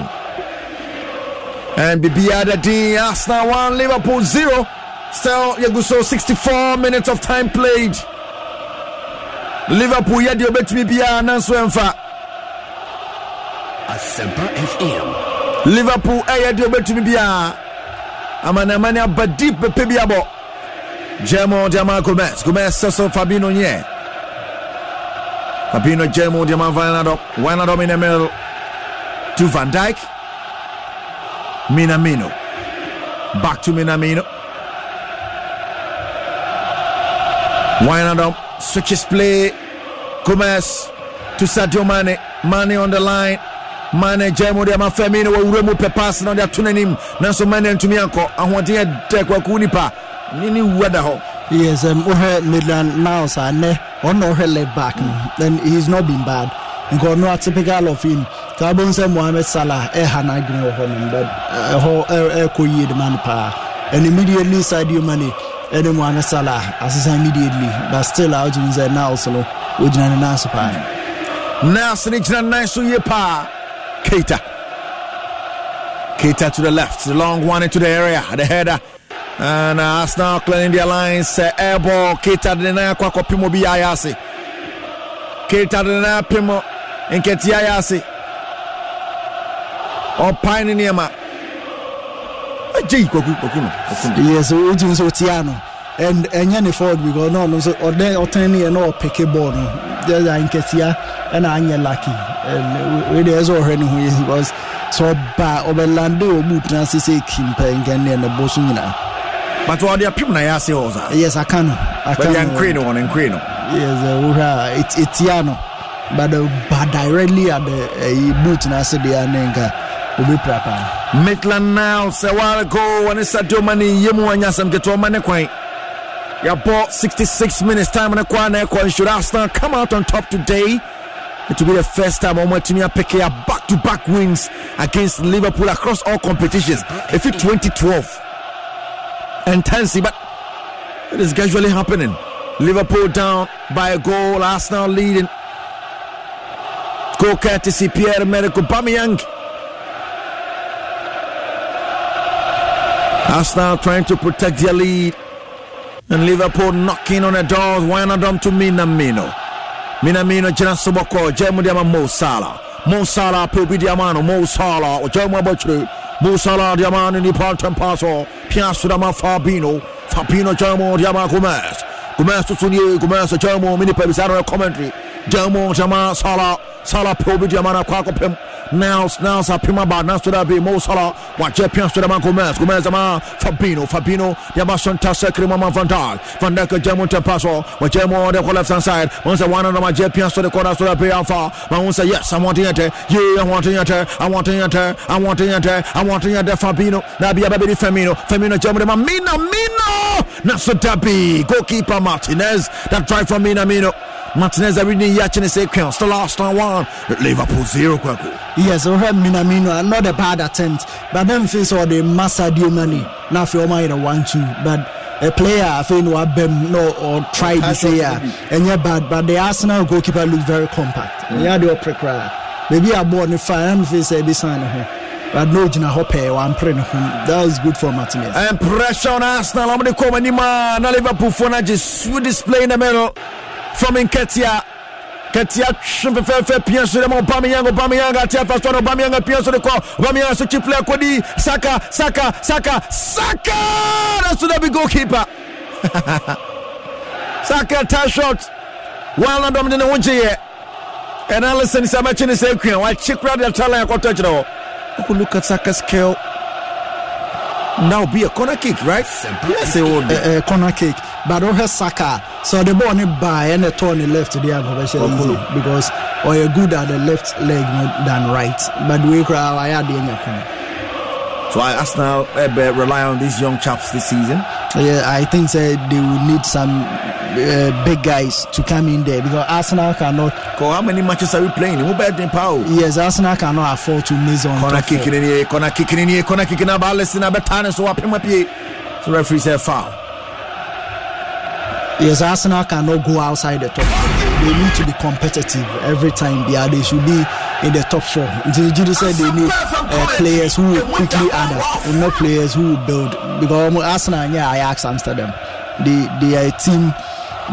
And the other day, Arsenal one, Liverpool zero. Still, Yaguso, sixty-four minutes of time played. Liverpool, Yadio Betwibia, Nansu Enfa. Asempa F M. Liverpool, Yadio Betwibia. Amanamania, Badip, Pebiabo. Germo, Germo, Gomez. Gomez, Sasso, Fabinho, Nye. Fabinho, Germo, Germo, Vanadop. Vanadop in the middle. To Van Dijk. Minamino. Back to Minamino. Wijnaldum switches play. Gomez to Sadio Mane. Mane on the line. Mane Jemo de Mafemino Uremu Pepas on their tunanim. Nanso Mane and Tumianko. And what dear Dekwakunipa. Nini Wadaho. Yes, um Uhe Midland now Sane on her left back. Then he's not been bad. And got no typical of him. Kabonse Mohamed Salah eh Hanagino Honom, but uh ho er koye the man pa. And immediately Sadio Mane. Any Mohamed Salah as immediately, but still out in the now so we didn't announce pa. Now Cedric Soares to Yepa Keita. Keita to the left, the long one into the area, the header, and uh, Arsenal clearing the lines. Uh, air ball. Keita de na kwa kopimo bi ayase. Keita de na pimo Nketiah ayase. On pine near ma. Yes, so it's Otiano and and any Ford because no, no, so or then or Tony and all pick a ball. There's Nketiah and Anya Lucky, and we there's all her who is was so bad over Lando, Mutnasi, Kimpa, and Gandhi and the Bosuna. But what are your people? I ask you, yes, I can. I can. And Crino and Crino, yes, it's Otiano, but directly at the Mutnasi, the Ananga. Midland now, a while ago, and it's a Domani, Yemu and Yasam get to Manakwain. You bought sixty-six minutes time on a Kwanakwan. Should Arsenal come out on top today? It will be the first time on my team picking up back to back wins against Liverpool across all competitions. If it's twenty twelve and Tansy, but it is gradually happening. Liverpool down by a goal, Arsenal leading. Goal courtesy Pierre-Emerick Aubameyang. Arsenal trying to protect their lead. And Liverpool knocking on the doors. Wijnaldum to Minamino. Minamino, Jena Soboko, Jemu Diama, Mo Salah. Mo Salah, Pupi Diamano, Mo Salah, Jemu Abotre, Mo Salah, Diamano, in the part and pass, Piasudama, Fabinho, Fabinho, Jemu Diama, Gomez. Gomez to Sunye, Gomez to Jemu, Mini Pebisano, commentary. Demo Jama Salah Salah Probe Jamana Kwakopim. Now, now, Sapima Bad, now stood up be Mo Salah, what Japan stood among Gomez, Gomez, Fabinho, Fabinho, Yabashan Tasakri, Mama Van Dijk, Van Dijk, Jemon Tempaso, what Jemon, the left hand side, once I want to know my Japan stood the corner, stood up be Alpha, I won't say yes, I want to enter, yeah, I want to enter, I want to enter, I want to enter, I want to enter Fabinho, Naby Ababidi Firmino, Firmino, Jemon, Mina, Mino, now stood up be goalkeeper Martinez, that drive from Minamino. Martinez are reading Yachin sequence, the last one, Liverpool zero. Yes, I heard Minamino, not a bad attempt, but then face all the Sadio Mane. Now, if you're mine, one, two, but a player, I think, no, or try this year, and yeah, bad, but the Arsenal goalkeeper look very compact. Mm. Yeah, they were pre maybe I bought the fan face a bit sign of but no, Gina Hoppe, I'm praying. That was good for Martinez. And pressure on Arsenal, I'm going to come anymore. Now, Liverpool for now, just display in the middle. From Nketiah, Nketiah, Fefe Pienso, Aubameyang, Aubameyang, Atia Pastor, Aubameyang, Pienso, the call, Aubameyang, so cheap player, Kodi, Saka, Saka, Saka, Saka, that's to the big goalkeeper. Saka, tie shot, one and dominant one J. And Alisson is a match in the same queen. Why cheap rather than a touch now? Look at Saka's skill. Now be a corner kick, right? Yes, a, a corner kick. But over Saka, so the ball need by and the turn the left to the Ababashele because or you're good at the left leg than right. But we crowd I had the end. So I ask now, uh, rely on these young chaps this season. Yeah, I think uh, they will need some uh, big guys to come in there because Arsenal cannot. How many matches are we playing? Who better than Paul? Yes, Arsenal cannot afford to miss on. Corner kicking in here, corner kicking in here, corner kicking up. Listen, I bet Tanis will up him up here. So referee said foul. Yes, Arsenal cannot go outside the top four. They need to be competitive every time. They are. They should be in the top four. Gigi said they need uh, players who will quickly add up and not players who will build. Because Arsenal, yeah, Ajax Amsterdam, they, they are a team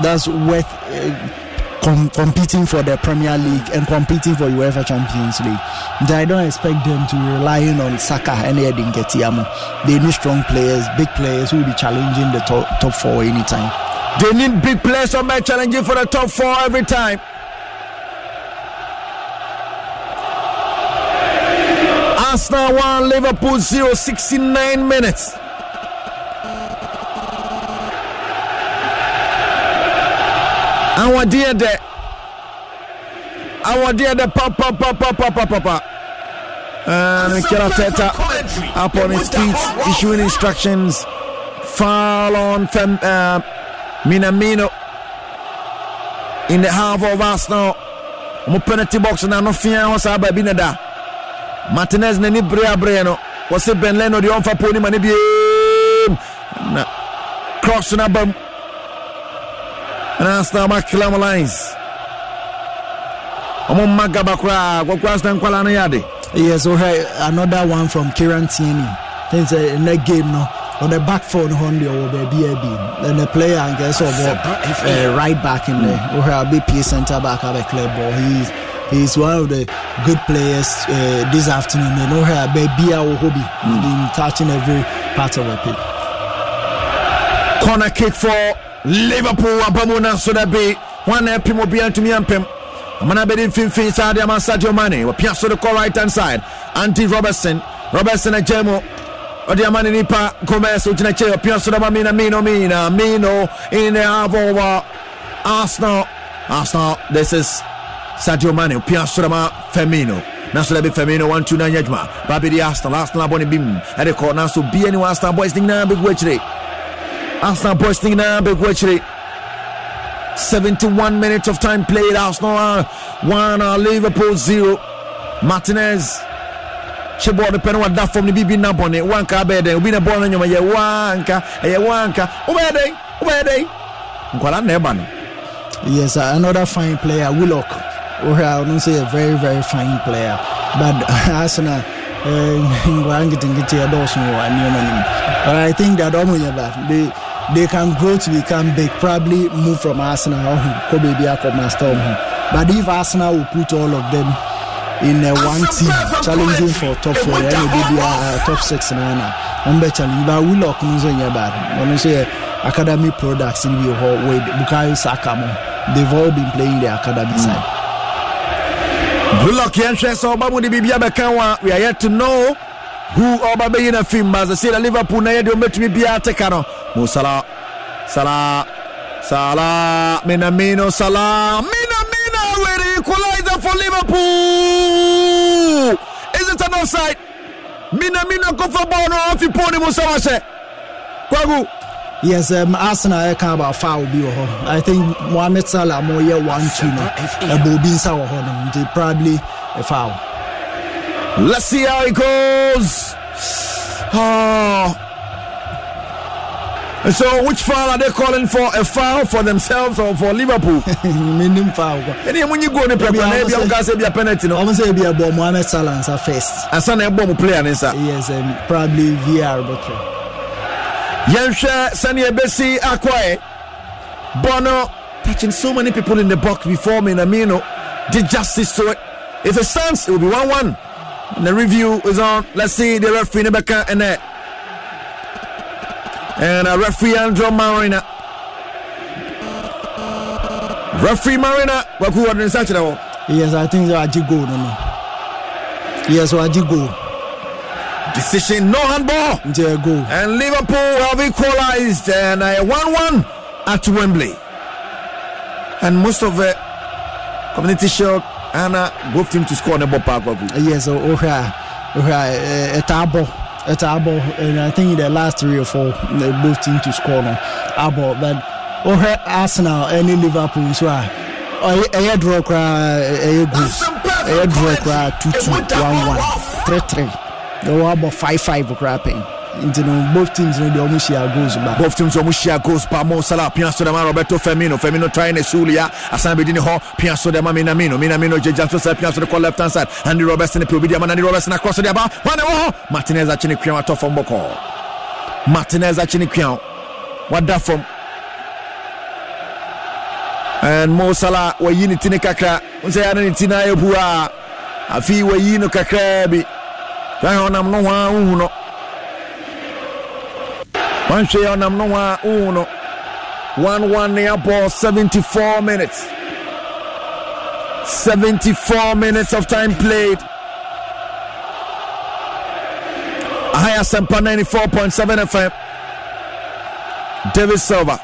that's worth uh, com- competing for the Premier League and competing for UEFA Champions League. I don't expect them to rely on Saka and Eddie Nketiah. They need strong players, big players who will be challenging the top, top four anytime. They need big players on my challenging for the top four every time. Arsenal one, Liverpool zero, sixty-nine minutes. Our dear de, our dear de, papa, papa, papa, papa, papa. And Mikel Arteta up on his feet, issuing instructions. Foul on Fem, uh, Minamino in the half of Arsenal. Mo penalty box na no fia ho sa ba bi na da. Martinez na ni brea brea no. Wo se Ben Leno de on fa poni mane bi. Na cross na bam. And Arsenal mark clam lines. Omo magaba kra gwagwa Arsenal kwala na yade. Yes, so here another one from Kieran Tierney. There's a in that game no. On the back phone, Honda or the B A B, then the player, I guess, or uh, right back in there, or a B P centre back, have a clear ball. He's he's one of the good players uh, this afternoon. They know her baby, our hobby, in touching every part of the pitch. Corner kick for Liverpool. Abamuna Sodabe, one happy mobile to me and Pim. Manabedin Finfin Sadia Sadio Mane, or Piazza the call right hand side. Andy Robertson, Robertson and Jemo. Odiamani nipa Gomez uchinacheo Pienso dama mina mino mina mino in the half over Arsenal. Arsenal, this is Sadio Mane Pienso dama Firmino. Nasu lebi Firmino one two nine yajma. Babi di Arsenal Arsenal aboni bim. Ede ko nasu bi eni Arsenal boys ding na big wechre. Arsenal boys ding na big wechre. seventy-one minutes of time played. Arsenal one Liverpool zero. Martinez. She bought the penalty that from the B B Nabone. One car bed, we been born in your year. One car, a one car. Where they? Where they? Yes, another fine player, Willock. Or I don't say a very, very fine player. But Arsenal, I'm getting it here. But I think that they they can grow to become big. Probably move from Arsenal. Kobe Biako Master. But if Arsenal will put all of them in uh, one team challenging for top four, and maybe they are uh, top six now. I'm better challenging, but we lock Muzo in your bad. When you say academy products in your hall with Bukayo Saka, they've all been playing their academy side. We are yet to know who Aubameyang film as I say the Liverpool na yedi ometu bi bia tekano Mo Salah Salah Salah Minamino Salah Minamino with equalizer for Liverpool. Is it an offside? Minamino go for ball no off ipone Mo Salah she Kwagu. Yes, um, Arsenal I can about foul bi ho. I think Mohamed Salah mo ye one two no. E bo bi nsa wo ho no. They probably a foul. Let's see how it goes. Oh. And so, which foul are they calling for? A foul for themselves or for Liverpool? Minimum foul. Any when you go to play, maybe I'm gonna say be a penalty. I'm gonna say be a bomb. Mohamed Salah answer first. And so they bomb player answer. Yes, um, probably V R arbiter. Yemsha Sanye Bessi Akwae. Bono touching so many people in the box before Minamino did justice to it. If it stands, it will be one-one. And the review is on. Let's see the referee Nebeka and that. And a referee Andrew Marina. Referee Marina. What who was in the Yes, I think they are Jigo. No, no. Yes, they are Jigo. Decision no handball. Jigo. And Liverpool have equalized and a one-one at Wembley. And most of the community shield. Anna both team to score on the ball park. Yes, oh, oh, yeah. Oh, yeah. Uh, at Abo, at Abo, and I think in the last three or four, they both team to score on Abo. But oh, yeah, Arsenal and Liverpool, so I uh, draw cry, a good draw cry, two two, one one, three three. They were about five five crapping. You know, both teams know the Omushia goes back. Both teams Omushia goes back. Mo Salah, Pianso Dema, Roberto Firmino, Firmino trying to Sulia, Asan Bedini Ho, Pianso Dema, Minamino, Minamino, James Milner, Pianso the call left hand side, Andy Robertson, the P O B D, Andy Robertson across the bar, one oh, Martinez actually came out from Boko. Martinez actually came out. What that from? And Mo Salah, we yini tini kakra, unse yani tina yebua, afi we yino kakra bi, kaya onam no wa uno. One share on number one, uno. One one near ball, seventy-four minutes. seventy-four minutes of time played. Higher Sempa ninety-four point seven F M. David Silva.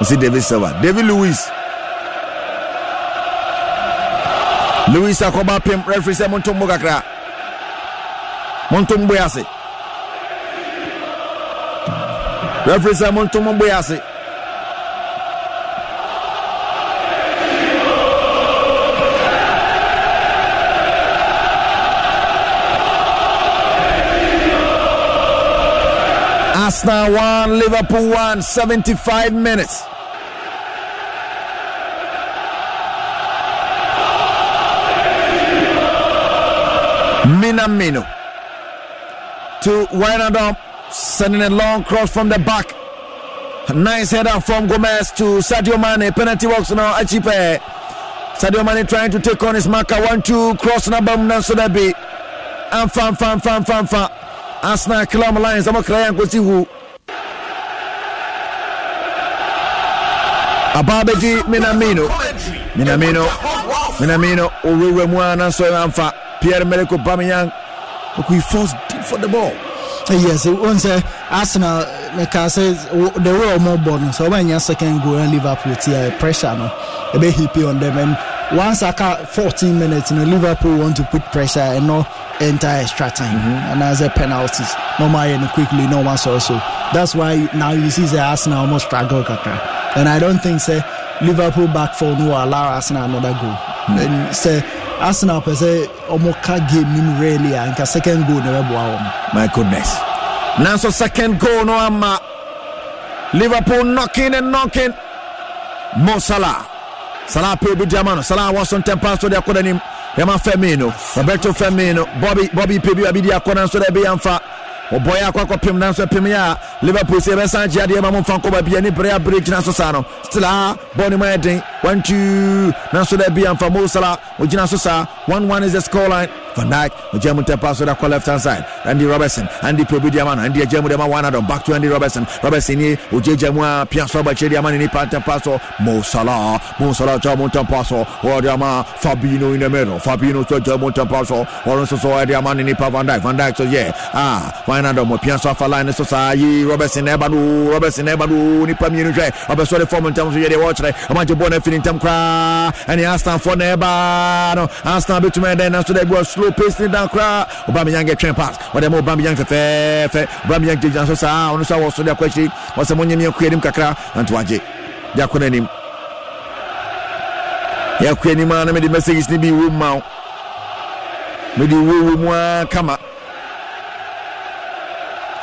You see David Silva. David Luiz. Luiz Akoba Pim, referee said Montumbo Gakra. Montumbo Yase. Referee Simon Tumumboyase. Arsenal one, Liverpool one, seventy-five minutes. Minamino to Wijnaldum. Sending a long cross from the back. A nice header from Gomez to Sadio Mane. Penalty box now. Achipe. Sadio Mane trying to take on his marker. one two. Cross number. So that be. And fan, fan, fan, fan, fan. Arsenal, Clam Lions. I'm a crying. Go see who. Ababeji Minamino. Minamino. Minamino. Uruwe Mwana. So I'm fan. Pierre-Emerick Aubameyang. Look, we forced deep for the ball. Yes, once Arsenal, like I said, they were more born. So when your second goal and Liverpool, it's pressure, no, a bit hippie on them. And once I got fourteen minutes, you know, Liverpool want to put pressure and not enter extra time. Mm-hmm. And as a penalties, no matter quickly, no one's also. That's why now you see the Arsenal almost struggle, Kaka. And I don't think say Liverpool back four will allow Arsenal another goal. Mm-hmm. And say. Arsenal per se almost game really and second goal never boa. My goodness. Now so second goal no ama. Liverpool knocking and knocking. Mo Salah. Salah pay with Diamano. Salah was on ten pass to the Akodanim. Yama Firmino. Roberto Firmino. Bobby Bobby Pibu Abidi Akodan so that be Amfa. O boy Aqua Pim Nanso Pimia. Liverpool seven Sanjia Mamon Fanko by Biani Brea Bridge Nansosano. Still ah Bonnie Madden. one two. Now so there be and for Mo Salah. Ojina Sosa. One one is the scoreline. Van Dijk. Ojamu Tepa so that call left hand side. Andy Robertson. Andy Probi Diamond. Andy Ojamu Diamond one adam. Back to Andy Robertson. Robertson here. Ojamu Piasso Bache Diamond in the pan Tepasso. Mo Salah. Mo Salah Ojamu Tepasso. Ojamu Fabinho in the middle. Fabinho to Ojamu Tepasso. Orange Sosa Diamond in the pan Van Dijk. Van Dijk so yeah. Ah. One adam. Piasso Faline Sosa. Robertson Ebanu. Robertson Ebanu. Nipa Minuje. Robertson the form in terms of the watch. Amaji Bonne Finning Tem Cra. And he asked for Nebano. Arsenal bit to me then. And so they go slow pacing down Cra. Aubameyang get train pass. But them Aubameyang fe fe. Aubameyang did Janso Sa. Onu Sa was so their question. Was a money me create him Kakra and Twaje. They are calling him. They are calling him. And the message is Nibi Wumau. Maybe Wumau Kama.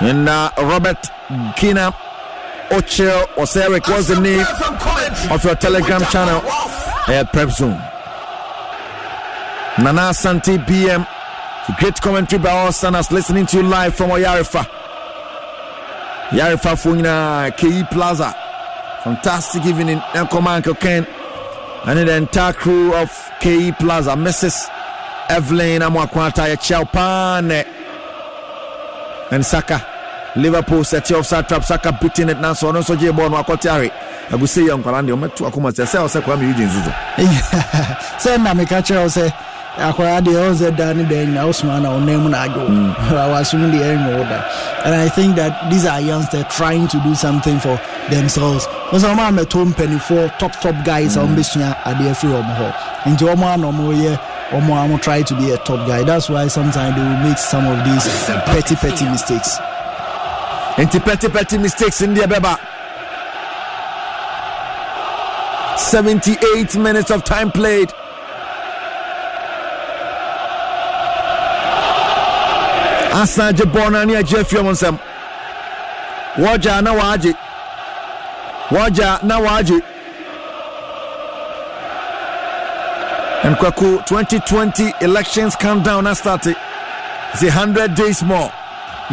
And uh, Robert Kina Ocho Oseric was the name of your Telegram channel at Prep Zoom. Nana Santi P M. Great commentary by all standards listening to you live from Oyarifa. Yarifa Funina K E Plaza. Fantastic evening. Uncle Uncle Ken. And the entire crew of K E Plaza. Missus Evelyn Amwakwata Chalpane. And Saka. Liverpool set off side trap. Saka beating it now. So no so J Bon Wakotari. I would say young Kalandi Ometu Akuma Sell Sakwami Eugene Zuzu. Send Nami Kacha say Aqua de Oze Danny Dane Osman or Nemunago. I was assuming the end order. And I think that these are youngsters trying to do something for themselves. Because I'm a Tom Penny for top top guys on this at the F A Omoho. And Joman or Moye. Omo Amo try to be a top guy. That's why sometimes they will make some of these petty petty mistakes. And petty petty mistakes in the Abeba. seventy-eight minutes of time played. Asa Jebona near Jeff Yomonsam. Waja Nawaji. Waja Nawaji. And Kwaku twenty twenty elections countdown has started. It's one hundred days more.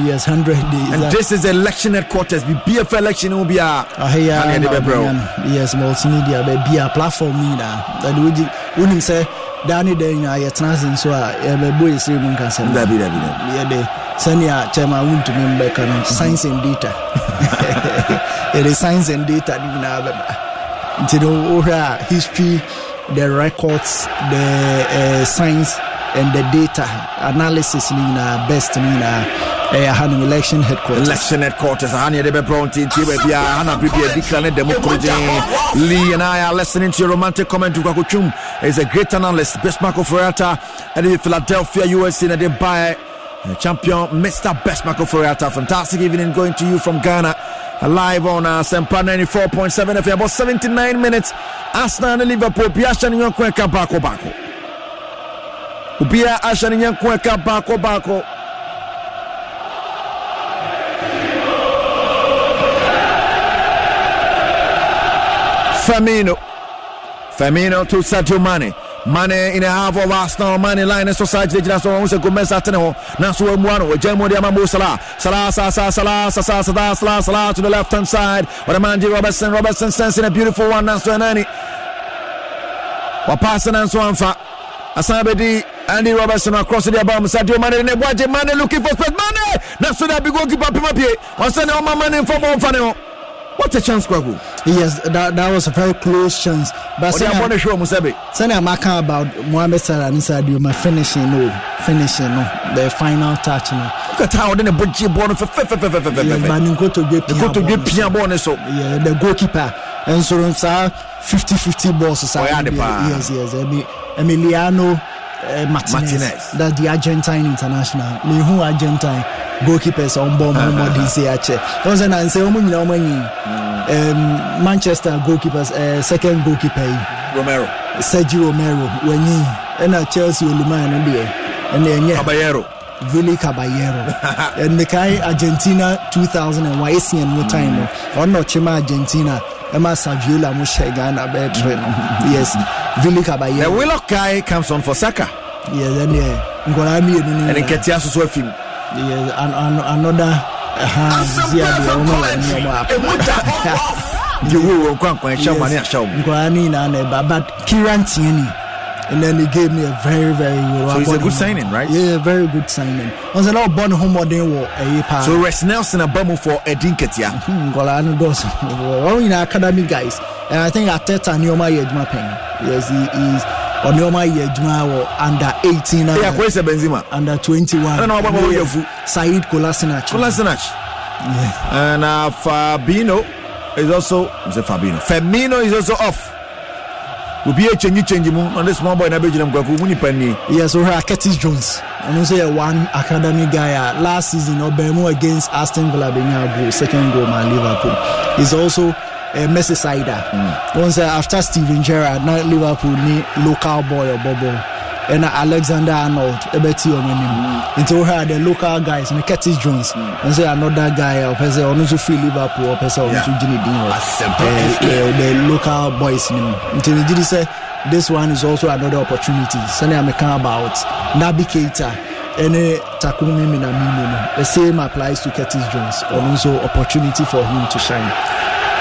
Yes, one hundred days. And this is election headquarters. The B F election will be a... Yes, multimedia. There be a platform. That we say, Danny, there is nothing. So, the boy is even concerned. That be, that be, that be. Yeah, senior chairman went to me back on science and data. It is science and data. You know, history, the records, the uh, science, and the data analysis. You know, best, you know, Eh, Hanum election headquarters. Election headquarters. Hania Debe Brownty, Tibia, Hana Bibia, Declared Democracy. Lee and I are listening to your romantic comment to Kakuchum. He's a great analyst. Best Marco Ferrata and the Philadelphia, U S A, and they buy champion, Mister Best Marco Ferrata. Fantastic evening going to you from Ghana. Live on uh, Sempa ninety-four point seven F M. About seventy-nine minutes. Arsenal and Liverpool. Biasha Nyankweka Bako Bako. Ubia Asha Nyankweka Bako Bako. Firmino, Firmino to Sadio Mane, Mane in the half of Arsenal, Mane line in society. That's why we say Gomez at now. Now so we want to jam with the Mo Salah, Salah, Salah, Salah, Salah, Salah, Salah, Salah to the left hand side. What a man, Robertson, Robertson sends in a beautiful one. Now so Anani, we passing and so on for Asambedi. Andy Robertson across the bomb. Sadio Mane in the boy, Mane looking for space. Mane, now so that big goalkeeper pick up here. On send all my Mane for more for now. What a chance, Kwaku. Yes, that, that was a very close chance. But oh, I want to show Musabi. Send a mark about Mohamed Salah and Sadio Mane finishing, no, finishing, no, the final touch. Look at how then a budget bonus for fifth, fifth, fifth, fifth, fifth. They go to get Pierre bonus. Yeah, the goalkeeper. And so it's a fifty-fifty boss. Oh, yeah, the power. Yes, yes. Emiliano uh, Martinez. That's the Argentine international. Who Argentine? Goalkeepers on bomb more D C H. Those are not so many. Manchester goalkeepers, uh, second goalkeeper Romero, Sergio Romero, when he and a Chelsea Luman and the and then Caballero, Vili Caballero, and the guy Argentina two thousand one A C N no time or not Chema Argentina. Emma Saviola Mushegana veteran. Yes, Vili Caballero. The Willow guy comes on for Saka. Yes, and yeah, Ngolami and Nketiah so film. Yes, and, and another uh, hand. Yeah, the owner and your map. You will come and show money at show. But Kieran Tierney. And then he gave me a very, very good. So it's a good signing, right? Yeah, very good signing. Once I was born home, I was So Res Nelson and Bamu for Eddie Nketiah. All in academy guys. And I think Arteta knew my Yejma pen. Yes, he is. Or knew my Yejma or under eighteen. Yeah, where's Benzema? Under twenty-one. I don't know about you. Said Kolasinac. Kolasinac. Yeah. And uh, Fabinho is also. Is it Fabinho? Firmino is also off. We be a change, change him. And this small boy na be jam kwa ku penny. Yes, so her Curtis Jones. And also a one academy guy last season Obemo against Aston Villa Benyagro, second goal man Liverpool. He's also a Merseyside. Mm. Once after Steven Gerrard, now Liverpool ni local boy or Bobo. And Alexander Arnold, Ebeti Omenim. And so her the local guys, and Curtis Jones. Mm. And say another guy or person or not to free Liverpool or person or not to Jimmy Dino. The local boys. Until he did say this one is also another opportunity. So I'm talking about Naby Keita. And Takumi Minamino. The same applies to Curtis Jones. And also opportunity for him to shine.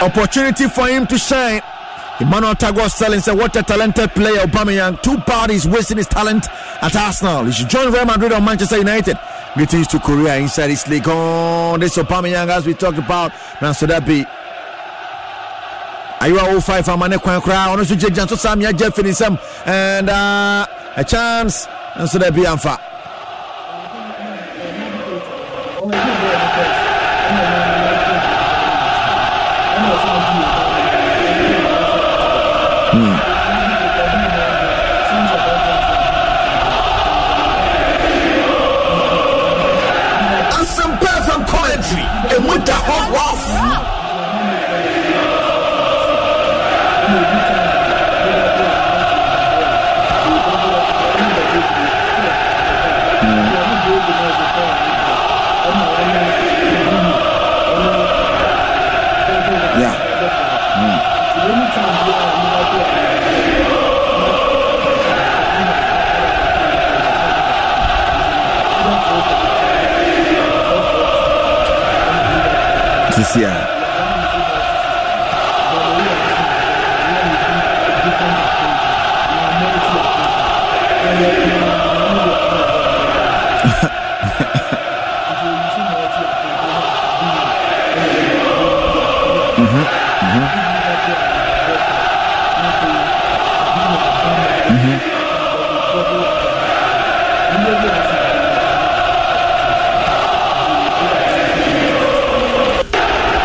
Opportunity for him to shine. Emmanuel Tagore Sterling said, what a talented player, Aubameyang. Two parties wasting his talent at Arsenal. He should join Real Madrid or Manchester United. Greetings to Korea inside his league. Oh, this Aubameyang, as we talked about. Now, so that be. Are you a oh five? I'm a crowd. Also, Jake Johnson, Sam, yeah, Jeff, and some. And uh, a chance. And so that be Amfa.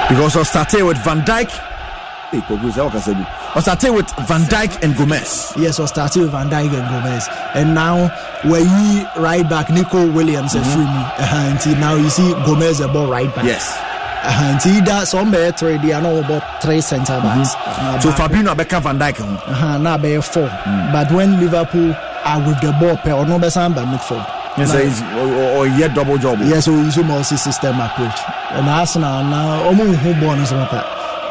Because I started with Van Dijk. I started with Van Dijk and Gomez. Yes, I started with Van Dijk and Gomez. And now, when you right back, Nico Williams and mm-hmm. Firmino. Uh-huh. And now you see Gomez about right back. Yes. Uh-huh. And see that somewhere three, they are now about three centre backs. Mm-hmm. So Fabinho Abeka Van Dijk. Uh-huh. Now they're four. Mm. But when Liverpool are with the ball, per no better than midfield. Yes, like, is, or, or yet double job. Yes, so it's a multi-system approach. And Arsenal now, almost who born is not that.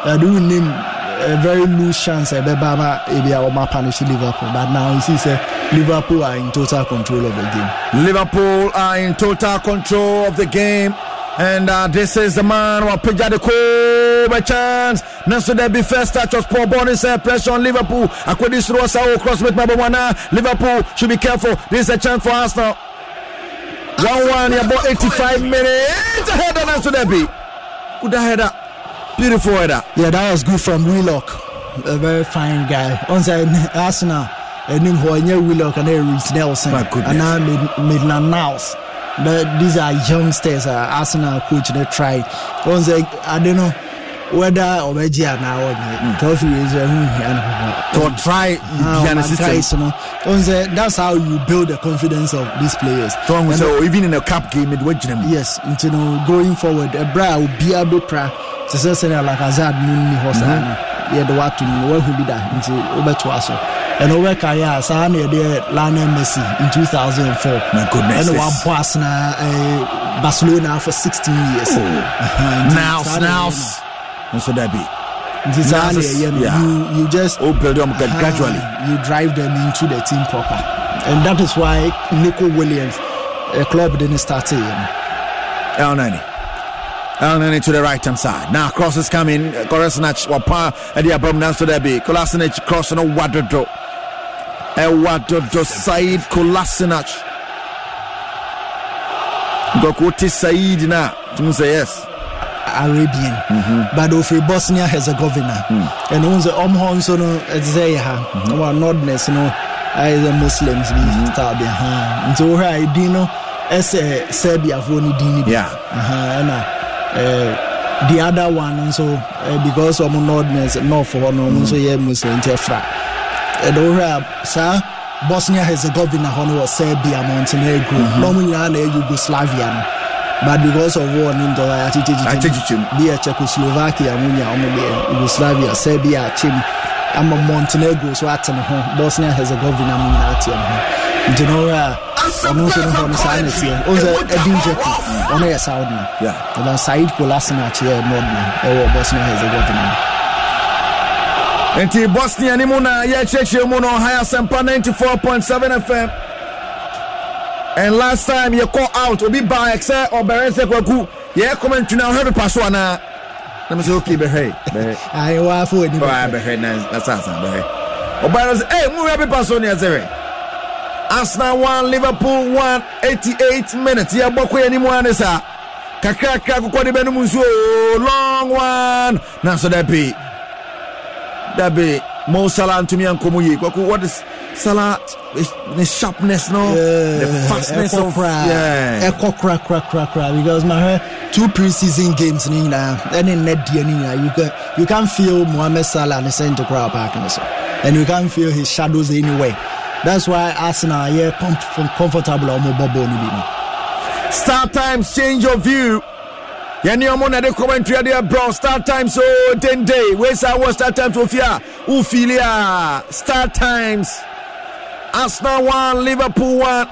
I do name a very loose chance. I bet Baba maybe I will map punish Liverpool, but now you see, say Liverpool are in total control of the game. Liverpool are in total control of the game, and uh, this is the man who picked the goal by chance. Nelson Derby first touch was poor bonus uh, pressure on Liverpool. Akwedi Surosa cross with Mabawana. Liverpool should be careful. This is a chance for Arsenal. one one, you're about eighty-five minutes ahead of us to that be. Good header. Beautiful header. Yeah, that was good from Willock. A very fine guy. Once I Arsenal, I knew Willock and then Reece Nelson. And now Midland Niles. These are youngsters, uh, Arsenal coach, they tried. Once I, I don't know whether or whether you are now because you is to try the system. That's how you build the confidence of these players. So, so even in a cup game, it went them. Yes, you know, going forward, a bra will be a bit pra. To say something like Hazard, Muni Hosana, yeah, the what to me, where who be that into over to us. And over Kaya, Sani, there, Lionel Messi in two thousand four. My goodness. And one person, uh, Barcelona for sixteen years. Oh. now, now. And so that be. This is, you, know, yeah. you, you just oh, build them uh, gradually. You drive them into the team proper, and that is why Nico Williams, a club didn't start him. El Nani. and then to the right hand side. Now cross is coming. Kolasinac wapa at the abundance to the B. Kolasinac crossing a Wadodo. A Wadodo side Kolasinac. Gokuti Said na. You say yes. Arabian, mm-hmm. but of Bosnia Herzegovina, mm. and on the Omhon, so no, it's there, our Nordness, no, I the Muslims, we start behind. So, I dino, as a Serbia for any dini, yeah, uh-huh. and uh, the other one, so uh, because of Nordness, no, for no, so yeah, Muslim, Jeffra, and over, sir. Bosnia Herzegovina, Honor, Serbia, Montenegro, mm-hmm. Romania, Yugoslavia, but because of war, Nindo, I teach you, be a Czechoslovakia, Yugoslavia, Serbia, Chim, I'm a Montenegro, so at home, Bosnia Herzegovina, Minatia, Genora, Montenegro, also a danger on a Saudi, yeah, and outside Kolasinac, Modena, Bosnia Herzegovina. Enti Bosnia ni muna ya cheche muna haya Sempa ninety-four point seven F M. And last time you call out obi ba exe oberense kwaku ye comment na one hundred paso na na me say okay be hey be I wa for ni be hey na sasa be hey oberense eh mu ya be paso ni azere Arsenal one Liverpool one eighty-eight minutes ya bokwe ni mu anesa kakaka kokodi be no munso long one na so that be that be Mo Salah and Tumi and Komuyi. What is Salah? The sharpness, no? Yeah. The fastness Echo of crack. Yeah. Echo crack, crack, crack, crack. Because my two preseason games, Nina, and in net D N A, you can you can feel Mohamed Salah in the center crowd park, and you can feel his shadows anyway. That's why Arsenal are yeah, comfortable on Bobo Nibino. Start times change of view. Yani omona de commentary there bro start time so ten day where's our start time to fear ufilia start times Arsenal one Liverpool one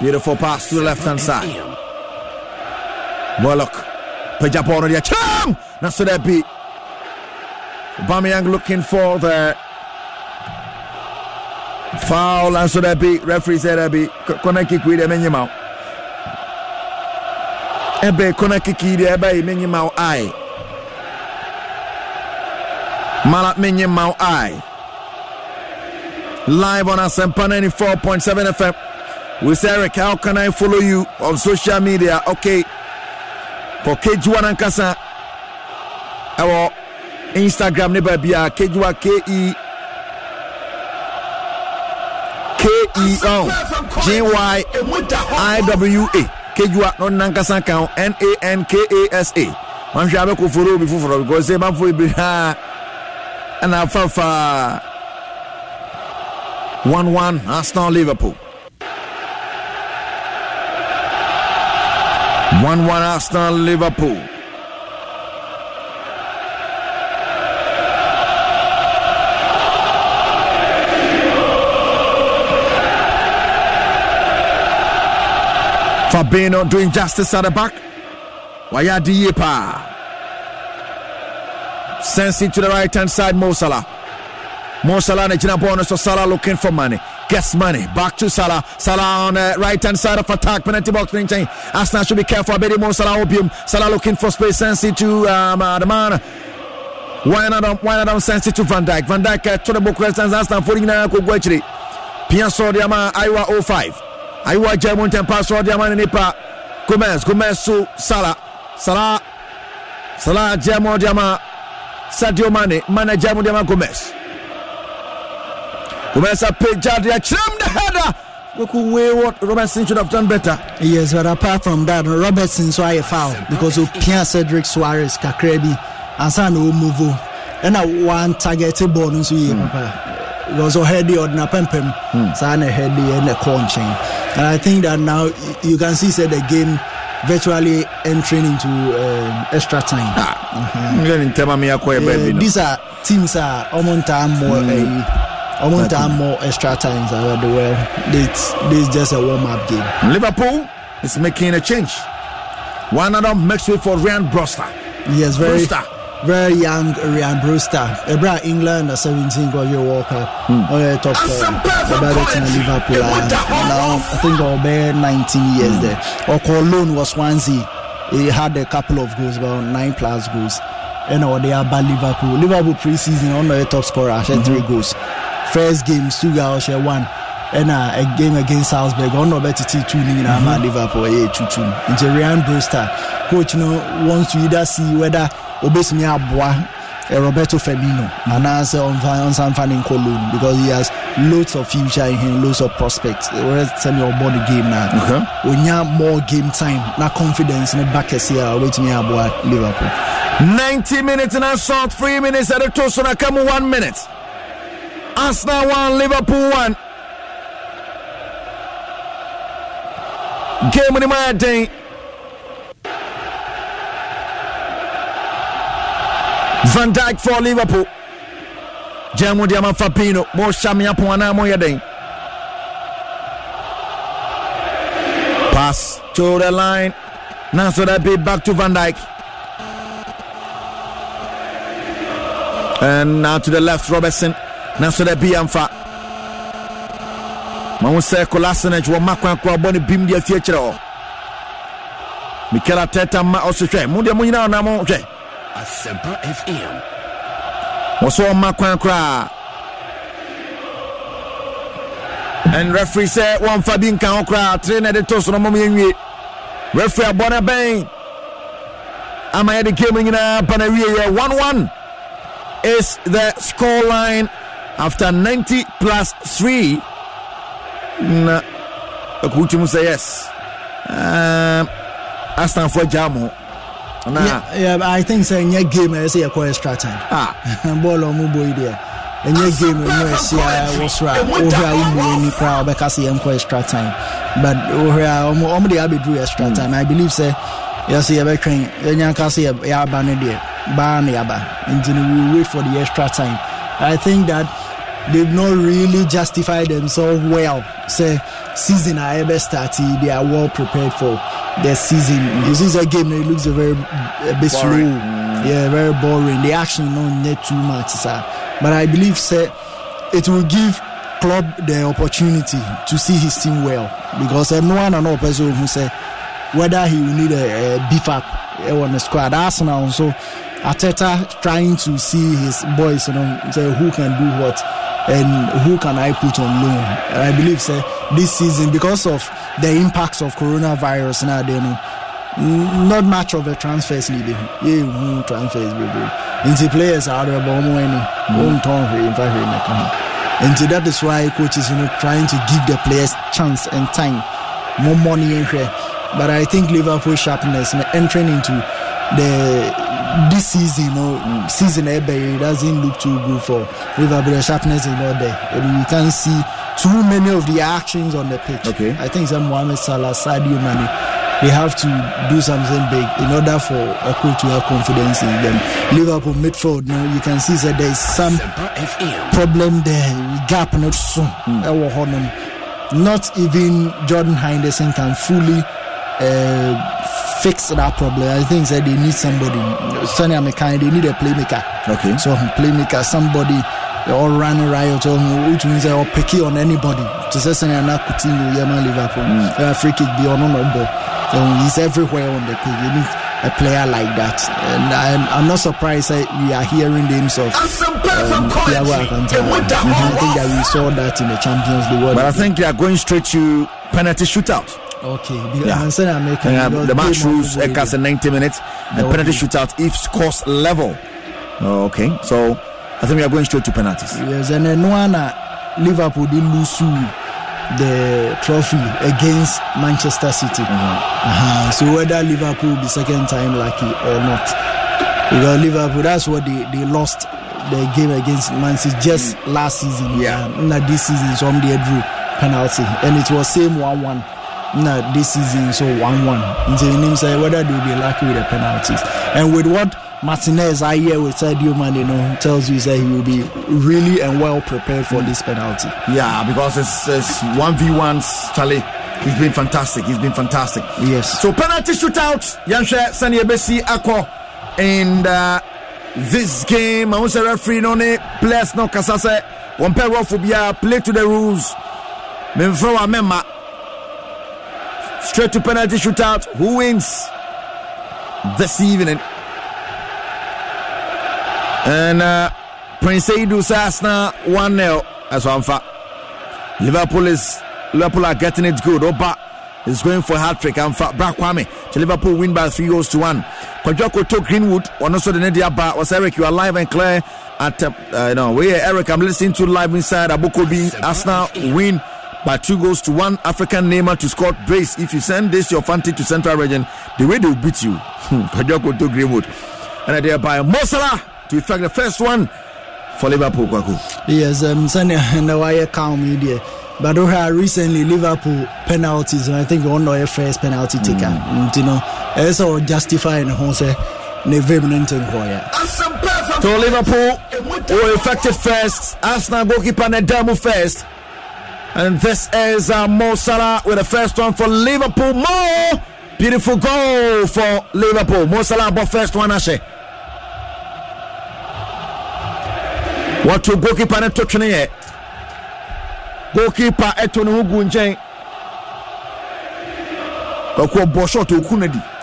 beautiful pass to the left hand side Warlock Pejaporo dia cham na so that be Aubameyang looking for the foul and so that be referee said that be connect kick with them Ebe kona kiki de ebe menye mau ai. Malak menye mau ai. Live on Asempa ninety-four point seven F M. We say Eric, how can I follow you on social media? Okay. For Kejua Nankasa. Our Instagram neba bia Kejua K E K E O J Y I W A. Kejua non nankasa count N A N K A S A. Man shabe ko follow me for because say man for be ha. And afafa one one Arsenal Liverpool. one one Arsenal Liverpool. Fabinho doing justice at the back. Waya Diepa. Sends it to the right hand side. Mo Salah. Mo Salah Nejina bonus. So Salah looking for money. Gets money. Back to Salah. Salah on the right hand side of attack. Penalty box. Arsenal should be careful. Abedi Mo Salah opium. Salah looking for space. Sends it to um, uh, the man. Wijnaldum. Wijnaldum sends it to Van Dijk. Van Dijk uh, to the book. Rest and Arsenal. forty-nine. Kogwechiri. Pianso Diama. Iwa oh five. I watch a mountain pass for the man in Nipa. Gomez, Gomez to Salah. Salah, Salah, Jamo Diama, Sadio Mane, Mane Jamo Diama Gomez. Gomez a pick, Jadia, Chim the header. Look away what Robertson should have done better. Yes, but apart from that, Robertson saw a foul because of Pierre Cedric Soares, Kakrebi, and San Umuvu. And I want targeted bonus. It was already on a pempem, and a heady and a conching. And I think that now you can see that the game virtually entering into uh, extra time. Ah. Mm-hmm. Uh, these are teams are almost time more, mm. uh, almost time more extra times. Uh, the way this this is just a warm up game. Liverpool is making a change. One of them makes way for Rhian Brewster. Yes, very. Brewster. Very young Rhian Brewster. Ebra England at seventeen got your Walker. Mm. Oh yeah, top four. Everton and Liverpool. Now I think I'll be nineteen years mm. there. Or Cologne was Swansea. He had a couple of goals, about nine plus goals. You know, they are bad Liverpool. Liverpool preseason on the top scorer, mm-hmm. three goals. First game, Stuga Osher one. And uh, a game against Salzburg, on the better T two in Amman Liverpool, a two two. And Rhian Brewster, coach, you know, wants to either see whether Obesmi Abwa, Roberto Firmino, and answer on San Fan in Cologne, because he has loads of future in him, loads of prospects. We're telling you about the game now. Okay. We need more game time, not confidence in the back as here, Obesmi Abwa, Liverpool. ninety minutes and I saw three minutes at the toss, and I come one minute. Arsenal one, Liverpool one. Game in my day. Van Dijk for Liverpool. Jamu Diama Fabinho. Mo Shamia Puana Moyading. Pass to the line. Now so that be back to Van Dijk. And now to the left, Robertson. Now so that be Amfa. Mamu Seko Lasenage will mark one crowd bonnie beam the future. Mikel Arteta ma also share. Mundia Munina Namo Jay. Asempa F M. Also mark one crowd. And referee said one Fabin can crowd. Train at the toss on a moment. Referee Bonabang. Am I the game in a Panaria? one one is the score line after ninety plus three. Na Kuchum say yes. Um, Aston for Jamo. Nah. Yeah, yeah, I think saying your game is a quite extra time. Ah, ball on Mubu idea. And your game was right. Over any crowd because he am quite extra time. But over Omdi Abbey drew extra time. I believe say yes, you have a train. Then you can see a banner ban yaba. And we wait for the extra time. I think that they've not really justified themselves well. Say season I ever started, they are well prepared for the season. This is a game that looks a very a bit slow, yeah, very boring. The action not need too much, sir. But I believe, sir, it will give Klopp the opportunity to see his team well, because uh, no one and no person who say whether he will need a, a beef up on the squad. Arsenal, so Arteta trying to see his boys, you know, say who can do what. And who can I put on loan? And I believe, sir, this season, because of the impacts of coronavirus now, they know, not much of a transfers needed. Yeah, transfers, baby. And the players are the bomb when home town in fact in the country. And that is why coaches, you know, trying to give the players chance and time, more money in here. But I think Liverpool sharpness and entering into the. This season, you know, season it doesn't look too good for Liverpool. The sharpness is not there. And you can see too many of the actions on the pitch. Okay. I think some Mohamed Salah, Sadio Mane, they have to do something big in order for a coach to have confidence in them. Liverpool midfield, you know, you can see that there is some problem there. Gap not soon. Mm. Not even Jordan Henderson can fully. Uh, Fix that problem. I think that they need somebody. Sonny Amekai, they need a playmaker. Okay. So playmaker, somebody all running riot or or picky on anybody. To say Sonny Amekai, Yemen Liverpool, a free kick be on on ball. So he's everywhere on the pitch. You need a player like that, and I'm, I'm not surprised that we are hearing names of. Um, Thiago Alcantara. I think that we saw that in the Champions League. But I think they are going straight to penalty shootout. Okay, because yeah. I'm saying I'm making yeah, the match rules cast in ninety minutes and no, penalty okay. shootout if scores level. Oh, okay, so I think we are going straight to penalties. Yes, and then one Liverpool did lose the trophy against Manchester City. Mm-hmm. Uh-huh. So whether Liverpool be second time lucky or not, because Liverpool that's what they, they lost the game against Man City just mm. last season. Yeah, and like this season some they drew penalty and it was same one-one. Nah, this season so one-one. The name say whether they'll be lucky with the penalties. And with what Martinez I hear with Sadio Mane, you know, tells you that he will be really and well prepared for this penalty. Yeah, because it's, it's one v one Charlie. He's been fantastic. He's been fantastic. Yes. So penalty shootout. Yansha Sani Ebesi Ako. And uh, this game, I want to referee no ne players no kasase. One pair of fubia play to the rules. Memphro member. Straight to penalty shootout. Who wins? this evening. And uh, Prince Edu Arsenal one nil. That's what I'm for. Liverpool is Liverpool are getting it good. Oba is going for a hat trick. I'm for Bra Kwame. So Liverpool win by three goals to one. Kajoko to Greenwood. One also the Nadia Bar. Was Eric? You are live and clear. At uh, uh, no, we Eric. I'm listening to live inside Abokobi. Arsenal win by two goals to one. African Neymar to Scott Brace. If you send this your fantasy to Central Region, the way they will beat you. Kajoko to Greenwood. And Nadia Bar. Mo Salah to effect the first one for Liverpool. Yes, um, Sanya and the wire calm media. But recently, Liverpool penalties, and I think one of the first penalty taker. Mm. You know, it's all justifying Jose Neveminent and Koya. So Liverpool were effective first, Arsenal goalkeeper Nedamu first. And this is uh, Mo Salah with the first one for Liverpool. Mo! Beautiful goal for Liverpool. Mo Salah bought first one, Ashe. What to goalkeeper Nedamu? Goalkeeper Etonu Gunjen.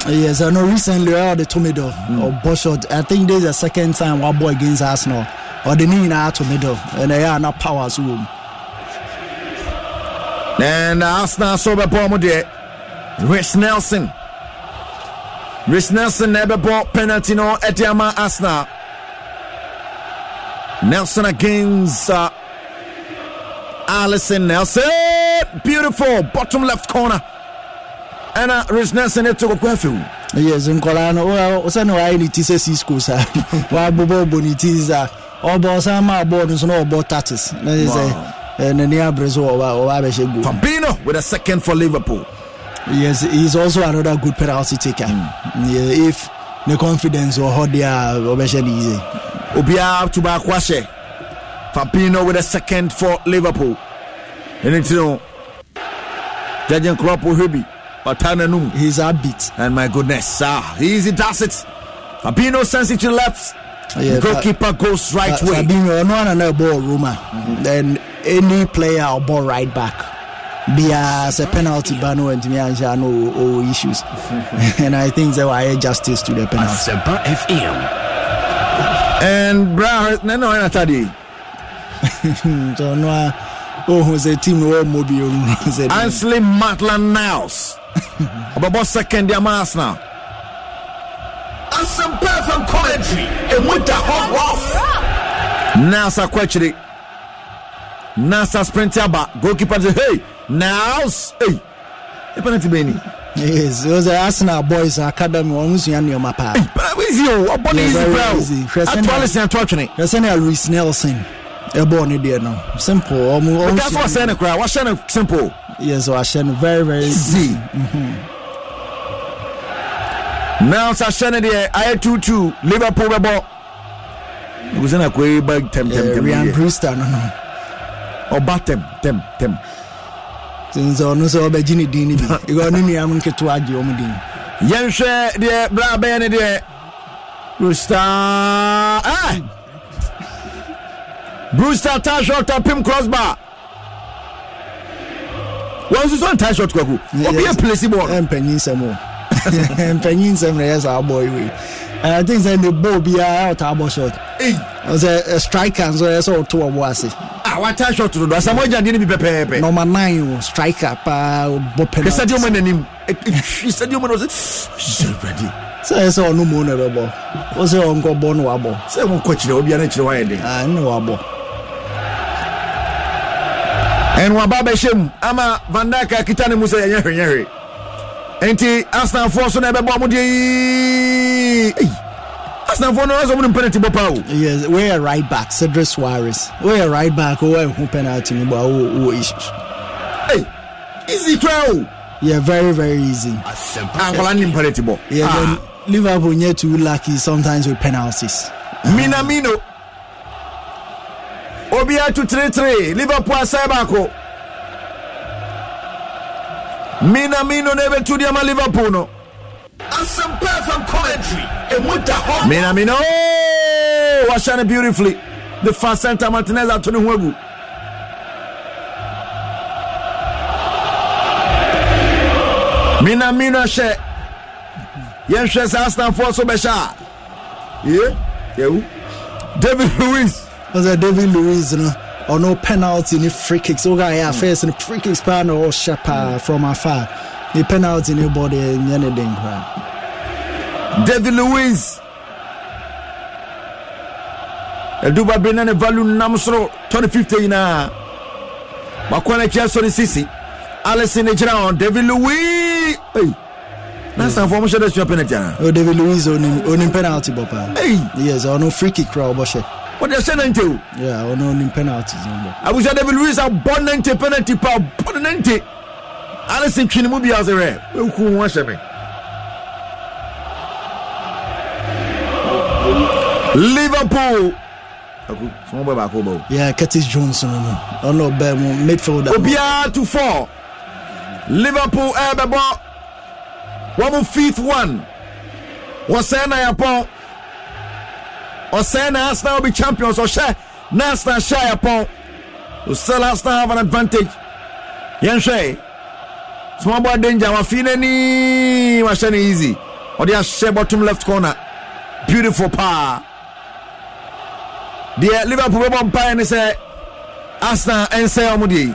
Yes, I know recently all the tomato mm. or Boshot. I think this is the second time one boy against Arsenal or the need in our tomato and they are not powers room. And Arsenal saw the ball there. Rich Nelson. Rich Nelson never bought penalty no at the Arsenal. Nelson against. Uh, Alisson Nelson, beautiful bottom left corner. And uh, Rich Nelson it took a curfew. Yes, in Colano. Well, Osano, I need to say Cisco, sir. Why Bobo Bonitiza or Bosama Borders no Botatis. That is a near Brazil or Abeshago. Fabinho with a second for Liverpool. Yes, he's also another good penalty taker. Mm. Yeah, if the confidence or how they are Obeshadi. Obia to Bakwashe. Fabinho with a second for Liverpool. And it's you know, Jurgen Klopp Ohebi, Batananum. He's a beat. And my goodness, ah, easy does it. Fabinho sends it to the left. Yeah, goalkeeper fa- goes right fa- way. Fabinho, no one another ball rumor. Mm-hmm. Then any player or ball right back. Bias a penalty bano and me and no issues. Mm-hmm. And I think there were justice to the penalty. Asempa F M. And Bra no no Natadi. Oh, the team will mobile. Ansley Maitland Niles. About what second they are mass now? And some perfect commentary. And with the home off. Niles are quite Niles are sprinting back. Goalkeeper say, hey, Niles. Hey. The penalty Benny. Yes, those are Arsenal boys academy. Almost you and your mapa. But easy, oh, but easy, bro. Actually, I'm torturing. You're saying a Reece Nelson. A born idea now. Simple. Um, but that's what I'm saying. I'm saying simple. Yes, I'm saying very, very easy. Mm-hmm. Now, I'm saying the I two two Liverpool ball. It was in a quay bag. Tem tem tem. Rhian Brewster, no no. Or batem tem tem. Since I know so, I'm Jenny Dini. You got any? I'm going to add you. I'm Dini. Yes, the black man, the Brewster. Ah. Brewster touch shot up him crossbar. Once you saw touch shot, Kwaku. Obi a placebo. I'm penning some more. I'm penning some players our boy way. And I think then the ball be out our shot. I was a striker, so I saw two of us. Ah, what touch shot to do? Some more didn't be prepared. Number nine striker, pa. Sadio Mane. Sadio Mane was ready. So I saw no more never ball. Was your uncle born wabo? So I'm coaching Obianichi Wadi. I know wabo. And Wababeshim, Ama Van Dijk, Kitani Musa, Yeri Yeri. Anti Arsenal Force on Ababamudi. Arsenal Force on the penalty bopao. Yes, we're right back, Cedric Soares. We're right back, we're who penalty, but who issues. Hey, easy crowd. Yeah, very, very easy. Angola impenetrable. Yeah, ah. Liverpool near too lucky sometimes with penalties. Minamino. Obia to three three. Liverpool Sabako. Minamino never to the Liverpool. No. And some perfect commentary. Minamino. Washing beautifully. The fast center Martinez at Tony Huegu. Minamino she. Yes, yes, Arsenal for so much. Yeah, yeah. David Luiz. Was that David Luiz? You know, or no penalty, ni free kicks. So guy, yeah, first in free kicks pan or sharp from afar. The penalty, nobody, anything. David Luiz. Eduba Brennan value Namsro twenty fifteen na Makwana Chelsea Sisi Alisson Ejran David Luiz hey that's an formation that's your penalty oh David Luiz on on penalty papa hey yes on no free kick crowd but what they say ninety yeah on on penalty I wish David Luiz a bon ninety penalty pa bon ninety Alisson twini mu bi azere we ku won hweme Liverpool yeah, Curtis Jones. I don't know, but midfielder. Obia to four. Liverpool, Ebebo. One more fifth one. Osena Yapon. Osena Arsenal will be champions. Osha Nasta Shire Yapon. Osela Arsenal have an advantage. Yanshay. Small boy danger. Wafineni. Washani easy. Odia Share bottom left corner. Beautiful power. The Liverpool bomb pine is a Arsenal and Sayamudi.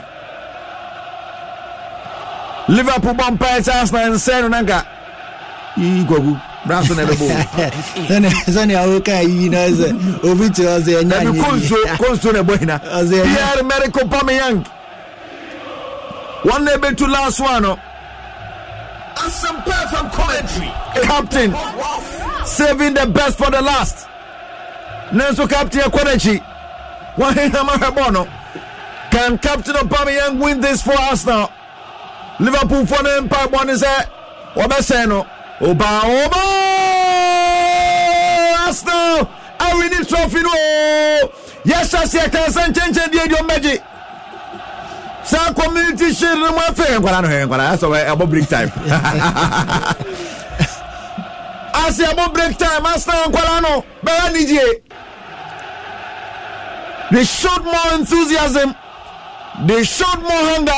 Liverpool bomb pine is Arsenal and Sayonanga. Igobu, Branson and the ball. Then it's only a okay, you know, over to us. And you come to the Buena as a Pierre-Emerick Aubameyang. One level to last one. And some perfect commentary. Captain saving the best for the last. Nanso captain Akwanechi. Why Hamarabono? Can Captain Aubameyang win this for Arsenal? Liverpool for the Empire one is there. Obeseno. Oba Oba Arsenal. I win this trophy. No. Yes, I see a consent change in the idiom magic. Some community shield in my friend. That's why I'm about break time. I see about break time. Arsenal Kwalano. Beranidje. They showed more enthusiasm. They showed more hunger.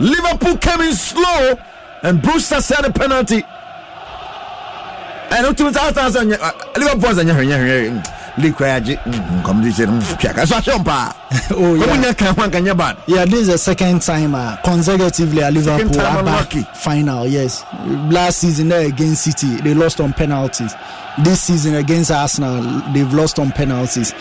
Liverpool came in slow, and Brewster set a penalty. And ultimately, Liverpool was a oh, yeah. yeah, this is the second time uh, consecutively at Liverpool time final. Yes, last season there against City, they lost on penalties. This season against Arsenal, they've lost on penalties.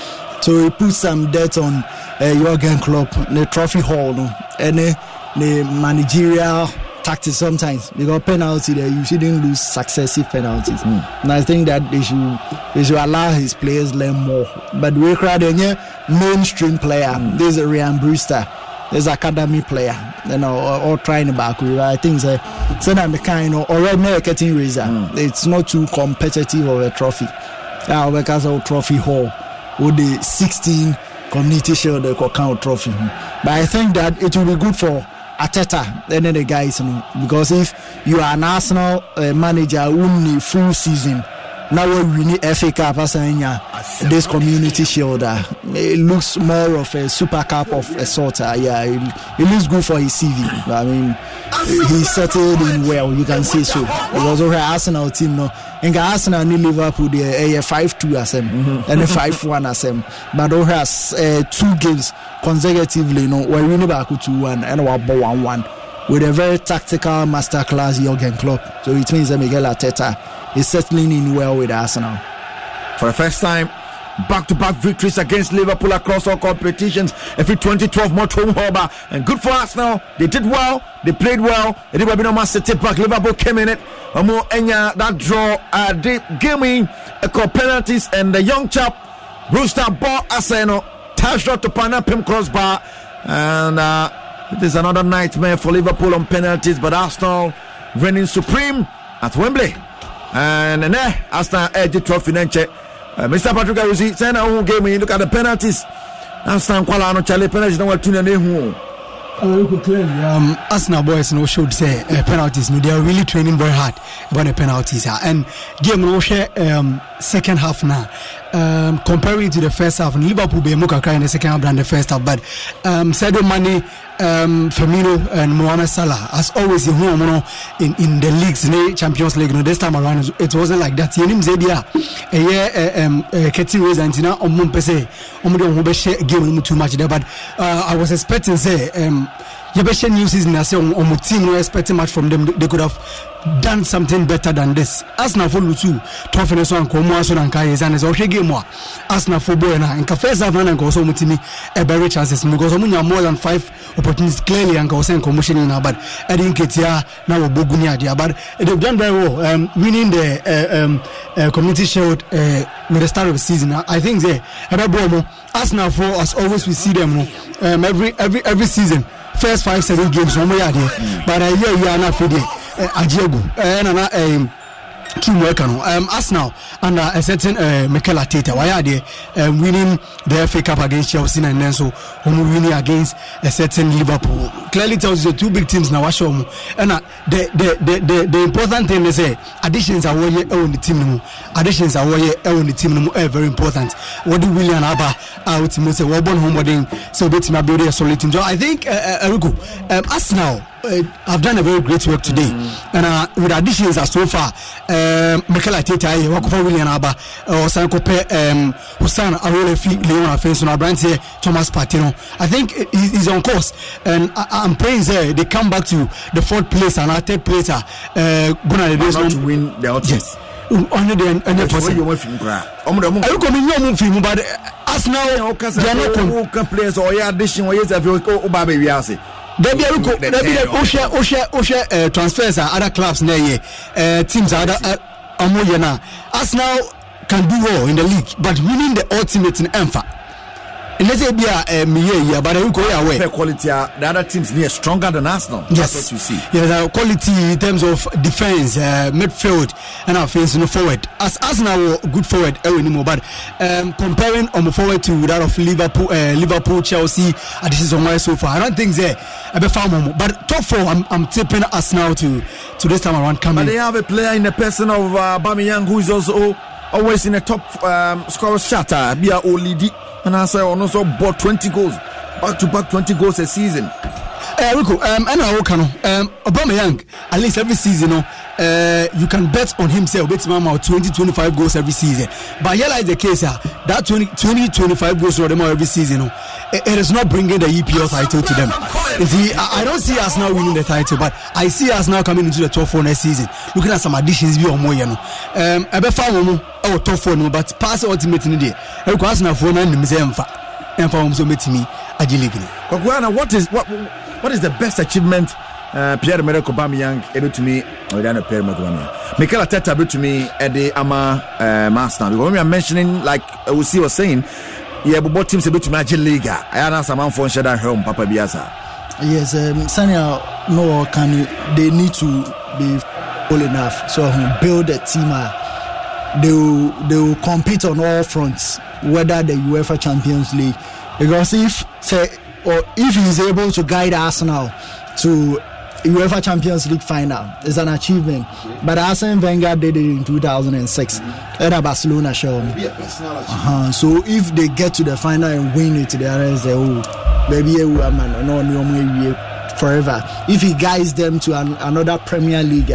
So he put some dirt on uh, Jurgen Klopp, the trophy hall, no? And the, the managerial tactics sometimes. Because penalty there, you shouldn't lose successive penalties. Mm. And I think that they should they should allow his players learn more. But we crowd a mainstream player. Mm. There's a Rhian Brewster. There's academy player. You know, or, or trying back. I think so. So that the kind of already getting razor. Mm. It's not too competitive of a trophy. Yeah, because of trophy hall. With the sixteen Community Shield the Kokao Trophy. But I think that it will be good for Arteta and then the guys, you know, because if you are an Arsenal uh, manager only full season, now we need F A Cup as this Community Shield. Uh, it looks more of a Super Cup of a sort. Uh, yeah, it, it looks good for his C V. I mean, he settled in well, you can say so. Because of the Arsenal team, no. And Arsenal and Liverpool, they are five two as them and five one as them. But they have two games consecutively, you know, we're winning back two one and we're one one with a very tactical masterclass Jurgen Klopp. So it means that Mikel Arteta is settling in well with Arsenal. For the first time, back-to-back victories against Liverpool across all competitions. Every twenty twelve Moto Hoba. And good for Arsenal. They did well. They played well. It would have been a massive tip back. Liverpool came in it. Amo Enya, that draw. Uh, they gave me a couple penalties. And the young chap, Brewster, bought Arsenal. Touch shot to Panapim crossbar. And uh, it is another nightmare for Liverpool on penalties. But Arsenal reigning supreme at Wembley. And then uh, Arsenal edged it trophy Nenche. Uh, Mister Patrick Arusi, send out who gave me. Look at the penalties. Arsenal Kwalano Charlie penalties. Don't want to name who. Um, Arsenal boys no should say uh, penalties. No, they are really training very hard about the penalties. Uh, and game no share um, second half now. Um, comparing to the first half, Liverpool be more in the second half than the first half. But um, Sadio Mane um, Firmino and Mohamed Salah. As always, in in the leagues, the Champions League, no, this time around it wasn't like that. Yenim Zebia, a year, Katie Rose and Tina on Mompese, Omodon Mobeshe game too much there, but uh, I was expecting, say, um, Yabeshe news is in a say on Motin, we expecting much from them, they could have done something better than this. Arsenal for Lutu, Tofeneso and Komuaso and Kayezan is okay game more. Arsenal for Boena and Cafesa Van and Koso Mutimi, a better chances because Omunia more than five opportunities clearly and Kosen commotion in Abad, Eddie Nketiah, now Bogunia, the Abad. They've done very well, um, winning the uh, um, uh, community shield uh, with the start of the season. I think they are Bromo, Arsenal for, as always, we see them um, every, every, every season. First five, seven games, one way out here, but I hear you are not for the Ajiago and Kim Wekano. Um, Arsenal under a certain uh, Mikel Arteta. Why are they um, winning the F A Cup against Chelsea and then so um, winning against a certain Liverpool? Clearly tells you the two big teams now. And uh, the, the, the, the the important thing is uh, additions are way on the team. Additions are way on the team. Uh, very important. What do William Abba out? Must say Wobon Homeboarding. So bit my building a solid team. So I think uh, uh, um, Arsenal I've done a very great work today, mm-hmm. and uh, with additions uh, so far, um, Mikel Arteta, Wakufa William Abba, Osankope, um, Hussan Arolefi, Leon Afenson, Abrante, Thomas Parteno. I think he's on course, and I- I'm praying uh, they come back to the fourth place and our third place. Uh, gonna not to win the outside. Yes. Only the only person. I look at me, no but Arsenal, they are not come players or addition or yes, if you go Obabe Biasi. There be Osha Osha Osha transfers are other clubs near uh, teams are other Amoyana. Arsenal can do well in the league, but winning the ultimate in Enfa. Let's say be a Miye, but I will go away. Quality, uh, the other teams near stronger than Arsenal. Yes, that's what you see. Yes, uh, quality in terms of defense, uh, midfield, and our face no forward. As Arsenal were good forward, uh, anymore, but um, comparing on um, forward to that of Liverpool, uh, Liverpool, Chelsea, uh, this is on why so far. I don't think they have a far more, but top four, I'm, I'm tipping Arsenal to, to this time around coming. But they have a player in the person of uh, Aubameyang who is also always in the top um, scorer shatter, Bia Olidi. And I say, I also bought twenty goals, back to back twenty goals a season. Eh, uh, Rico, um, I know, Okano, um, Aubameyang, at least every season, you know, uh, you can bet on himself, bet him out twenty, twenty-five goals every season. But here, like the case, uh, that twenty, twenty, twenty-five goals or them every season, you know, it, it is not bringing the E P L title to them. See, I, I don't see us now winning the title, but I see us now coming into the top four next season. Looking at some additions, we are more, you know. Um, I bet Famu, our top four, no, but pass ultimate in the day. I request now for nine, Mzemfa. And for so meeting me, I Kogwana, what is what what is the best achievement uh, Pierre-Emerick Aubameyang able to me or Daniel Pierre-Emerick Aubameyang? Mikel Arteta able to me at the Ama uh, Master. Because when we are mentioning, like uh, Usi was saying, yeah, but both teams able to manage Liga. I announced a man for Shadow Home, Papa Biasa. Yes, um, Sanya, no, can they need to be full enough so um, build a team. Uh, They will, they will compete on all fronts, whether the UEFA Champions League. Because if say, or if he's able to guide Arsenal to UEFA Champions League final, it's an achievement. But Arsene Wenger did it in two thousand six mm-hmm. at a Barcelona show. Uh-huh. So if they get to the final and win it, they are say, oh, maybe forever. If he guides them to an, another Premier League.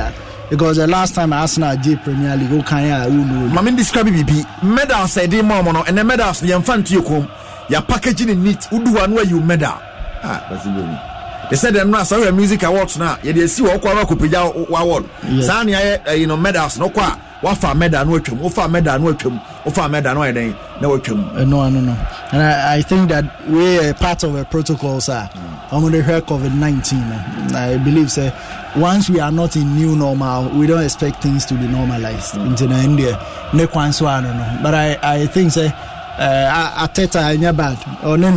Because the last time Arsenal did Premier League, who can't win? Mamin describe B B medals. I did more and the medals. The infant you come, your packaging in neat. Who do one where you medal? Ah, that's it. They said them now. Sorry, music awards now. Yeah, they see what Kwara could be our award. Sanya, you know, medals. No qua. What for medal? No chum. What for medal? No chum. What for medal? No idea. No chum. No, no, no. And I, I think that we're part of a protocol, sir. I'm on the head COVID nineteen. I believe, sir. Once we are not in new normal, we don't expect things to be normalized into the end. But I, I think say, uh, Arteta is not bad. Or no,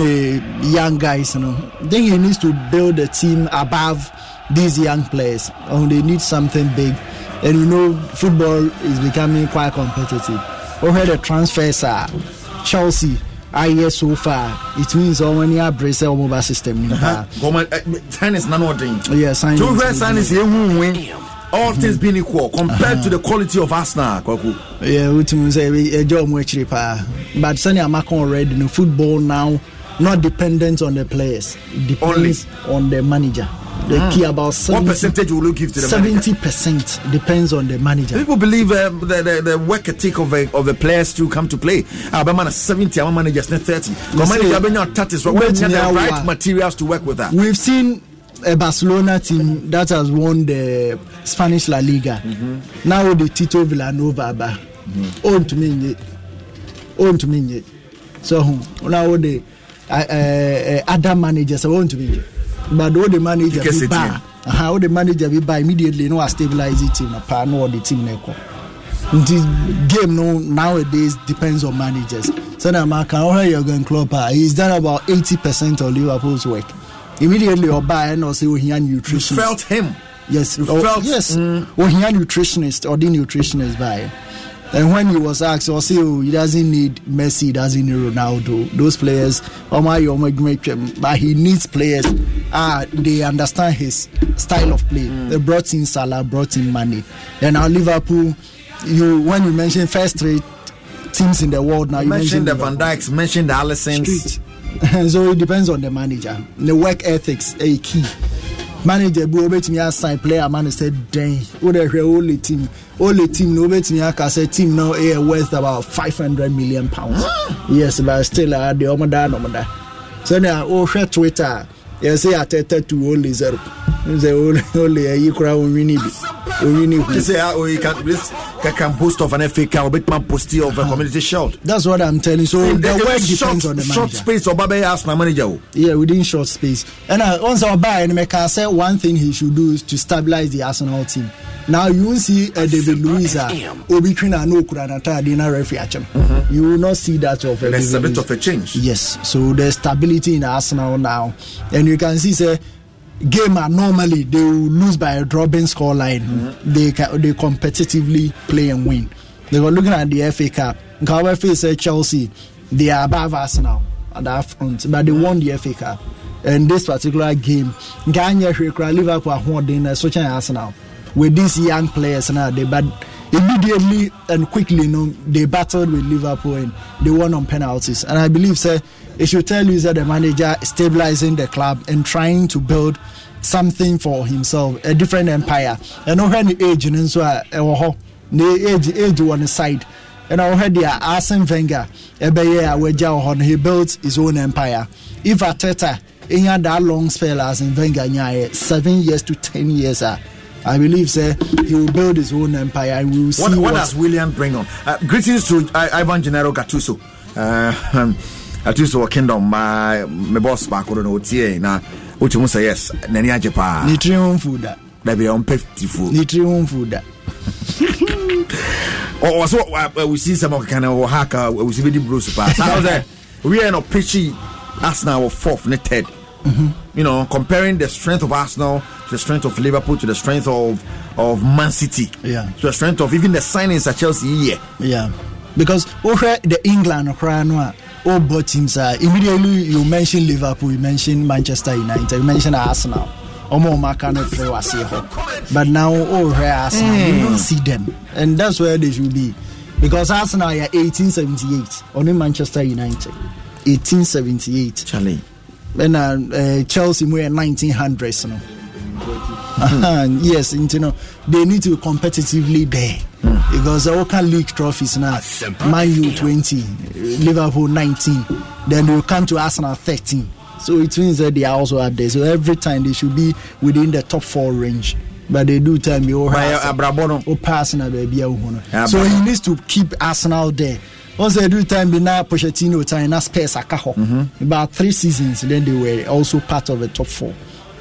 young guys, you know, I think he needs to build a team above these young players. Oh, they need something big, and you know, football is becoming quite competitive. Over the transfers are Chelsea. I hear so far it means how many are braces on mobile system. Sign is not ordering. Yes, sign is here. All things being equal compared uh-huh. to the quality of Arsenal. Yeah, which means a job much cheaper. But Sanya Macon already no football now Not dependent on the players. Depends Only. on the manager. They ah. care about seventy percent. What percentage will you give to the seventy percent manager? seventy percent depends on the manager. People believe uh, the, the, the work ethic of, uh, of the players to come to play. Uh, but man, seventy, our manager is not thirty. Our manager is not thirty. So we have the right materials to work with that. We've seen a Barcelona team that has won the Spanish La Liga. Mm-hmm. Now the Tito Villanova. Mm-hmm. Own to me. Own to me. So now the uh, uh, other managers own to me. But all the manager be buy, uh, all the manager be buy immediately. No, I stabilize the team. Apart, no, the team neko. The game no nowadays depends on managers. So now, I can only Jurgen Klopp. He's done about eighty percent of Liverpool's work. Immediately, or buy and or say we hear nutritionist. You felt him. Yes, you or, felt yes. Mm. We hear nutritionist or the nutritionist buy. And when he was asked, I say, oh, he doesn't need Messi, he doesn't need Ronaldo. Those players, oh my, oh my, but he needs players. Ah, they understand his style of play. Mm. They brought in Salah, brought in Mane. Then now Liverpool, you when you mention first three teams in the world, now you mention the Van Dijks, mention the Alissons. So it depends on the manager. The work ethics a key. Manager, we obey to me assign player. Man said, "Dang, all the only team, only team, no obey to me. I can say team now is worth about five hundred million pounds. Yes, but still, uh, the omada, omada. So now, oh, share Twitter. You say Arteta to only zero. You say only, only you can only win it. Only win. You say oh, you can this can post off an F A Cup, but man post of a community shield. That's what I'm telling. So the work depends on the manager. Short space or Baba asked my manager. Yeah, within short space. And uh, once I buy and make I say one thing he should do is to stabilize the Arsenal team. Now you will see a David Luiz or between an Okuranata dinner referee. You will not see that of a. There's a bit of a change. Yes. So there's stability in Arsenal now, and you can see say. Game are normally they will lose by a dropping score line. Mm-hmm. They can, they competitively play and win. They were looking at the F A Cup. However, say Chelsea, they are above us now at that front, but they won the F A Cup. And this particular game, Ghana, Liverpool are holding such an Arsenal with these young players now. They but immediately and quickly, you know, they battled with Liverpool and they won on penalties. And I believe, sir, it should tell you that the manager is stabilizing the club and trying to build something for himself, a different empire. And I heard the age, and so the age on the side. And I heard the Arsene Wenger, he built his own empire. If Arteta, in that long spell, Arsene Wenger, seven years to ten years, I believe, sir, he will build his own empire. And we will see what, what does William bring on? Uh, greetings to Ivan Gennaro Gattuso. Uh, um, At least our kingdom, my my boss back on the T A now. Which one say yes? Nani Ajapa. Nitrium food. That be on fifty food. Nitrium food. Oh, so we see some kind of hacker. We see the blue super. We are not pitchy. Arsenal fourth, not third. Mm-hmm. You know, comparing the strength of Arsenal to the strength of Liverpool to the strength of of Man City. Yeah. To the strength of even the signings at Chelsea. Yeah. Yeah. Because over the England or Croatia. All both teams are immediately you mention Liverpool, you mention Manchester United, you mention Arsenal. But now all rare Arsenal, mm. you don't see them. And that's where they should be. Because Arsenal are eighteen seventy-eight, only Manchester United. eighteen seventy-eight. Charlie. And uh, uh, Chelsea were nineteen hundreds. No? Uh-huh. Yes, you know, they need to be competitively there. Mm. Because the Oka League trophies now, Man U twenty, Liverpool nineteen, then they will come to Arsenal thirteen. So it means that they are also up there. So every time they should be within the top four range. But they do tell me, oh, Arsenal, baby, so he needs to keep Arsenal there. Once they do time, they now Pochettino, time now Spurs, mm-hmm. About three seasons, then they were also part of the top four.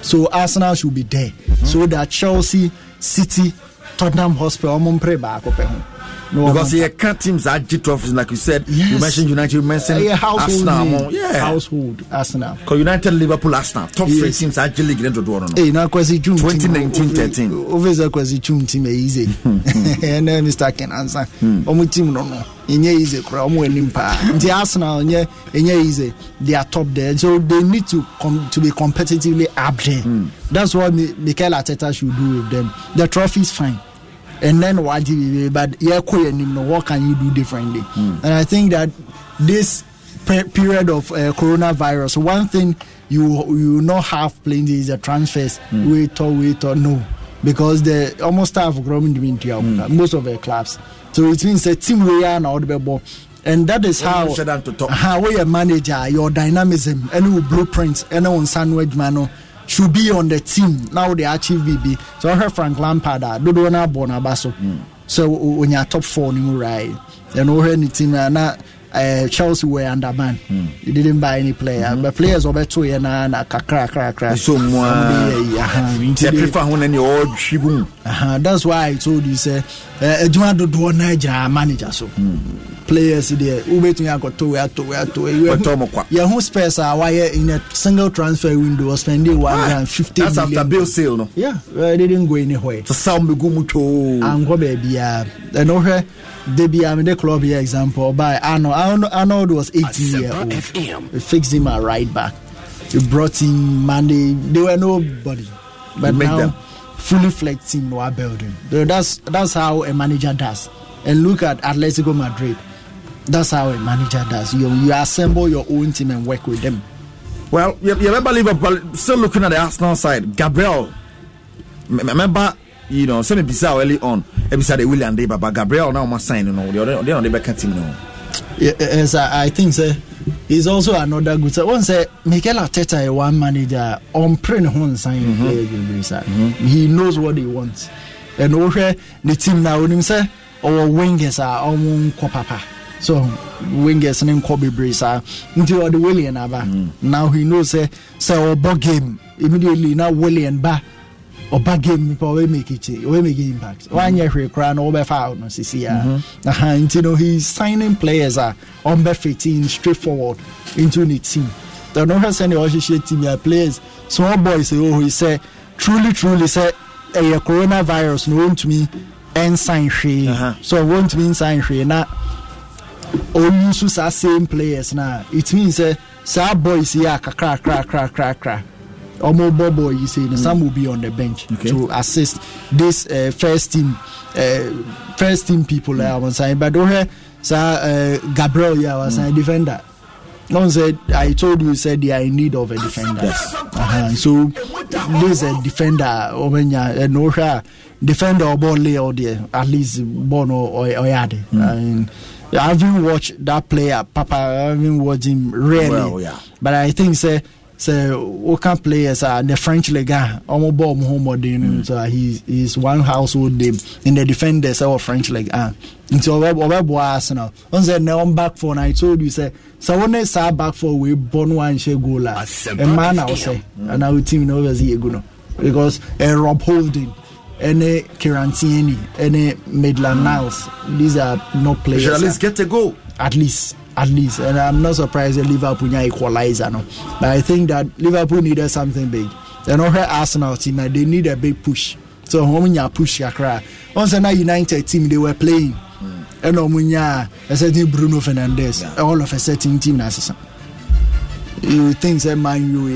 So Arsenal should be there, mm-hmm. so that Chelsea, City. Tottenham Hospital, no, because your cat teams are G trophies, like you said. Yes. You mentioned United, you mentioned uh, yeah, Arsenal, yeah, household Arsenal. Because United, Liverpool, Arsenal, top yes. three teams are G League. Into the one, hey, now quasi June twenty nineteen thirteen. Over the quasi June team easy, and then Mister can answer. Omo team no no, inye easy. Kura omo elimpa. The Arsenal inye inye easy. They are top there, so they need to come to be competitively up there. Mm. That's what Mikel Arteta should do with them. The trophy is fine. And then what but yeah, what can you do differently? Mm. And I think that this per- period of uh, coronavirus, one thing you you will not have plenty is the transfers. Mm. Wait or wait or no. Because they almost have grown into mm. most of the clubs. So it means a team we are now the ball. And that is how how your manager, your dynamism, any blueprints, any on sandwich mano should be on the team. Now they achieve B B. So I heard Frank Lampard, Dodona Bonabaso. So when you're top four, you right. And over any team, uh, Chelsea were under man. Mm. You didn't buy any player, mm-hmm. but players over two and a crack, crack, crack. So, that's why I told you, say, I don't do one manager. So, mm. players there, who bet me I got two, I got two, I got two. Your home spares are wire in a single transfer window, spending one hundred fifty million. That's after bill sale, no? Yeah, they didn't go anywhere. So, some go mucho. I'm going to be a no her. They be I mean the club here example by Arnold. Arnold, Arnold was eighteen year old. F M. We fixed him a right back. We brought in Monday. They were nobody, but now them. Fully fledged team were building. That's that's how a manager does. And look at Atletico Madrid. That's how a manager does. You you assemble your own team and work with them. Well, you remember Liverpool still looking at the Arsenal side. Gabriel, remember. You know, some bizarre early on. Every Saturday, William Day, but Gabriel now must sign. You know, they are they are they back at him now. Yes, I think so. He's also another good. So once uh, Mikel Arteta, a one manager, on print one sign mm-hmm. player, mm-hmm. he knows what he wants. And over the team now, him say our wingers are almost copapa. So wingers name Kobe Brisa until the William Aba. Now he knows uh, so our game immediately now William Ba. Or back game for we make it, we make it impact. One year we crown over foul no C C. And you know he's signing players are on the fifteen straightforward into the team. They don't have any associate team their players. Small boys say, oh, he said truly, truly say a hey, coronavirus no won't me and sign she. Uh-huh. So won't mean sign she now. Only use our same players now. It means uh, say boys here kakra kra kra kra kra. Omo Bobo, you say, mm. some will be on the bench okay. to assist this uh, first team, uh, first team people. Mm. I was saying, but don't hear, sir, Gabriel, yeah, I was mm. a defender. No said, I told you, said they are in need of a defender. Yes. Uh-huh. So there's a defender, Omenya, no her defender or ball lay or there, at least Bono or Oyade. Mm. I mean, I haven't watched that player, Papa. I haven't watched him really, well, yeah. but I think, say. So what can players are the French Liga? Omo Bob Muhammadin. So he is one household name in the defenders our French Liga. So we we boy Arsenal. On say now on back for I told you say so when they start back for we born one she goal la. A man I say and our team no was here go because a Rob Holding. Any Kieran Tierney, any Maitland Niles, these are no players. At least get a goal. At least. At least, and I'm not surprised that Liverpool are equalizer now. But I think that Liverpool needed something big. They don't have Arsenal team, and they need a big push. So when you push, you cry. Once another United team, they were playing. And when you a certain Bruno Fernandes, all of a certain team, you think that Man U,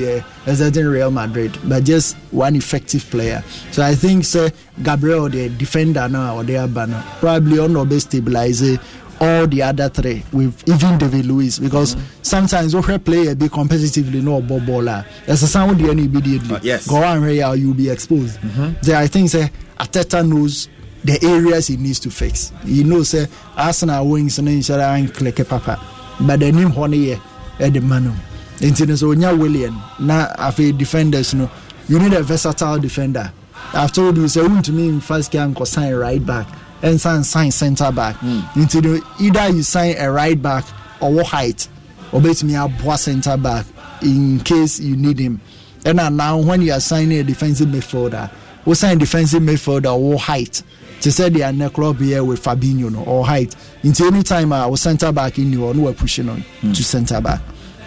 a certain Real Madrid, but just one effective player. So I think say Gabriel, the defender now or the banner, probably on the best stabilizer. All the other three, with even David Luiz, because mm-hmm. sometimes over player be competitively no ball baller. There's a sound the immediately. Uh, yes. Go on here, you'll be exposed. Mm-hmm. There, I think say Arteta knows the areas he needs to fix. He knows say Arsenal wings and then shall I click a papa, but the name honey at the manu. So nya William now have defenders. No, you need a versatile defender. I've told you say won't mean first game can sign right back. And sign sign centre back. Mm. Into the, either you sign a right back or what height, or bet me a boy centre back in case you need him. And now when you are signing a defensive midfielder, we sign defensive midfielder or height. They said they are in the club here with Fabinho no, or height. Into any time our uh, centre back in you or no pushing on mm. to centre back.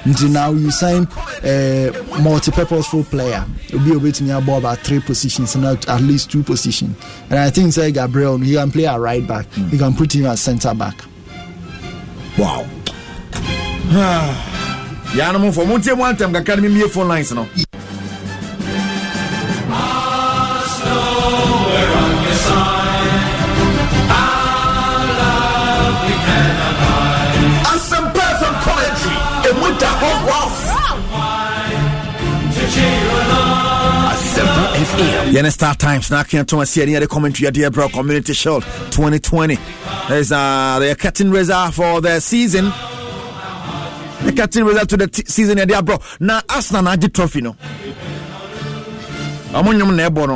Into now you sign a multi-purposeful player. You'll be able to me about three positions, not at least two positions. And I think say Gabriel, he can play a right back. Mm. You can put him as centre back. Wow. Yeah, no for one time, one time, I can't be phone lines now. Arsenal, we're on your side. I love you, and I. Some personal commentary. Yeah, and start times now. Can't to see any other commentary at bro Community Shield twenty twenty. There's uh, the curtain raiser for the season. The curtain raiser to the t- season at bro. Now Arsenal na get trophy no. I'm on your neighbor no.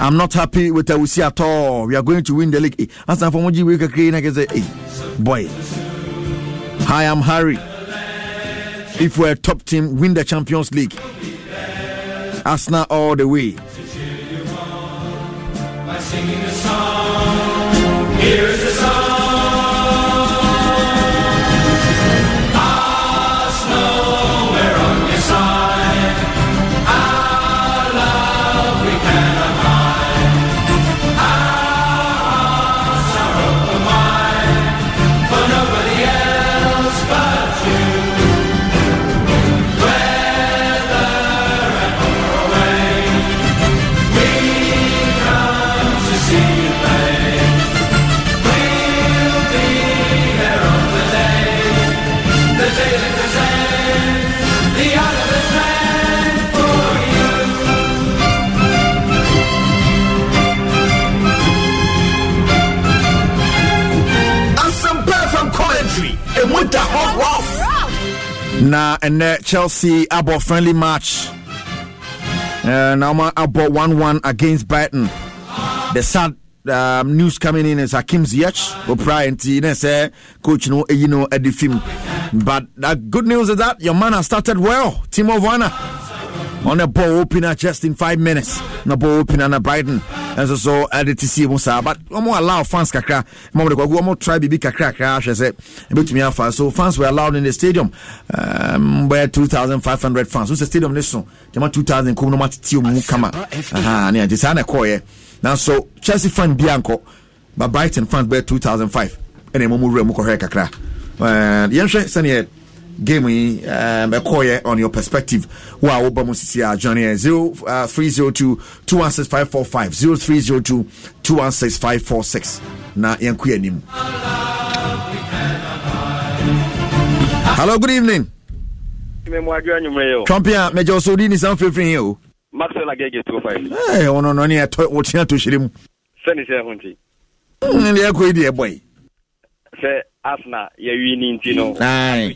I'm not happy with what we see at all. We are going to win the league. Arsenal for Moji we can create against the boy. Hi, I'm Harry. If we're a top team, win the Champions League. Arsenal all the way. By singing a song, here is the song. Arsenal, we're on your side. Our love we cannot hide. Our hearts are open wide for nobody else but you. Now, and uh, Chelsea about friendly match. Uh, now, about one one against Brighton. The sad um, news coming in is Hakim Ziyech will pray and say, Coach, no, you know, Eddie Film. But the good news is that your man has started well. Timo Werner on a ball opener just in five minutes. No ball opener on Brighton. And so, so, I did see Musa, but I'm going to allow fans to crack. I'm going to try to be crack. I said, so fans were allowed in the stadium. Um, where two thousand five hundred fans. Who's the stadium this one? There two thousand. Come no matter till you come out. Ah, yeah, this is a call. Now, so Chelsea fan Bianco, but Brighton fans were two thousand five. And then Mumu Remo Correct Crack. And you understand game we um, on your perspective. Wow, Obama Johnny zero uh, three zero two two one six five four five zero three zero two two one six five four six. Na yankuyanim. Hello, good evening. Champion, Major Sodin is on fifteen here. Maxwell Agege two five. Hey, ono no ni ato otiya to shirim. Send se hunti. Ndi yakuyi boy. Se Asna, you're winning, you know. Aye.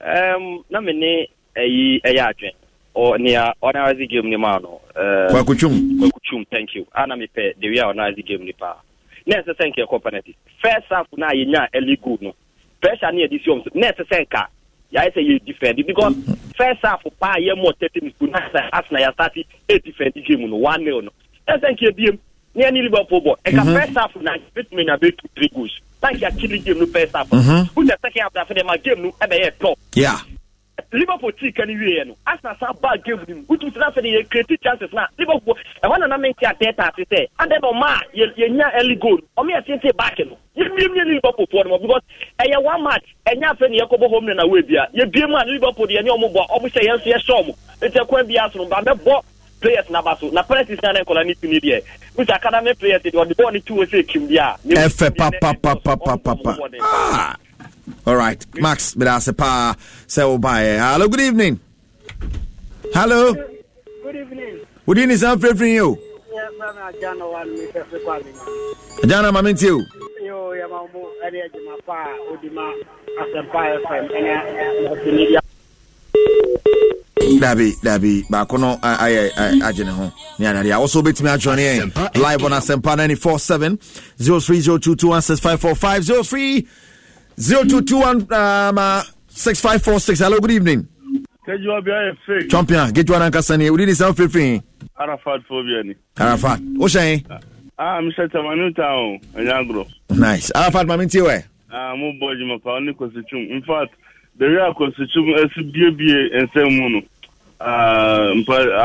Um, na mene a yard or near honorary game Nimano. Wakuchum, Wakuchum, thank you. Anami pay the real honorary game Nipa. Next, thank you, company. First half, now you know, a legal no. Pressure near this room. Next, thank you. I say you defend it because first half, pa year more thirty minutes. Asna, you started eight defense game no one nil. Thank you, D M. Near Liverpool, boy. And first half, now it means a bit three goals. Thank you, actually, game no first half. Who the second half after the game no ever yet top. Yeah. Liverpool trick anyway no. As na some bad game no. Who to transfer the creative chances na Liverpool. I want to know make Arteta to say. And then Omar, you you near early goal. Omar is into back no. You you you Liverpool for them because eh one match eh near friend you go home na away bia. You be man Liverpool dey near omo bo. Omo say you say show mo. It's a kwam bia so but me bo players na baso. Na practice na na colony tuni there. Which academy players they want to two or say Kimdia. F pa pa pa pa pa pa pa. All right, Max, but that's a pa. So bye. Hello, good evening. Hello. Good evening. Good evening, sir. From you. Yeah, from Ajana one Mister Kwame. Ajana, my man, you. Yo, ya mamu, ani ajima pa, udima, asempa F M, anya, Dabi, Dabi, Bacono, I, I, I, General. Yeah, also beat me at Johnny live on Asempa ninety four point seven zero three zero two two one six five four five zero three zero two two one six five four six. Hello, good evening. Champion, get one anchor Sunny. We didn't sound fifteen. Arafat for Vianney. Arafat, Oshay. Ah, Mister Tamanuta, Yangro. Nice. Arafat, Mamintiwe. Ah, Moboy, my family constitution. In fact, the real constitution is B B A and Samuno. Ah,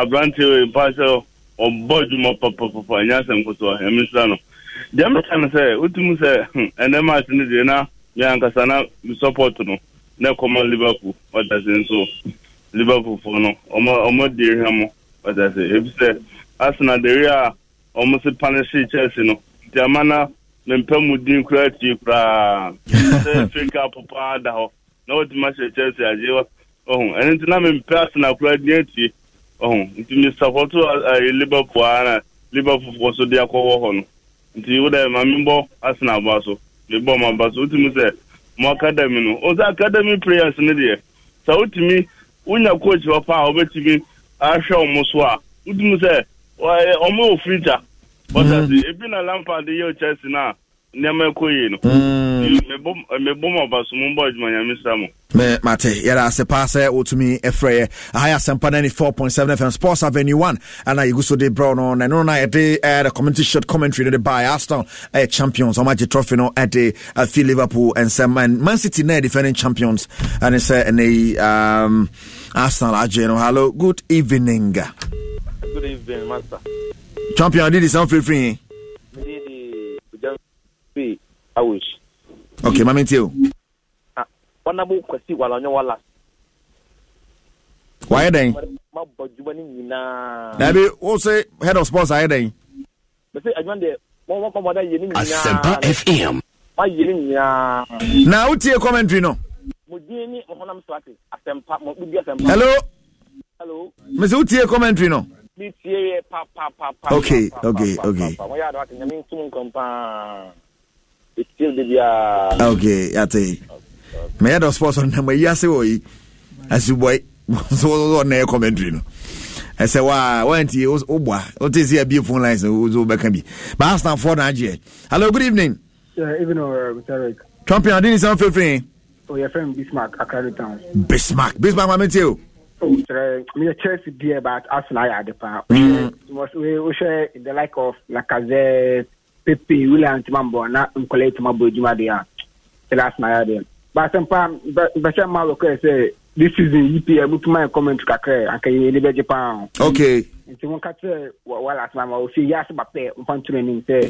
Abrante, Pastor, or Bodjuma Papa, Yanas and Koto, and Missano. The American say, Utimus, and the Martin is enough. Yankasana, you support no, no common Liverpool, what I say, so Liverpool for no, or more dear Hamo, what I say. If you say, Arsenal, the real almost a punish Chelsea, no, the Amana, then Pemudin creative, Fika Papa, no, it's much Chelsea, as you Oh, and then I'm in person. I played ninety. Oh, into Mister Porto, I Liverpool, and Liverpool was so dear. Call on. Into you, the Mamimbo, Arsenal, Basso, Liverpool, Basso. Into me, say, my academy, no. Oh, the academy players, no dear. So to me, when your coach was far over to me, I shall Moswa. Into me, say, why, almost Frita. But as it's been a lamp at the year chest now. Never queen. Mate, yeah, that's a passer or to me a fray. I have some panel four point seven F M Sports Avenue One, and I go to the brown on and on. I did a commentary shot commentary to buy Arsenal a champions or magic trophy no at the Phil Liverpool and some man Man City now defending champions and it's a um Arsenal. Hello, good evening. Good evening, master. Champion, did it sound free free? I wish. Okay, mama tell. Ah, one abu kwasi wala nyo wala. Why then? Ma bojuba ni nyina. Na bi o say head of sports are then. Be say adwan dey, won won come dey ye ni nyina. Asempa F M. Ma ye ni nyina. Na o tie commentary no. Modin ni ohonam strategy. Asempa mo bi asempa. Hello. Hello. Me say o tie commentary no. Bi tie pa pa pa pa. Okay, okay, okay. Mo ya do akin nyami tum kompa. It's still the uh... okay, I tell you. My head of sports on number Yasui as you boy so on air commentary. No, I said, why, why ain't you? Oh, boy, what is here? Beautiful lines who's over can be. But I'm for Nigeria. Hello, good evening. Yeah, even over with Eric. Champion, I didn't sound free. Oh, your friend Bismarck, Accra Town. Bismarck, Bismarck, my mate. Oh, me a Chelsea dear, but Arsenal at the power. We share the like of Lacazette. Pepe William Timambo na mkole Timambo juma dia last night there but some pam but some ma request say this season E P L put my comment kakra aka you dey be pound okay nti won ka say wala asma ma o see yes but pay fan training say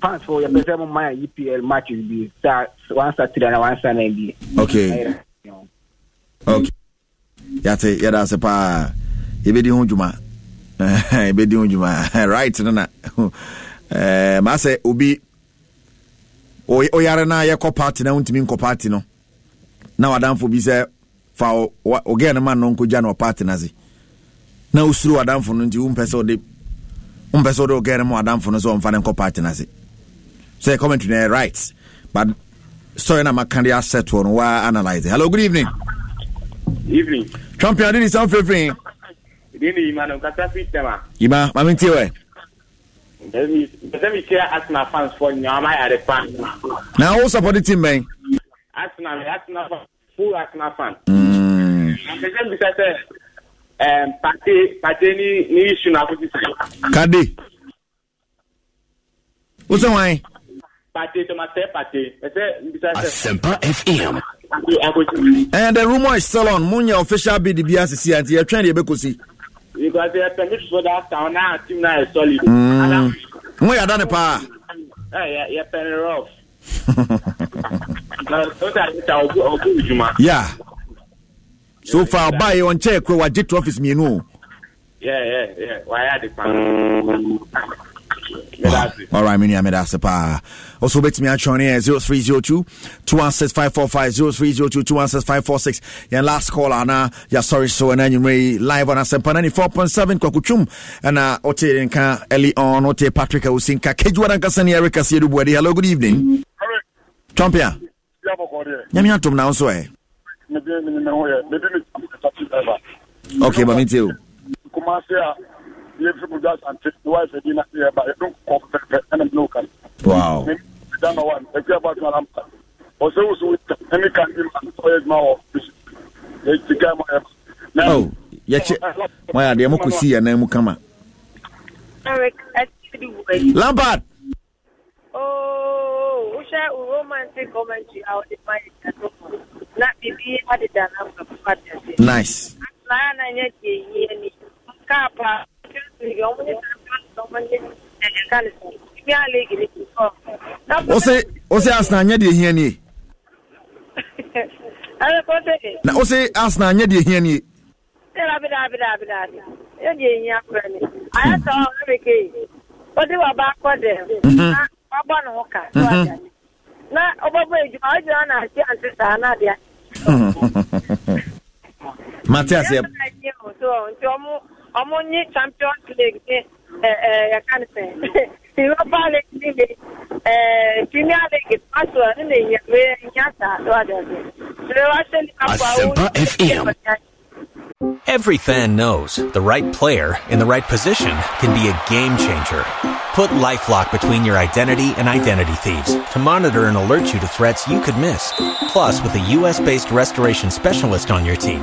fans for your best my E P L matches be that one Saturday and one Sunday be okay okay ya te ya da se pa e be di ho juma e be di ho juma right na Eh, mase ubi oyare na yeko party na untimi nko party no na wadamfo bi se fa ogene man no nko gya na party na ze na usuru wadamfo no nti umpese ode umpese ode ogene mo wadamfo no so mfa na nko party na ze say comment na right but so na makandi asset one wa analyze. Hello, good evening. Evening champion, did it sound favorite dini imano kata fitema ima mamenti we. Let me let me say Arsenal fans for Nyama are the fans. Now who support the team, man? Arsenal, Arsenal fans, full Arsenal fans. Mm. I'm saying because um, party party ni ni issue na kuti. Kadi. What's the why? Party to myself, party. Because Asempa F M. And the rumor is still on. Munya official B D B S C and you're trying to be cozy. Because they have permission for that town now, team now is solid. We are done a par. Yeah, yeah, penny rough. Yeah. So far, buy on check where the trophies me know. Yeah, yeah, yeah. Why are they? Wow. All right, mini amedase pa. Also bet me at Choney zero three zero two two one six five four five zero three zero two two one six five four six. Your last call ana ya sorry so and you may live on Asempa ninety-four point seven Kwakuchum and uh Ote Nka Eli on Ote Patrick Osinka Kejwaran Kasani Eric Asiedu Bwedi. Hello, good evening. Hello. Champion. Nyami atom now so eh. Okay, but me too. Wow. Oh, yeah, my dear Mokusi and Mukama. Eric, I Lampard. Oh, romantic commentary out in my not be added than I'm nice. Ose ose asna nya de hia ni. Na ose asna nya de hia ni. Era bi da bi da bi da. E de hia kwa ni. Aya so we ke. Odi wa ba kwa de. Na baba no ka. Na obabo eju aja na ati ante sana dia. Matthias, yeah. So, I'm only Champions League. I can't say. Europa League, Premier League, Paso, and the Asempa F M. Every fan knows the right player in the right position can be a game changer. Put LifeLock between your identity and identity thieves to monitor and alert you to threats you could miss. Plus, with a U S-based restoration specialist on your team,